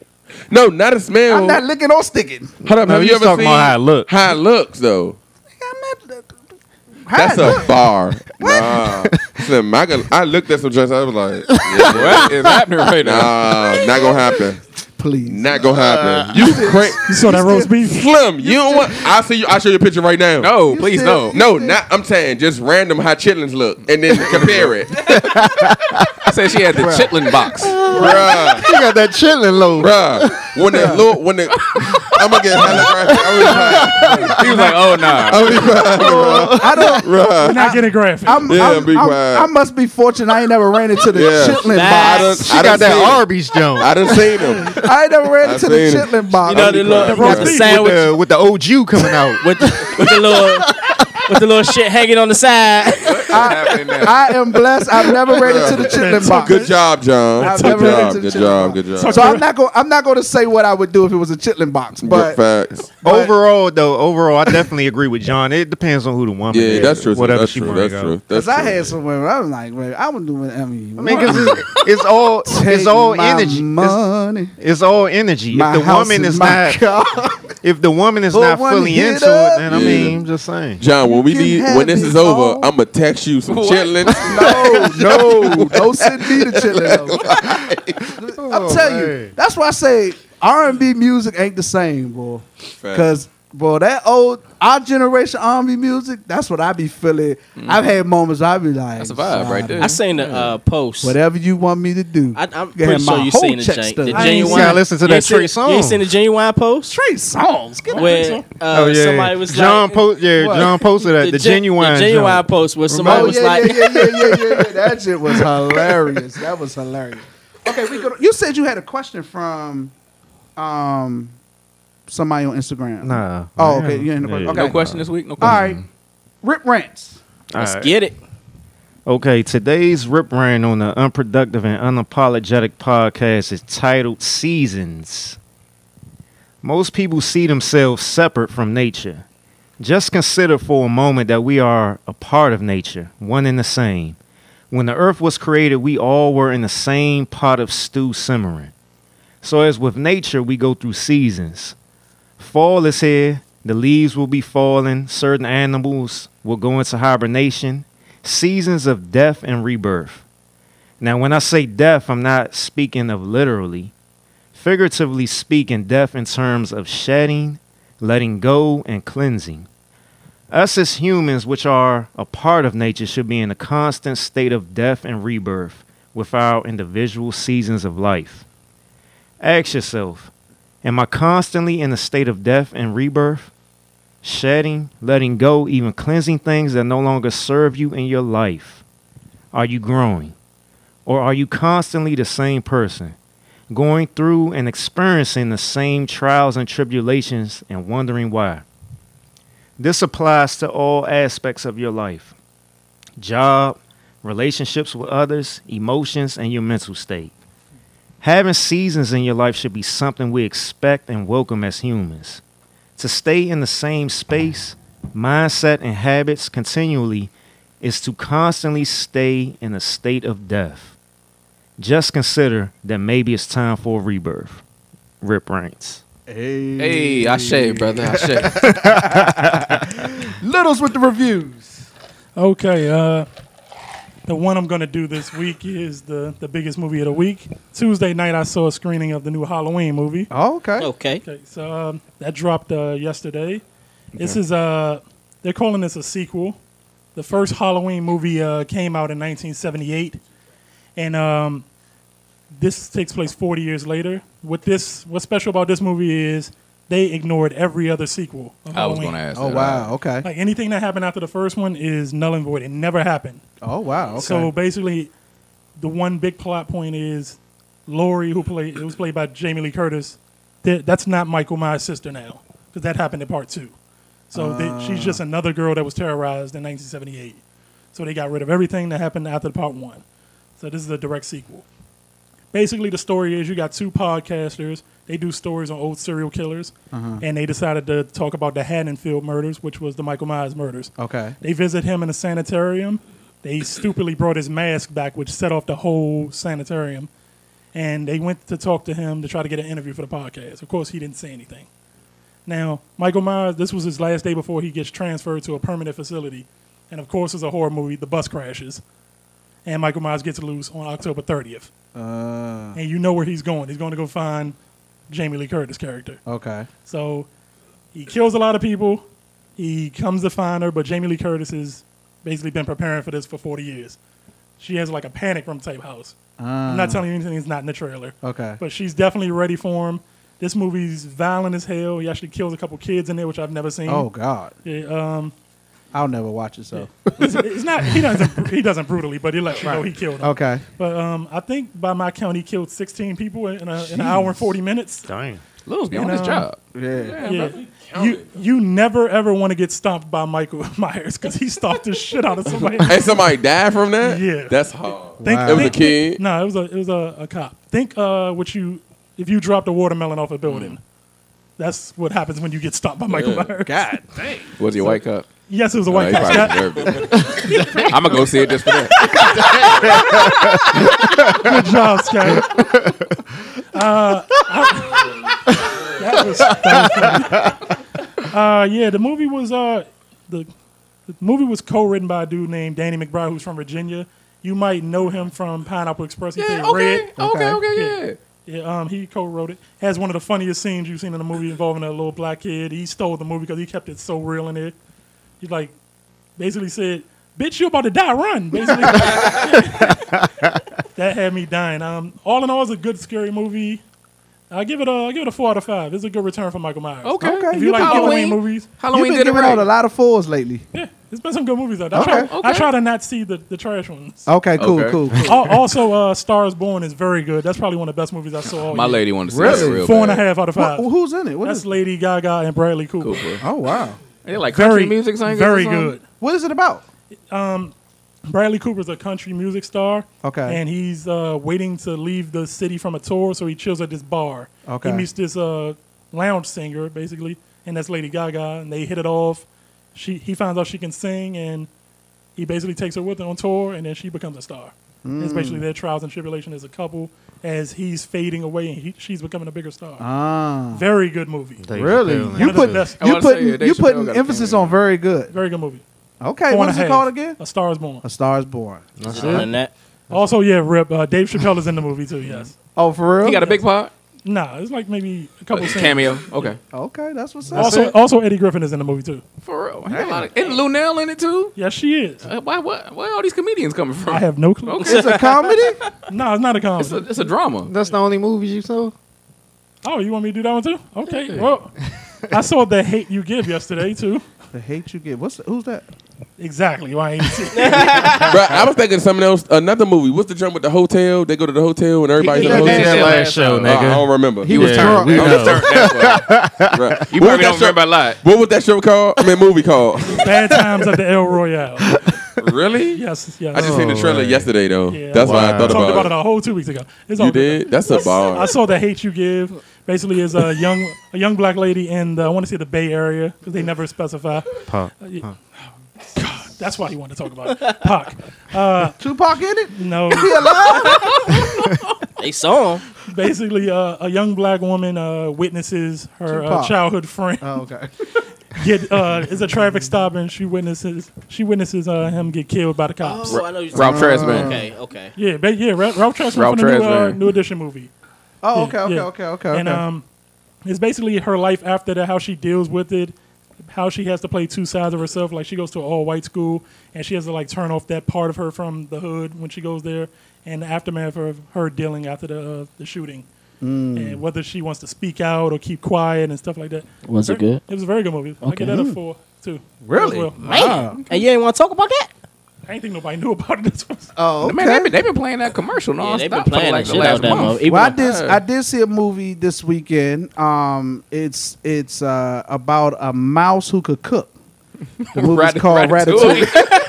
No, not a smell. I'm not licking or sticking. Hold up, no, have you, you ever talking seen about how it looks? How it looks, though. I'm not, how That's it a look? bar. What? Nah. Listen, I, I looked at some drinks. I was like, yeah, what is happening right now? Nah, not gonna happen. Please, not gonna happen. Uh, you cra- you saw that roast beef, Slim. You don't want. I see you. I show you a picture right now. No, you please no. No, not. I'm saying just random how chitlins look, and then compare it. I said she had the Bruh. chitlin box. Bruh, you got that chitlin load. Bruh, when the little, when the, I'm gonna get holographic. He was like, oh nah. Crying, I don't. Bruh. We're not getting graphic. I'm, yeah, I'm, be I'm, quiet. I must be fortunate. I ain't never ran into the yeah. chitlin box. She I got that Arby's Jones. I done seen them. I ain't never ran into the chitlin box. You know the little the the sandwich with the, with the old Jew coming out with, with the little with the little shit hanging on the side. I, I am blessed. I've never ran into the chitlin box. Good job, John. I've good never job, ran into the good job, good job. So I'm not going. I'm not going to say what I would do if it was a chitlin box. But facts. Overall, though, overall, I definitely agree with John. It depends on who the woman yeah, is. Yeah, that's true. Whatever that's she true. That's true. Because I had some women. I was like, I would do whatever you want. I mean, because it's, it's all it's all energy. Money. It's, it's all energy. If the, not, if the woman is not, if the woman is not fully into up. it, then yeah. I mean, I'm just saying, John. When we need, when this is over, I'm gonna text you some chitlins. No, no, don't send me the chitlins. I'm oh, telling you, that's why I say R and B music ain't the same, boy. Because boy, that old our generation R and B music, that's what I be feeling. Mm. I've had moments where I be like, that's a vibe right there. I seen the uh, post. Whatever you want me to do. I, I'm pretty sure you seen the, gen- the genuine. I listen to you that Trey song. You ain't seen the genuine post? Trey songs. Get where uh, oh, yeah. somebody was John like, post, yeah, what? John posted that. The, the genuine, the genuine John. post where somebody oh, was yeah, like, yeah, yeah, yeah, yeah, yeah. That shit was hilarious. That was hilarious. Okay, we go. To, you said you had a question from. Um, Somebody on Instagram. Nah. Oh, okay. You ain't the question. Yeah, okay. No question this week. No question. All right. Rip rants. Let's right. get it. Okay. Today's rip rant on the Unproductive and Unapologetic podcast is titled Seasons. Most people see themselves separate from nature. Just consider for a moment that we are a part of nature, one and the same. When the earth was created, we all were in the same pot of stew simmering. So as with nature, we go through seasons. Fall is here. The leaves will be falling. Certain animals will go into hibernation. Seasons of death and rebirth. Now, when I say death, I'm not speaking of literally. Figuratively speaking, death in terms of shedding, letting go, and cleansing. Us as humans, which are a part of nature, should be in a constant state of death and rebirth with our individual seasons of life. Ask yourself, am I constantly in a state of death and rebirth, shedding, letting go, even cleansing things that no longer serve you in your life? Are you growing? Or are you constantly the same person, going through and experiencing the same trials and tribulations and wondering why? This applies to all aspects of your life: job, relationships with others, emotions, and your mental state. Having seasons in your life should be something we expect and welcome as humans. To stay in the same space, mindset, and habits continually is to constantly stay in a state of death. just consider that maybe it's time for a rebirth. Rip Ranks. Hey, hey, I shave, brother. I shave. Littles with the reviews. Okay, uh, the one I'm gonna do this week is the the biggest movie of the week. Tuesday night, I saw a screening of the new Halloween movie. Oh, okay. Okay. Okay. So um, that dropped uh, yesterday. Okay. This is uh, they're calling this a sequel. The first Halloween movie uh, came out in nineteen seventy-eight, and um. This takes place forty years later. What this, what's special about this movie is they ignored every other sequel. Of I Halloween. was going to ask. Oh that. wow, okay. Like anything that happened after the first one is null and void. It never happened. Oh wow. Okay. So basically, the one big plot point is Laurie, who played, it was played by Jamie Lee Curtis. That's not Michael Myers' sister now, because that happened in part two. So uh. they, she's just another girl that was terrorized in nineteen seventy-eight. So they got rid of everything that happened after the part one. So this is a direct sequel. Basically, the story is you got two podcasters. They do stories on old serial killers, uh-huh. and they decided to talk about the Haddonfield murders, which was the Michael Myers murders. Okay. They visit him in a sanitarium. They stupidly brought his mask back, which set off the whole sanitarium. And they went to talk to him to try to get an interview for the podcast. Of course, he didn't say anything. Now, Michael Myers, this was his last day before he gets transferred to a permanent facility. And, of course, it's a horror movie. The bus crashes. And Michael Myers gets loose on October thirtieth. Uh, and you know where he's going. He's going to go find Jamie Lee Curtis' character. Okay. So he kills a lot of people. He comes to find her, but Jamie Lee Curtis has basically been preparing for this for forty years. She has like a panic room type house. Uh, I'm not telling you anything that's not in the trailer. Okay. But she's definitely ready for him. This movie's violent as hell. He actually kills a couple kids in there, which I've never seen. Oh, God. Yeah, um... I'll never watch it, so it's, it's not. He doesn't. He doesn't brutally, but he lets you know he killed him. Okay, but um, I think by my count, he killed sixteen people in, a, in an hour and forty minutes. Dang, Little's be on his job. Yeah, yeah. yeah. You you never ever want to get stomped by Michael Myers because he stomped the shit out of somebody. Hey, somebody died from that? Yeah, that's hard. Think, wow. It was think, a kid. No, it was a it was a, a cop. Think uh, what you if you dropped a watermelon off a building. Mm. That's what happens when you get stomped by Michael yeah. Myers. God dang. Was he so, white cop? Yes, it was a white oh, cop. I'm gonna go see it just for that. Good job, Scott. Uh, I, that was uh, yeah. The movie was uh, the, the movie was co-written by a dude named Danny McBride, who's from Virginia. You might know him from Pineapple Express. He yeah, played okay, Red. okay, okay, okay, yeah. Yeah, um, he co-wrote it. Has one of the funniest scenes you've seen in a movie involving a little black kid. He stole the movie because he kept it so real in it. He, like, basically said, bitch, you about to die, run, basically. That had me dying. Um, all in all, it's a good, scary movie. I give it a, I give it a four out of five. It's a good return for Michael Myers. Okay. okay. If you, you like Halloween, Halloween movies. Halloween did it right. Out a lot of fours lately. Yeah. There's been some good movies out there. Okay. I, try, okay. I try to not see the, the trash ones. Okay, cool, okay. cool. cool. Also, uh, Star is Born is very good. That's probably one of the best movies I saw all My year. lady wanted to see really? it real Four bad. and a half out of five. Well, who's in it? What That's is Lady Gaga and Bradley Cooper. Cooper. Oh, wow. They like country very, music singers. Very good. What is it about? Um, Bradley Cooper's a country music star. Okay. And he's uh, waiting to leave the city from a tour, so he chills at this bar. Okay. He meets this uh, lounge singer, basically, and that's Lady Gaga, and they hit it off. She He finds out she can sing, and he basically takes her with him on tour, and then she becomes a star. Mm. It's basically their trials and tribulation as a couple as he's fading away and he, she's becoming a bigger star. Ah. Very good movie. Dave really? Chappelle, you putting, you putting, you Dave putting emphasis on very good. Very good movie. Okay. Four what is it half. called again? A Star is Born. A Star is Born. That's it. That. Also, yeah, Rip. Uh, Dave Chappelle is in the movie, too, yes. Oh, for real? He got a big part? Nah, it's like maybe a couple of cameo. Okay. Okay, that's what's up. Also, also, Eddie Griffin is in the movie, too. For real. Isn't Lunell in it, too? Yes, she is. Uh, why, why, where are all these comedians coming from? I have no clue. Okay. It's a comedy? No, it's not a comedy. It's a, it's a drama. That's the only movie you saw? Oh, you want me to do that one, too? Okay. Yeah. Well, I saw The Hate U Give yesterday, too. The Hate U Give? What's the, who's that? Exactly. Why ain't you? Bro, I was thinking something else. Another movie. What's the jump with the hotel? They go to the hotel and everybody's in the hotel. That last show, nigga. Uh, I don't remember. He, he was drunk. You probably don't show? remember a lot. What was that show called? I mean, movie called Bad Times at the El Royale. Really? Yes. Yes. I just oh, seen the trailer right. yesterday, though. Yeah, That's wow. why I thought I about, about it. About it a whole two weeks ago. It's you did? Good. That's a bar. I saw The Hate U Give. Basically, is a young a young black lady in the, I want to say the Bay Area because they never specify. Pop. Uh, God. That's why he wanted to talk about it. Pac. Uh, Tupac in it? No. He alive? They saw him. Basically, uh, a young black woman uh, witnesses her uh, childhood friend. Oh, okay. Get uh, it's a traffic stop and she witnesses she witnesses uh, him get killed by the cops. Oh, I know you said Ralph Tresman. Okay, okay. Yeah, but yeah, Ralph Tresman Ralph from the new, uh, new Edition movie. Oh, okay, yeah, okay, yeah. okay, okay, okay. And um, it's basically her life after that, how she deals with it, how she has to play two sides of herself. Like she goes to an all white school and she has to like turn off that part of her from the hood when she goes there, and the aftermath of her dealing after the uh, the shooting. Mm. And whether she wants to speak out or keep quiet and stuff like that. Was very, it good? It was a very good movie. Okay. I get that a four too. Really? Well. Man. Wow. And you ain't want to talk about that? I didn't think nobody knew about it. Oh, okay. Man, they've been, they been playing that commercial nonstop. Yeah, they've been playing like the last month. Well, I did, I did see a movie this weekend. Um, it's it's uh, about a mouse who could cook. The movie's Rat- called Ratatouille. Ratatouille.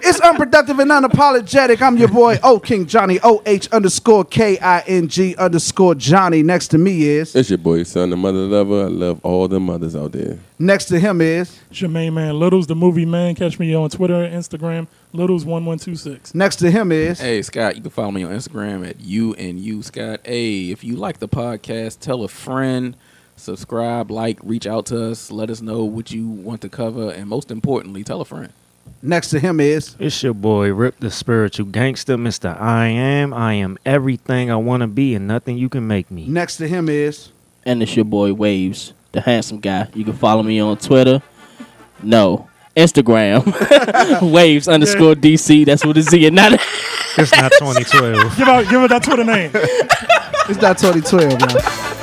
It's unproductive and unapologetic. I'm your boy, O King Johnny, O-H underscore K I N G underscore Johnny. Next to me is... It's your boy, Son, the Mother Lover. I love all the mothers out there. Next to him is... Jermaine Man Littles, the movie man. Catch me on Twitter and Instagram, Littles one one two six. Next to him is... Hey, Scott, you can follow me on Instagram at you and you, Scott. Hey, if you like the podcast, tell a friend, subscribe, like, reach out to us, let us know what you want to cover, and most importantly, tell a friend. Next to him is... It's your boy, Rip the Spiritual Gangster, Mister I Am. I am everything I want to be and nothing you can make me. Next to him is... And it's your boy, Waves, the handsome guy. You can follow me on Twitter. No. Instagram. Waves underscore D C. That's what it's in. Not it's not twenty twelve. Give out, give it that Twitter name. It's not twenty twelve, man.